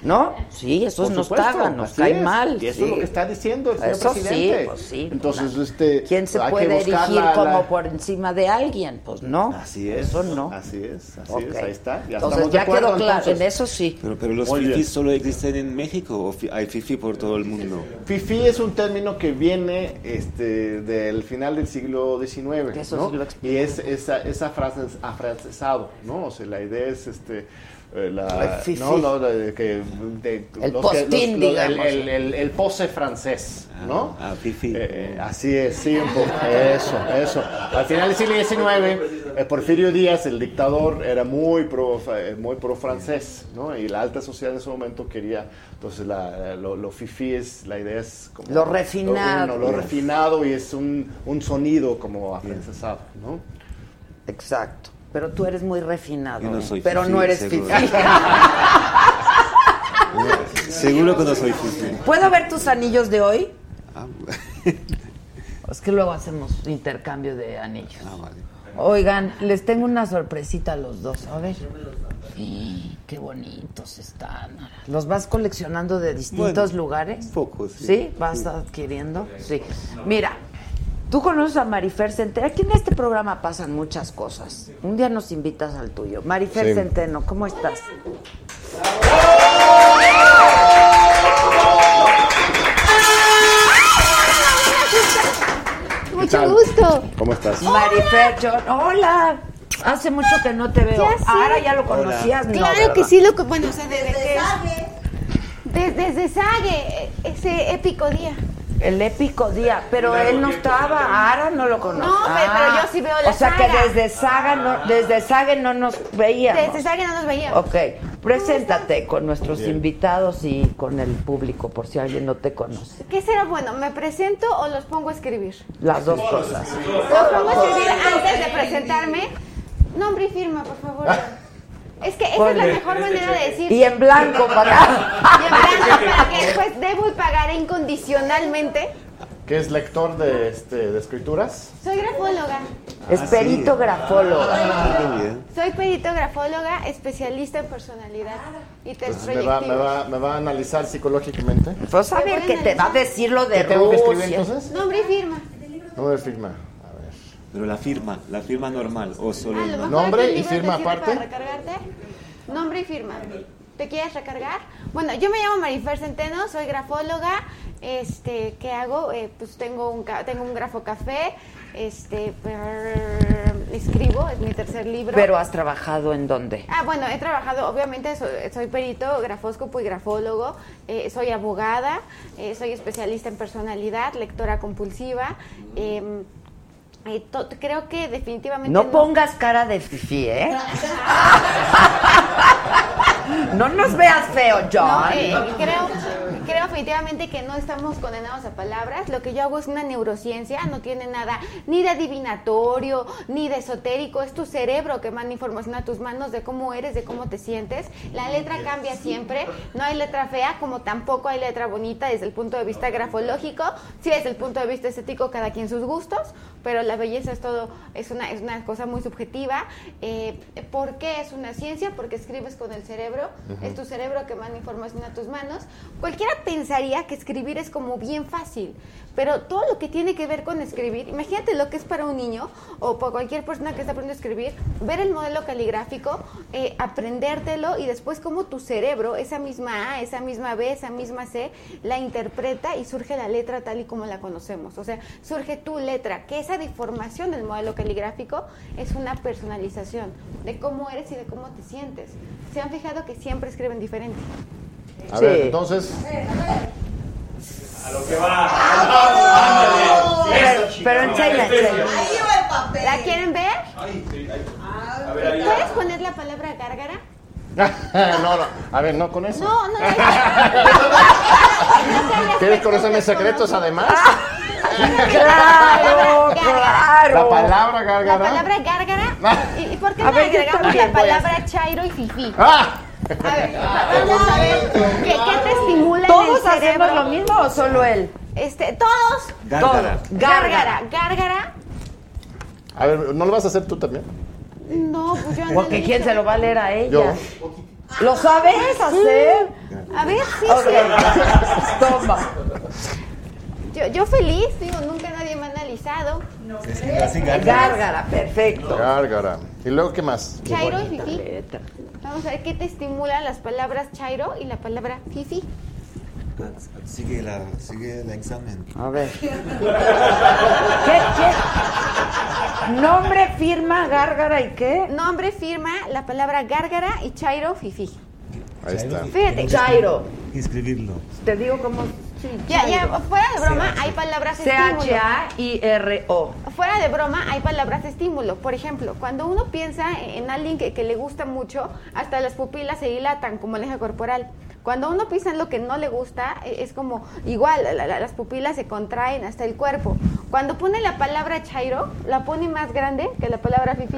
¿no? Sí, esos nos pagan, nos caen mal. Y eso es lo que está diciendo el señor presidente. Sí, pues sí. Entonces, ¿quién se puede erigir como por encima de alguien? Pues no. Así es. Eso no. Así es, así es. Ahí está. Entonces, ya quedó claro, en eso sí. Pero los fifís solo existen en México, ¿o hay fifí por todo el mundo? Fifí es un término que viene del final del siglo XIX, ¿no? Y es esa frase es afrancesado, ¿no? O sea, la idea es el pose francés, ¿no? Ah, fifi. Así es, sí, un poco. Eso. Al final del siglo XIX, Porfirio Díaz, el dictador, era muy pro francés, ¿no? Y la alta sociedad en ese momento quería, entonces lo fifi es, la idea es como lo refinado. Lo refinado, y es un sonido como afrancesado, ¿no? Exacto. Pero tú eres muy refinado. Yo no soy pero fifí, no eres fifí. Seguro que no soy fifí. ¿Puedo ver tus anillos de hoy? Ah, es que luego hacemos intercambio de anillos. Ah, vale. Oigan, les tengo una sorpresita a los dos. A ver. Sí, qué bonitos están. ¿Los vas coleccionando de distintos lugares? Un poco, sí. ¿Sí? ¿Vas adquiriendo? Sí. Mira. Tú conoces a Marifer Centeno. Aquí en este programa pasan muchas cosas. Un día nos invitas al tuyo. Marifer Centeno, ¿cómo estás? Mucho gusto. ¿Cómo estás? Marifer, hola. Hace mucho que no te veo. Ahora ya lo conocías, ¿no? Claro que sí, bueno, o sea, desde Sague, ese épico día. El épico día, pero él no estaba, Ara no lo conoce. No, pero yo sí veo la saga. O sea que desde Saga no nos veíamos. Desde Saga no nos veíamos. Ok, preséntate con nuestros invitados y con el público, por si alguien no te conoce. ¿Qué será bueno? ¿Me presento o los pongo a escribir? Las dos cosas. Los pongo a escribir antes de presentarme. Nombre y firma, por favor. Es que esa es la mejor manera de decir. Y en blanco para que después debo pagar incondicionalmente. ¿Qué es lector de escrituras? Soy grafóloga. Es perito grafóloga. Soy perito grafóloga, especialista en personalidad y test proyectivos. ¿Me va a analizar psicológicamente? Pues a ver, que te va a decir lo de Rusia. Nombre y firma. Nombre y firma. Pero la firma normal o solo nombre y firma aparte. Nombre y firma. ¿Te quieres recargar? Bueno, yo me llamo Marifer Centeno, soy grafóloga. ¿Qué hago? Pues tengo un grafo café. Escribo, es mi tercer libro. ¿Pero has trabajado en dónde? Ah, bueno, he trabajado, obviamente soy perito, grafóscopo y grafólogo, soy abogada, soy especialista en personalidad, lectora compulsiva. Creo que definitivamente no pongas cara de fifí, ¿eh? No nos veas feo, John. No, creo definitivamente que no estamos condenados a palabras. Lo que yo hago es una neurociencia, no tiene nada ni de adivinatorio, ni de esotérico. Es tu cerebro que manda información a tus manos de cómo eres, de cómo te sientes. La letra cambia siempre. No hay letra fea, como tampoco hay letra bonita desde el punto de vista grafológico. Sí, desde el punto de vista estético, cada quien sus gustos, pero la belleza es una cosa muy subjetiva. ¿Por qué es una ciencia? Porque escribes con el cerebro, es tu cerebro que manda información a tus manos. Cualquiera pensaría que escribir es como bien fácil, pero todo lo que tiene que ver con escribir, imagínate lo que es para un niño o para cualquier persona que está aprendiendo a escribir, ver el modelo caligráfico, aprendértelo y después cómo tu cerebro, esa misma A, esa misma B, esa misma C, la interpreta y surge la letra tal y como la conocemos. O sea, surge tu letra, que esa deformación del modelo caligráfico es una personalización de cómo eres y de cómo te sientes. ¿Se han fijado que siempre escriben diferente? A ver, entonces... A lo que va. Pero enséñale. Ahí va el papel. ¿La quieren ver? Ay, sí, ahí. A ver, ahí. ¿Puedes poner la palabra gárgara? No. A ver, no con eso. No. ¿Quieres conocer mis secretos además? ¡Claro! La palabra gárgara. ¿Y por qué no agregamos la palabra chairo y fifí? A ver, vamos a ver qué te estimula en el cerebro. ¿Todos hacemos lo mismo o solo él? Todos. Gárgara. A ver, ¿no lo vas a hacer tú también? No, pues yo no. Porque ¿quién se lo va a leer a ella? Yo. ¿Lo sabes hacer? A ver, sí, sí. Toma. Yo feliz, digo, nunca nadie me ha analizado. No, sí, así gárgara, perfecto. Gárgara. ¿Y luego qué más? Chairo y fifí. Vamos a ver qué te estimulan las palabras chairo y la palabra fifí. Sigue el examen. A ver. ¿Qué? Nombre, firma, gárgara y qué? Nombre, firma, la palabra gárgara y chairo, fifí. Ahí está. Fíjate, chairo. Inscribirlo. Te digo cómo. Sí, ya, fuera de broma, hay palabras estímulo. C-H-A-I-R-O. Fuera de broma, hay palabras estímulo. Por ejemplo, cuando uno piensa en alguien que le gusta mucho, hasta las pupilas se dilatan, como el eje corporal. Cuando uno piensa en lo que no le gusta, es como igual, las pupilas se contraen hasta el cuerpo. Cuando pone la palabra chairo, la pone más grande que la palabra fifí.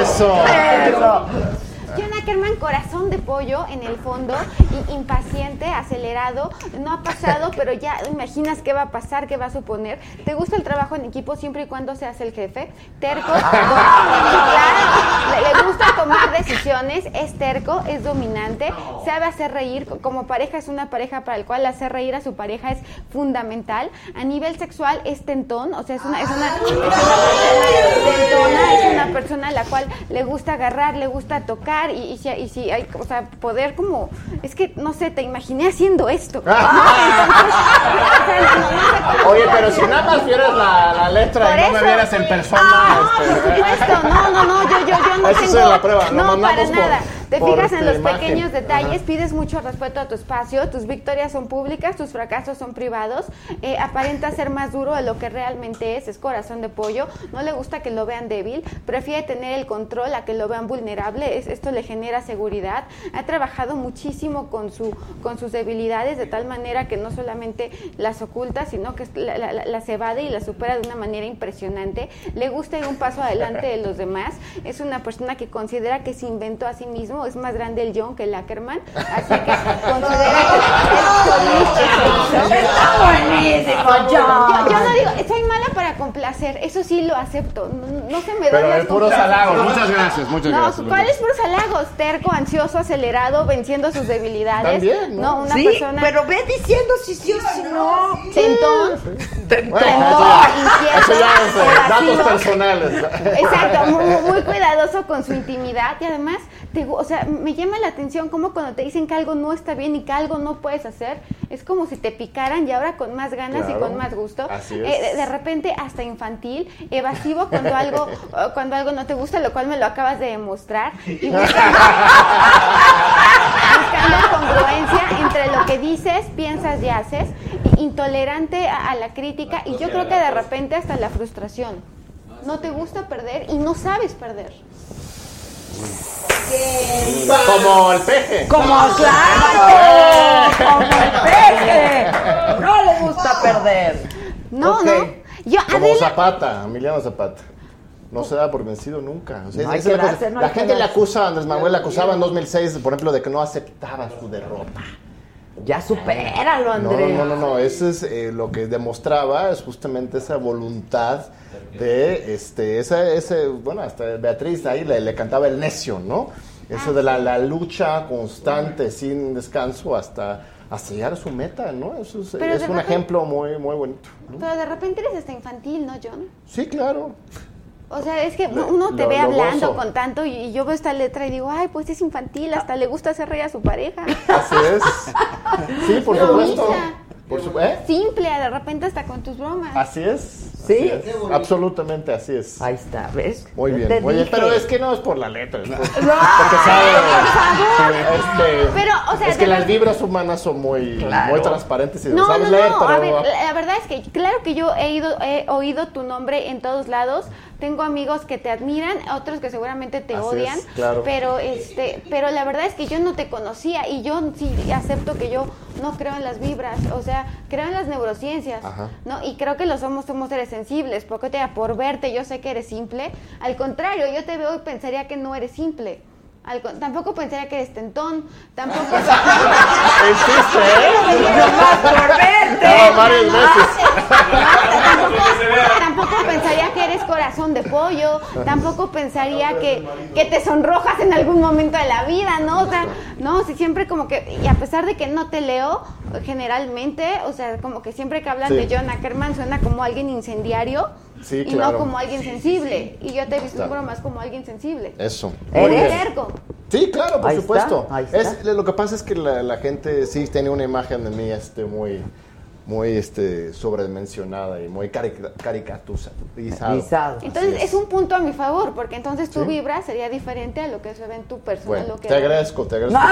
¡Eso! Ackerman, corazón de pollo en el fondo, impaciente, acelerado, no ha pasado, pero ya imaginas qué va a pasar, qué va a suponer. ¿Te gusta el trabajo en equipo siempre y cuando seas el jefe? Terco, le gusta tomar decisiones, es terco, es dominante, sabe hacer reír, como pareja es una pareja para el cual hacer reír a su pareja es fundamental. A nivel sexual es tentón, o sea, es una persona a la cual le gusta agarrar, le gusta tocar y si hay, o sea, poder como, es que, no sé, te imaginé haciendo esto, ¿no? Entonces, oye, pero si nada más vieras la letra por y no eso, me vieras en persona. No, por supuesto, yo no eso tengo la prueba. No, para nada. Te fijas en los imagen. Pequeños detalles, ajá. Pides mucho respeto a tu espacio, tus victorias son públicas, tus fracasos son privados, aparenta ser más duro de lo que realmente es corazón de pollo, no le gusta que lo vean débil, prefiere tener el control a que lo vean vulnerable, esto le genera seguridad, ha trabajado muchísimo con sus debilidades de tal manera que no solamente las oculta, sino que las evade y las supera de una manera impresionante, le gusta ir un paso adelante de los demás, es una persona que considera que se inventó a sí mismo, es más grande el John que el Ackerman, así que considera que está buenísimo, John. Yo no digo, soy mala para complacer, eso sí lo acepto, no se me da. Pero es puros halagos, muchas gracias. No, ¿cuáles puros halagos? Terco, ansioso, acelerado, venciendo sus debilidades. También, ¿no? Una sí, persona... pero ve diciendo si sí o si no. Tentón. Eso ya, datos personales. Exacto, muy cuidadoso con su intimidad y además, o sea, me llama la atención como cuando te dicen que algo no está bien y que algo no puedes hacer, es como si te picaran y ahora con más ganas, claro, y con más gusto. Así es. De repente hasta infantil, evasivo cuando algo no te gusta, lo cual me lo acabas de demostrar. Y buscando congruencia entre lo que dices, piensas y haces, intolerante a la crítica y yo creo que de repente hasta la frustración. No te gusta perder y no sabes perder. Como el peje. Como el peje. No le gusta perder. No. Como Zapata, Emiliano Zapata. No se da por vencido nunca. O sea, no es darse, la gente le acusa, Andrés Manuel le acusaba en 2006, por ejemplo, de que no aceptaba su derrota. Ya supéralo, Andrés. No. Eso es lo que demostraba, es justamente esa voluntad de hasta Beatriz ahí le cantaba el necio, ¿no? Eso de la lucha constante, sin descanso, hasta llegar a su meta, ¿no? Eso es un ejemplo muy, muy bonito, ¿no? Pero de repente eres hasta infantil, ¿no, John? Sí, claro. O sea, es que uno te ve hablando gozo con tanto y yo veo esta letra y digo, ay, pues es infantil, hasta le gusta hacer reír a su pareja. Así es. Sí, por supuesto. Simple, de repente hasta con tus bromas. Así es. Sí. Así es. Absolutamente así es. Ahí está, ¿ves? Muy bien. Oye, pero es que no es por la letra. No. Porque sabe. Pero, o sea, es que las vibras humanas son muy, claro, muy transparentes y no sabes leer. No. Pero... a ver, la verdad es que claro que yo he oído tu nombre en todos lados. Tengo amigos que te admiran, otros que seguramente te así odian, es, claro, pero la verdad es que yo no te conocía y yo sí acepto que yo no creo en las vibras, o sea, creo en las neurociencias, ajá, ¿no? Y creo que somos seres sensibles, porque por verte yo sé que eres simple, al contrario, yo te veo y pensaría que no eres simple. Tampoco pensaría que eres tentón, tampoco... ¿Existe, más por verte! No, varias veces. Tampoco pensaría que eres corazón de pollo, tampoco pensaría que te sonrojas en algún momento de la vida, ¿no? O sea, no, si siempre como que... Y a pesar de que no te leo, generalmente, o sea, como que siempre que hablan de John Ackerman suena como alguien incendiario. Sí, claro. Y no como alguien sensible. Y yo te he visto más como alguien sensible. Eso. ¿Eres terco? Sí, claro, por supuesto. Es, lo que pasa es que la gente sí tiene una imagen de mí muy sobredimensionada y muy caricaturizado. Entonces es un punto a mi favor, porque entonces tu vibra sería diferente a lo que se ve en tu persona. Bueno, te agradezco. No, sensibilidad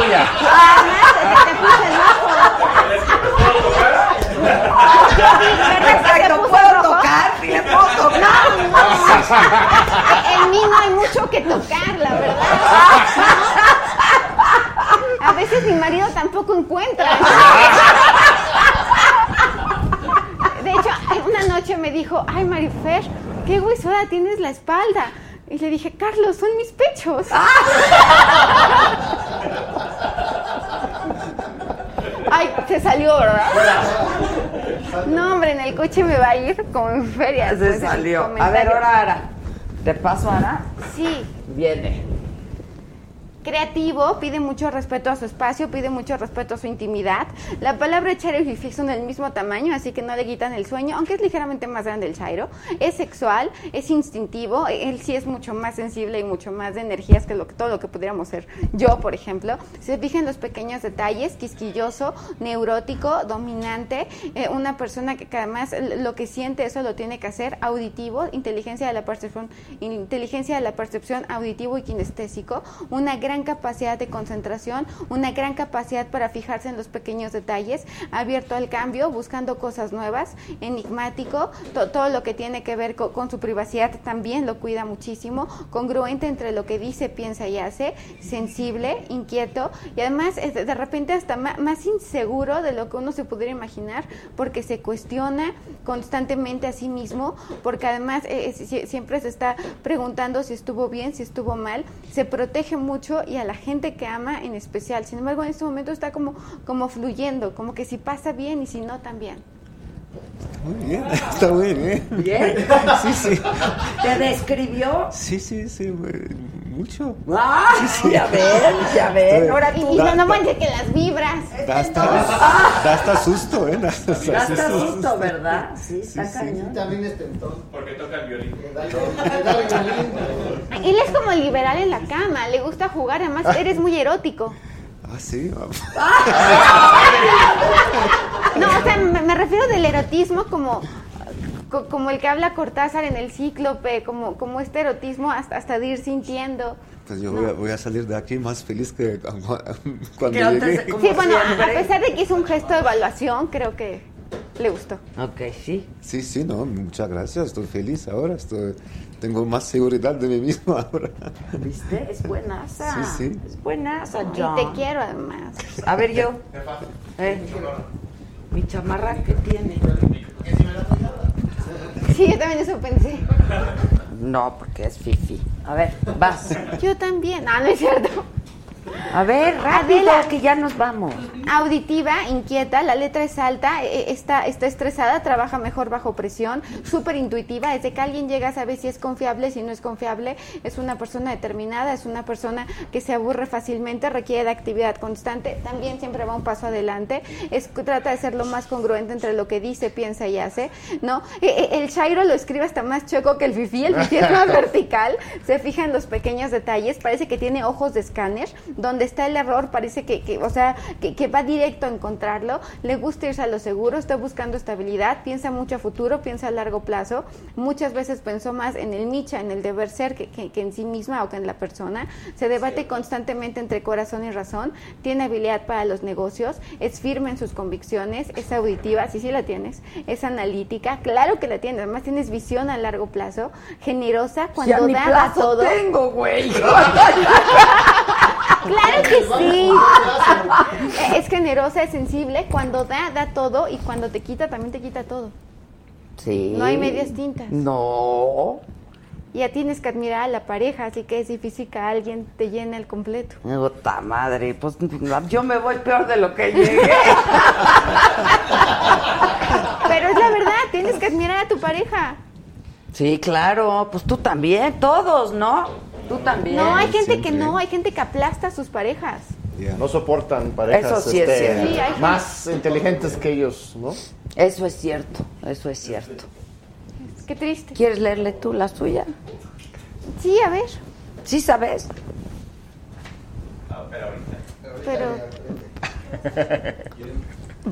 tuya. Además, te puse el ojo. Exacto, puedo tocar, si le puedo tocar. No, en mí no hay mucho que tocar, la verdad. A veces mi marido tampoco encuentra. De hecho, una noche me dijo, ay, Marifer, qué huesuda tienes la espalda. Y le dije, Carlos, son mis pechos. Ay, se salió, ¿verdad? No, hombre, en el coche me va a ir como en feria. Se salió. A ver, ahora, Ara. ¿Te paso, Ara? Sí. Viene. Creativo, pide mucho respeto a su espacio, pide mucho respeto a su intimidad. La palabra chairo y fifi son del mismo tamaño, así que no le quitan el sueño, aunque es ligeramente más grande el chairo. Es sexual, es instintivo, él sí es mucho más sensible y mucho más de energías que todo lo que pudiéramos ser yo, por ejemplo. Se fija en los pequeños detalles, quisquilloso, neurótico, dominante, una persona que además lo que siente eso lo tiene que hacer, auditivo, inteligencia de la percepción, auditivo y kinestésico, una gran capacidad de concentración, una gran capacidad para fijarse en los pequeños detalles, abierto al cambio, buscando cosas nuevas, enigmático, todo lo que tiene que ver con su privacidad también lo cuida muchísimo, congruente entre lo que dice, piensa y hace, sensible, inquieto y además de repente hasta más inseguro de lo que uno se pudiera imaginar porque se cuestiona constantemente a sí mismo, porque además siempre se está preguntando si estuvo bien, si estuvo mal, se protege mucho y a la gente que ama en especial. Sin embargo, en este momento está como fluyendo, como que si pasa bien y si no, también. Muy bien, está muy bien. ¿Bien? Sí, sí. ¿Te describió? Sí, mucho. ¡Ah! Sí. Ya ven. Ahora tú. Y no manches que las vibras. Da hasta susto, ¿eh? Da hasta susto, ¿verdad? Sí, está cañón. Sí, también es tentón. Porque toca el violín. Él es como liberal en la cama, le gusta jugar, además eres muy erótico. Ah, sí. No, o sea, me refiero del erotismo como el que habla Cortázar en El Cíclope, como este erotismo hasta de ir sintiendo. Pues yo voy a salir de aquí más feliz que cuando llegué. Sí, bueno, a pesar de que es un gesto de evaluación, creo que le gustó. Ok, sí. Sí, no, muchas gracias, estoy feliz ahora, tengo más seguridad de mí mismo ahora. ¿Viste? Es buenaza. Sí. Es buenaza, John. Y te quiero, además. A ver, yo. Mi chamarra, ¿qué tiene? Sí, yo también eso pensé. No, porque es fifi. A ver, vas. Yo también. No es cierto. A ver, rápido, que ya nos vamos. Auditiva, inquieta, la letra es alta, está estresada, trabaja mejor bajo presión, súper intuitiva, desde que alguien llega sabe si es confiable, si no es confiable, es una persona determinada, es una persona que se aburre fácilmente, requiere de actividad constante, también siempre va un paso adelante, trata de ser lo más congruente entre lo que dice, piensa y hace, ¿no? El chairo lo escribe hasta más chueco que el fifí es más vertical, se fija en los pequeños detalles, parece que tiene ojos de escáner, donde está el error parece que va directo a encontrarlo, le gusta irse a lo seguro, está buscando estabilidad, piensa mucho a futuro, piensa a largo plazo, muchas veces pensó más en el micha, en el deber ser que en sí misma o que en la persona, se debate constantemente entre corazón y razón, tiene habilidad para los negocios, es firme en sus convicciones, es auditiva, sí la tienes, es analítica, claro que la tienes, además tienes visión a largo plazo, generosa, cuando da a todo. Ya ni plazo tengo, güey. ¡Claro que sí! Es generosa, es sensible, cuando da todo y cuando te quita, también te quita todo. Sí. No hay medias tintas. No. ya tienes que admirar a la pareja, así que es difícil que alguien te llene el completo. Me digo, ta madre, pues yo me voy peor de lo que llegué. Pero es la verdad, tienes que admirar a tu pareja. Sí, claro, pues tú también, todos, ¿no? Tú también. No, hay gente siempre. Que no, hay gente que aplasta a sus parejas. Yeah. No soportan parejas eso sí es sí, hay más inteligentes que ellos, ¿no? Eso es cierto, eso es cierto. Qué triste. ¿Quieres leerle tú la suya? Sí, a ver. ¿Sí sabes? No, pero ahorita.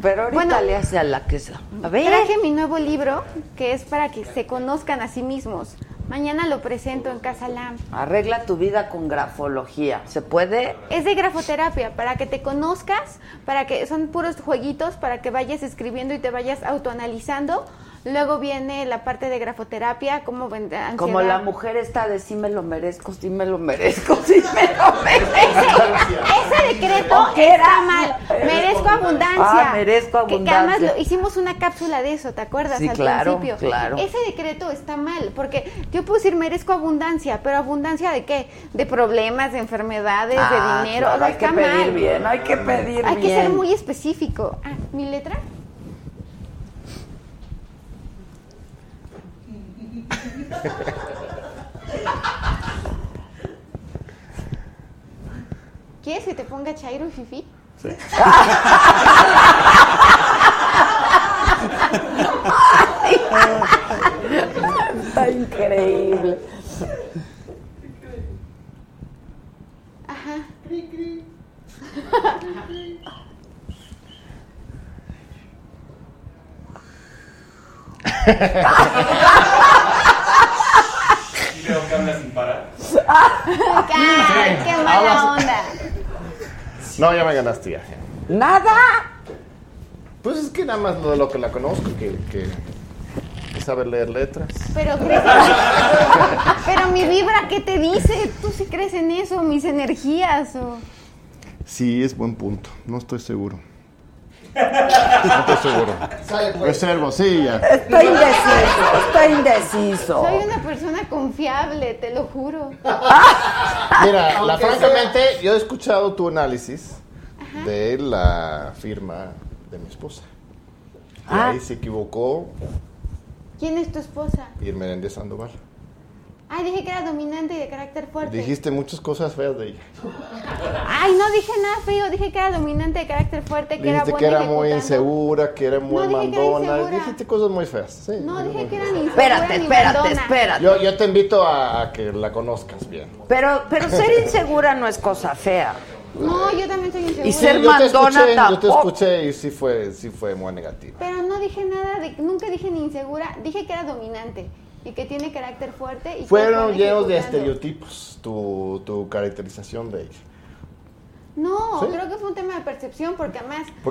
Pero ahorita bueno, le hace a la que sea. A ver. Traje mi nuevo libro, que es para que se conozcan a sí mismos. Mañana lo presento en Casa Lam. Arregla tu vida con grafología. ¿Se puede? Es de grafoterapia, para que te conozcas, para que son puros jueguitos, para que vayas escribiendo y te vayas autoanalizando. Luego viene la parte de grafoterapia, como ansiedad. Como la mujer está de sí me lo merezco, sí me lo merezco, sí me lo merezco. Ese decreto está mal. Merezco abundancia. Ah, merezco abundancia. Que además hicimos una cápsula de eso, ¿te acuerdas? Sí, al claro, principio. Claro. Ese decreto está mal, porque yo puedo decir merezco abundancia, pero ¿abundancia de qué? De problemas, de enfermedades, de dinero. Claro, hay que pedir mal. Bien, hay que pedir bien. Hay que ser muy específico. Ah, ¿mi letra? ¿Quieres que te ponga Chairo y Fifi? Sí. Está increíble. Ajá. Creo que habla sin parar. ¡Ay, qué mala onda! No, ya me ganaste ya. ¿Nada? Pues es que nada más lo de lo que la conozco, que sabe leer letras. Pero crees pero mi vibra, ¿qué te dice? ¿Tú sí crees en eso? ¿Mis energías? O... Sí, es buen punto. No estoy seguro. Reservo, sí, ya. Estoy indeciso, Soy una persona confiable, te lo juro. Mira, francamente, yo he escuchado tu análisis. Ajá. De la firma de mi esposa. Y ahí se equivocó. ¿Quién es tu esposa? Irma Eréndira Sandoval. Ay, dije que era dominante y de carácter fuerte. Dijiste muchas cosas feas de ella. Ay, no dije nada feo. Dije que era dominante de carácter fuerte, que era buena. Dijiste que era muy insegura, que era muy mandona. Dijiste cosas muy feas. Sí, no, dije que era ni insegura. Espérate. Yo te invito a que la conozcas bien. Pero ser insegura no es cosa fea. No, yo también soy insegura. Y ser mandona tampoco. Yo te escuché y sí fue muy negativa. Pero no dije nada, nunca dije ni insegura. Dije que era dominante. Y que tiene carácter fuerte. Y fueron llenos de estereotipos tu caracterización de ella. No, ¿sí? Creo que fue un tema de percepción, porque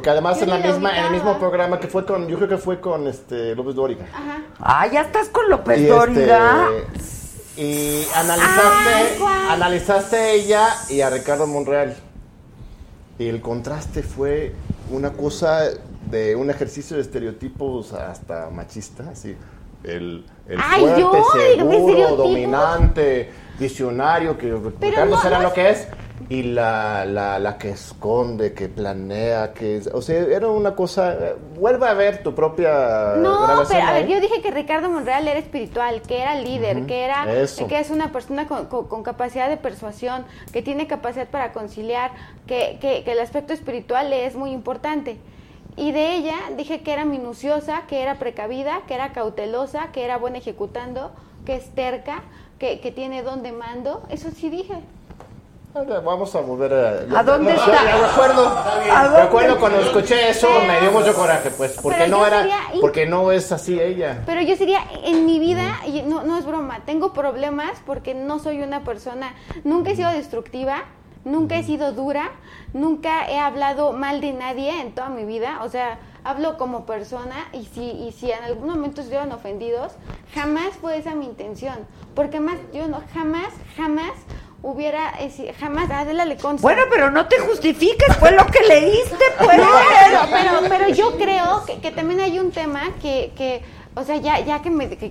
además en el mismo programa que fue con, yo creo que fue con López Dóriga. Ajá. Ah, ya estás con López Dóriga. Y analizaste a ella y a Ricardo Monreal. Y el contraste fue una cosa de un ejercicio de estereotipos hasta machista, así. El fuerte, seguro, dominante, visionario, que Ricardo era lo que es, y la que esconde, que planea, que... O sea, era una cosa... Vuelve a ver tu propia grabación. No, pero a ver, yo dije que Ricardo Monreal era espiritual, que era líder, que es una persona con capacidad de persuasión, que tiene capacidad para conciliar, que el aspecto espiritual es muy importante. Y de ella dije que era minuciosa, que era precavida, que era cautelosa, que era buena ejecutando, que es terca, que tiene don de mando. Eso sí dije. Vamos a volver a... ¿A dónde está? Recuerdo cuando escuché eso, me dio mucho coraje, pues, porque no es así ella. Pero yo diría, en mi vida, y no es broma, tengo problemas porque no soy una persona, nunca he sido destructiva. Nunca he sido dura, nunca he hablado mal de nadie en toda mi vida, o sea, hablo como persona y si en algún momento estuvieron ofendidos, jamás fue esa mi intención, porque más yo no jamás hubiera, jamás, Adela le consta. Bueno, pero no te justifiques, fue lo que leíste, pues. No, pero yo creo que también hay un tema que O sea, ya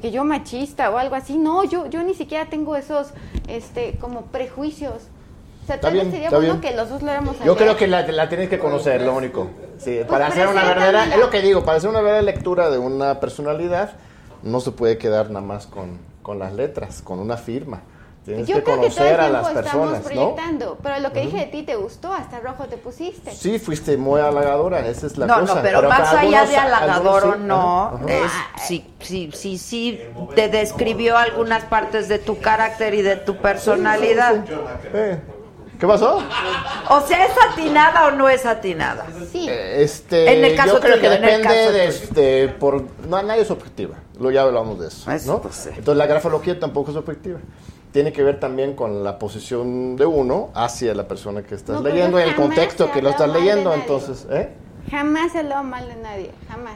que yo machista o algo así, no, yo ni siquiera tengo esos como prejuicios. O sea, tal vez sería bueno que los dos lo éramos. Yo creo que la tienes que conocer, lo único. Sí, pues para hacer una verdadera, es lo que digo, para hacer una verdadera lectura de una personalidad, no se puede quedar nada más con las letras, con una firma. Tienes que conocer a las personas, proyectando, ¿no? Pero lo que dije de ti te gustó, hasta rojo te pusiste. Sí, fuiste muy halagadora, esa es la cosa. No, pero más allá de halagador o no, sí, te describió algunas partes de tu carácter y de tu personalidad. ¿Qué pasó? O sea, ¿es atinada o no es atinada? Sí. En el caso yo creo que depende de no, nadie es objetiva. Ya hablamos de eso, ¿no? Entonces la grafología tampoco es objetiva. Tiene que ver también con la posición de uno hacia la persona que estás leyendo, en el contexto que lo estás leyendo, entonces, Jamás he hablado mal de nadie, jamás.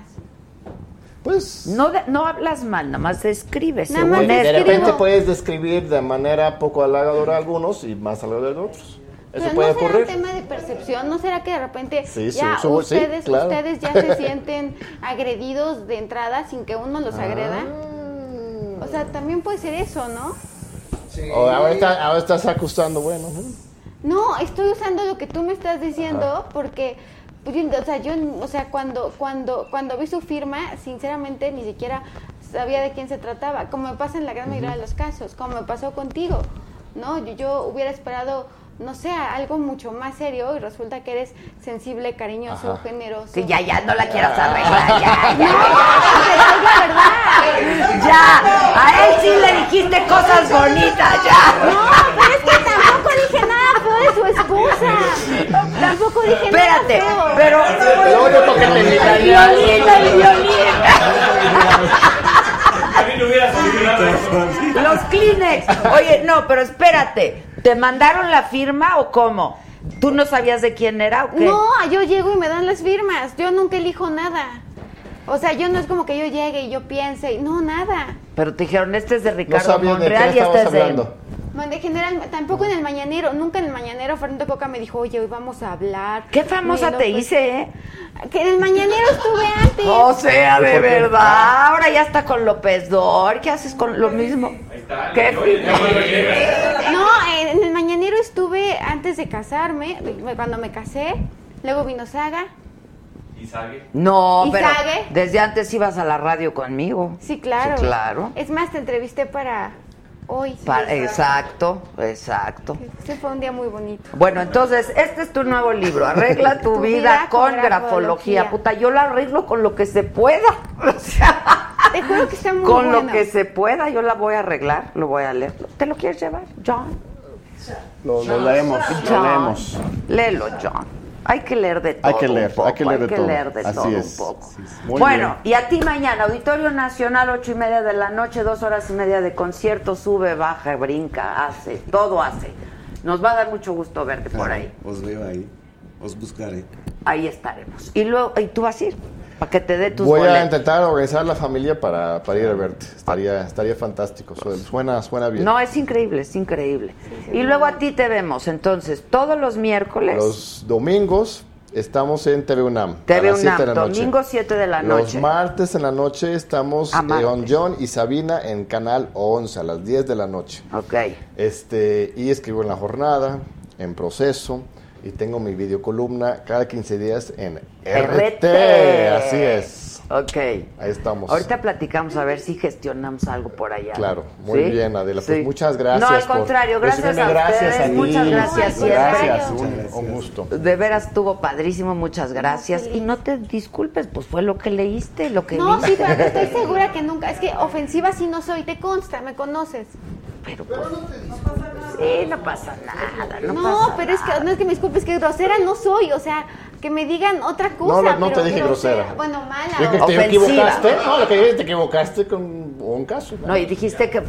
Pues no hablas mal, nada más describes. De repente puedes describir de manera poco halagadora a algunos y más halagadora a otros. Eso puede ocurrir. ¿Será un tema de percepción? ¿No será que de repente ustedes ya se sienten agredidos de entrada sin que uno los agreda? O sea, también puede ser eso, ¿no? Sí. O ahora estás acusando, bueno. No, estoy usando lo que tú me estás diciendo. Ajá. Porque, cuando vi su firma, sinceramente ni siquiera sabía de quién se trataba. Como me pasa en la gran mayoría de los casos, como me pasó contigo, ¿no? Yo hubiera esperado, no sé, algo mucho más serio y resulta que eres sensible, cariñoso, generoso. Que ya no la quieras arreglar, ya. Ya, a él sí le dijiste cosas bonitas, ya. No, pero es que tampoco dije nada feo de su esposa. Tampoco dije nada feo. Espérate, pero... Lo único que te invitaría... Los Kleenex. Oye, no, pero espérate. ¿Te mandaron la firma o cómo? ¿Tú no sabías de quién era o qué? No, yo llego y me dan las firmas. Yo nunca elijo nada. O sea, yo no es como que yo llegue y yo piense. No, nada. Pero te dijeron, este es de Ricardo Monreal y este es de general. Tampoco en el Mañanero. Nunca en el Mañanero Fernando Coca me dijo, oye, hoy vamos a hablar. Qué famosa te hice, ¿eh? Que en el Mañanero estuve antes. O sea, de verdad. Ahora ya está con López Dóriga. ¿Qué haces con lo mismo? Ahí está. ¿Qué? No, en el Mañanero estuve antes de casarme. Cuando me casé. Luego vino Saga. No, pero desde antes ibas a la radio conmigo. Sí, claro. Sí, claro. Es más, te entrevisté para hoy. Exacto. Este fue un día muy bonito. Bueno, entonces, este es tu nuevo libro. Arregla tu vida con grafología. Puta, yo la arreglo con lo que se pueda. O sea, te juro que está muy bueno. Con lo que se pueda, yo la voy a arreglar, lo voy a leer. ¿Te lo quieres llevar, John? Lo leemos. Léelo, John. Hay que leer de todo. Hay que leer de todo un poco. Bueno, bien. Y a ti mañana, Auditorio Nacional, 8:30 de la noche, 2 horas y media de concierto, sube, baja, brinca, hace, todo hace. Nos va a dar mucho gusto verte por ahí. Os veo ahí, os buscaré. Ahí estaremos. Y luego, ¿y tú vas a ir? Para que te dé tus boletos. Voy a intentar organizar la familia para ir a verte. Estaría fantástico. Suena bien. No, es increíble. Sí, y luego a ti te vemos. Entonces, todos los miércoles. Los domingos estamos en TV UNAM. TV UNAM, domingo 7 de la noche. Los martes en la noche estamos con John y Sabina en Canal 11 a las 10 de la noche. Ok. Y escribo en La Jornada, en Proceso. Y tengo mi videocolumna cada 15 días en RT. Así es. Ok. Ahí estamos. Ahorita platicamos a ver si gestionamos algo por allá. Claro. Muy bien, Adela. Sí. Pues muchas gracias. No, al contrario. Gracias a ustedes. Muchas gracias. Un gusto. De veras, estuvo padrísimo. Muchas gracias. Y no te disculpes, pues fue lo que leíste, lo que viste. Sí, pero estoy segura que nunca. Es que ofensiva sí no soy. Te consta, me conoces. Pero no pasa nada. Pero es que no es que me disculpes, es que grosera no soy, o sea, que me digan otra cosa. No, te dije grosera. Bueno, mala. ¿Te equivocaste? No, lo que dijiste, te equivocaste con un caso. No, y dijiste que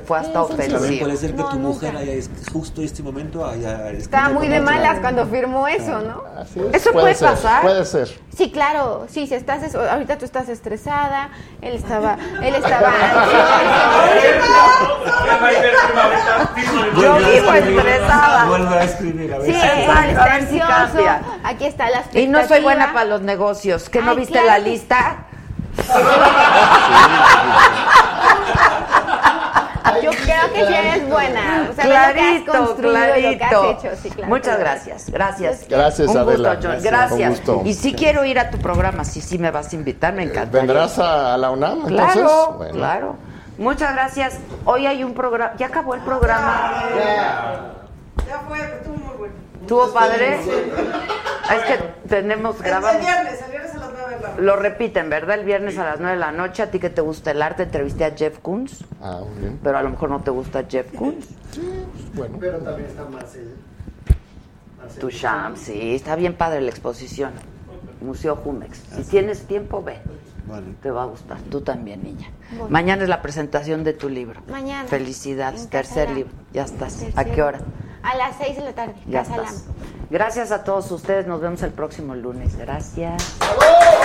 fue hasta ofensivo. También puede ser que tu mujer haya justo en este momento estaba muy de malas cuando firmó eso, ¿no? Así es. Eso puede pasar. Puede ser. Sí, claro. Sí, si estás ahorita tú estás estresada, él estaba yo vivo estresada. Vuelvo a escribir a ver. Sí, está ansioso. Aquí está la expectativa. Y no soy buena para los negocios. ¿Que no viste la lista? Yo creo que sí eres buena. O sea, clarito, lo que has lo que has hecho. Sí, claro. Muchas gracias. Gracias. Gracias, un Adela. Gusto, John. Gracias. Gusto. Y sí quiero ir a tu programa. Sí, sí me vas a invitar. Me encantaría. ¿Vendrás a la UNAM? Claro, entonces, bueno, claro. Muchas gracias. Hoy hay un programa. Ya acabó el programa. Ya fue, estuvo muy bueno. ¿Tuvo padre? Sí. Es que tenemos grabado. El viernes a las 9 de la noche. Lo repiten, ¿verdad? El viernes a las 9 de la noche. A ti que te gusta el arte, entrevisté a Jeff Koons. Ah, muy bien. Pero a lo mejor no te gusta Jeff Koons. Sí, bueno. Pero también está Marcel. Duchamp, sí. Está bien padre la exposición. Museo Jumex. Si tienes tiempo, ve. Vale. Te va a gustar. Tú también, niña. Bueno. Mañana es la presentación de tu libro. Mañana. Felicidades. Tercer libro. Ya estás. Tercero. ¿A qué hora? A las 6 de la tarde. Ya estás. Gracias a todos ustedes. Nos vemos el próximo lunes. Gracias. ¡Bravo!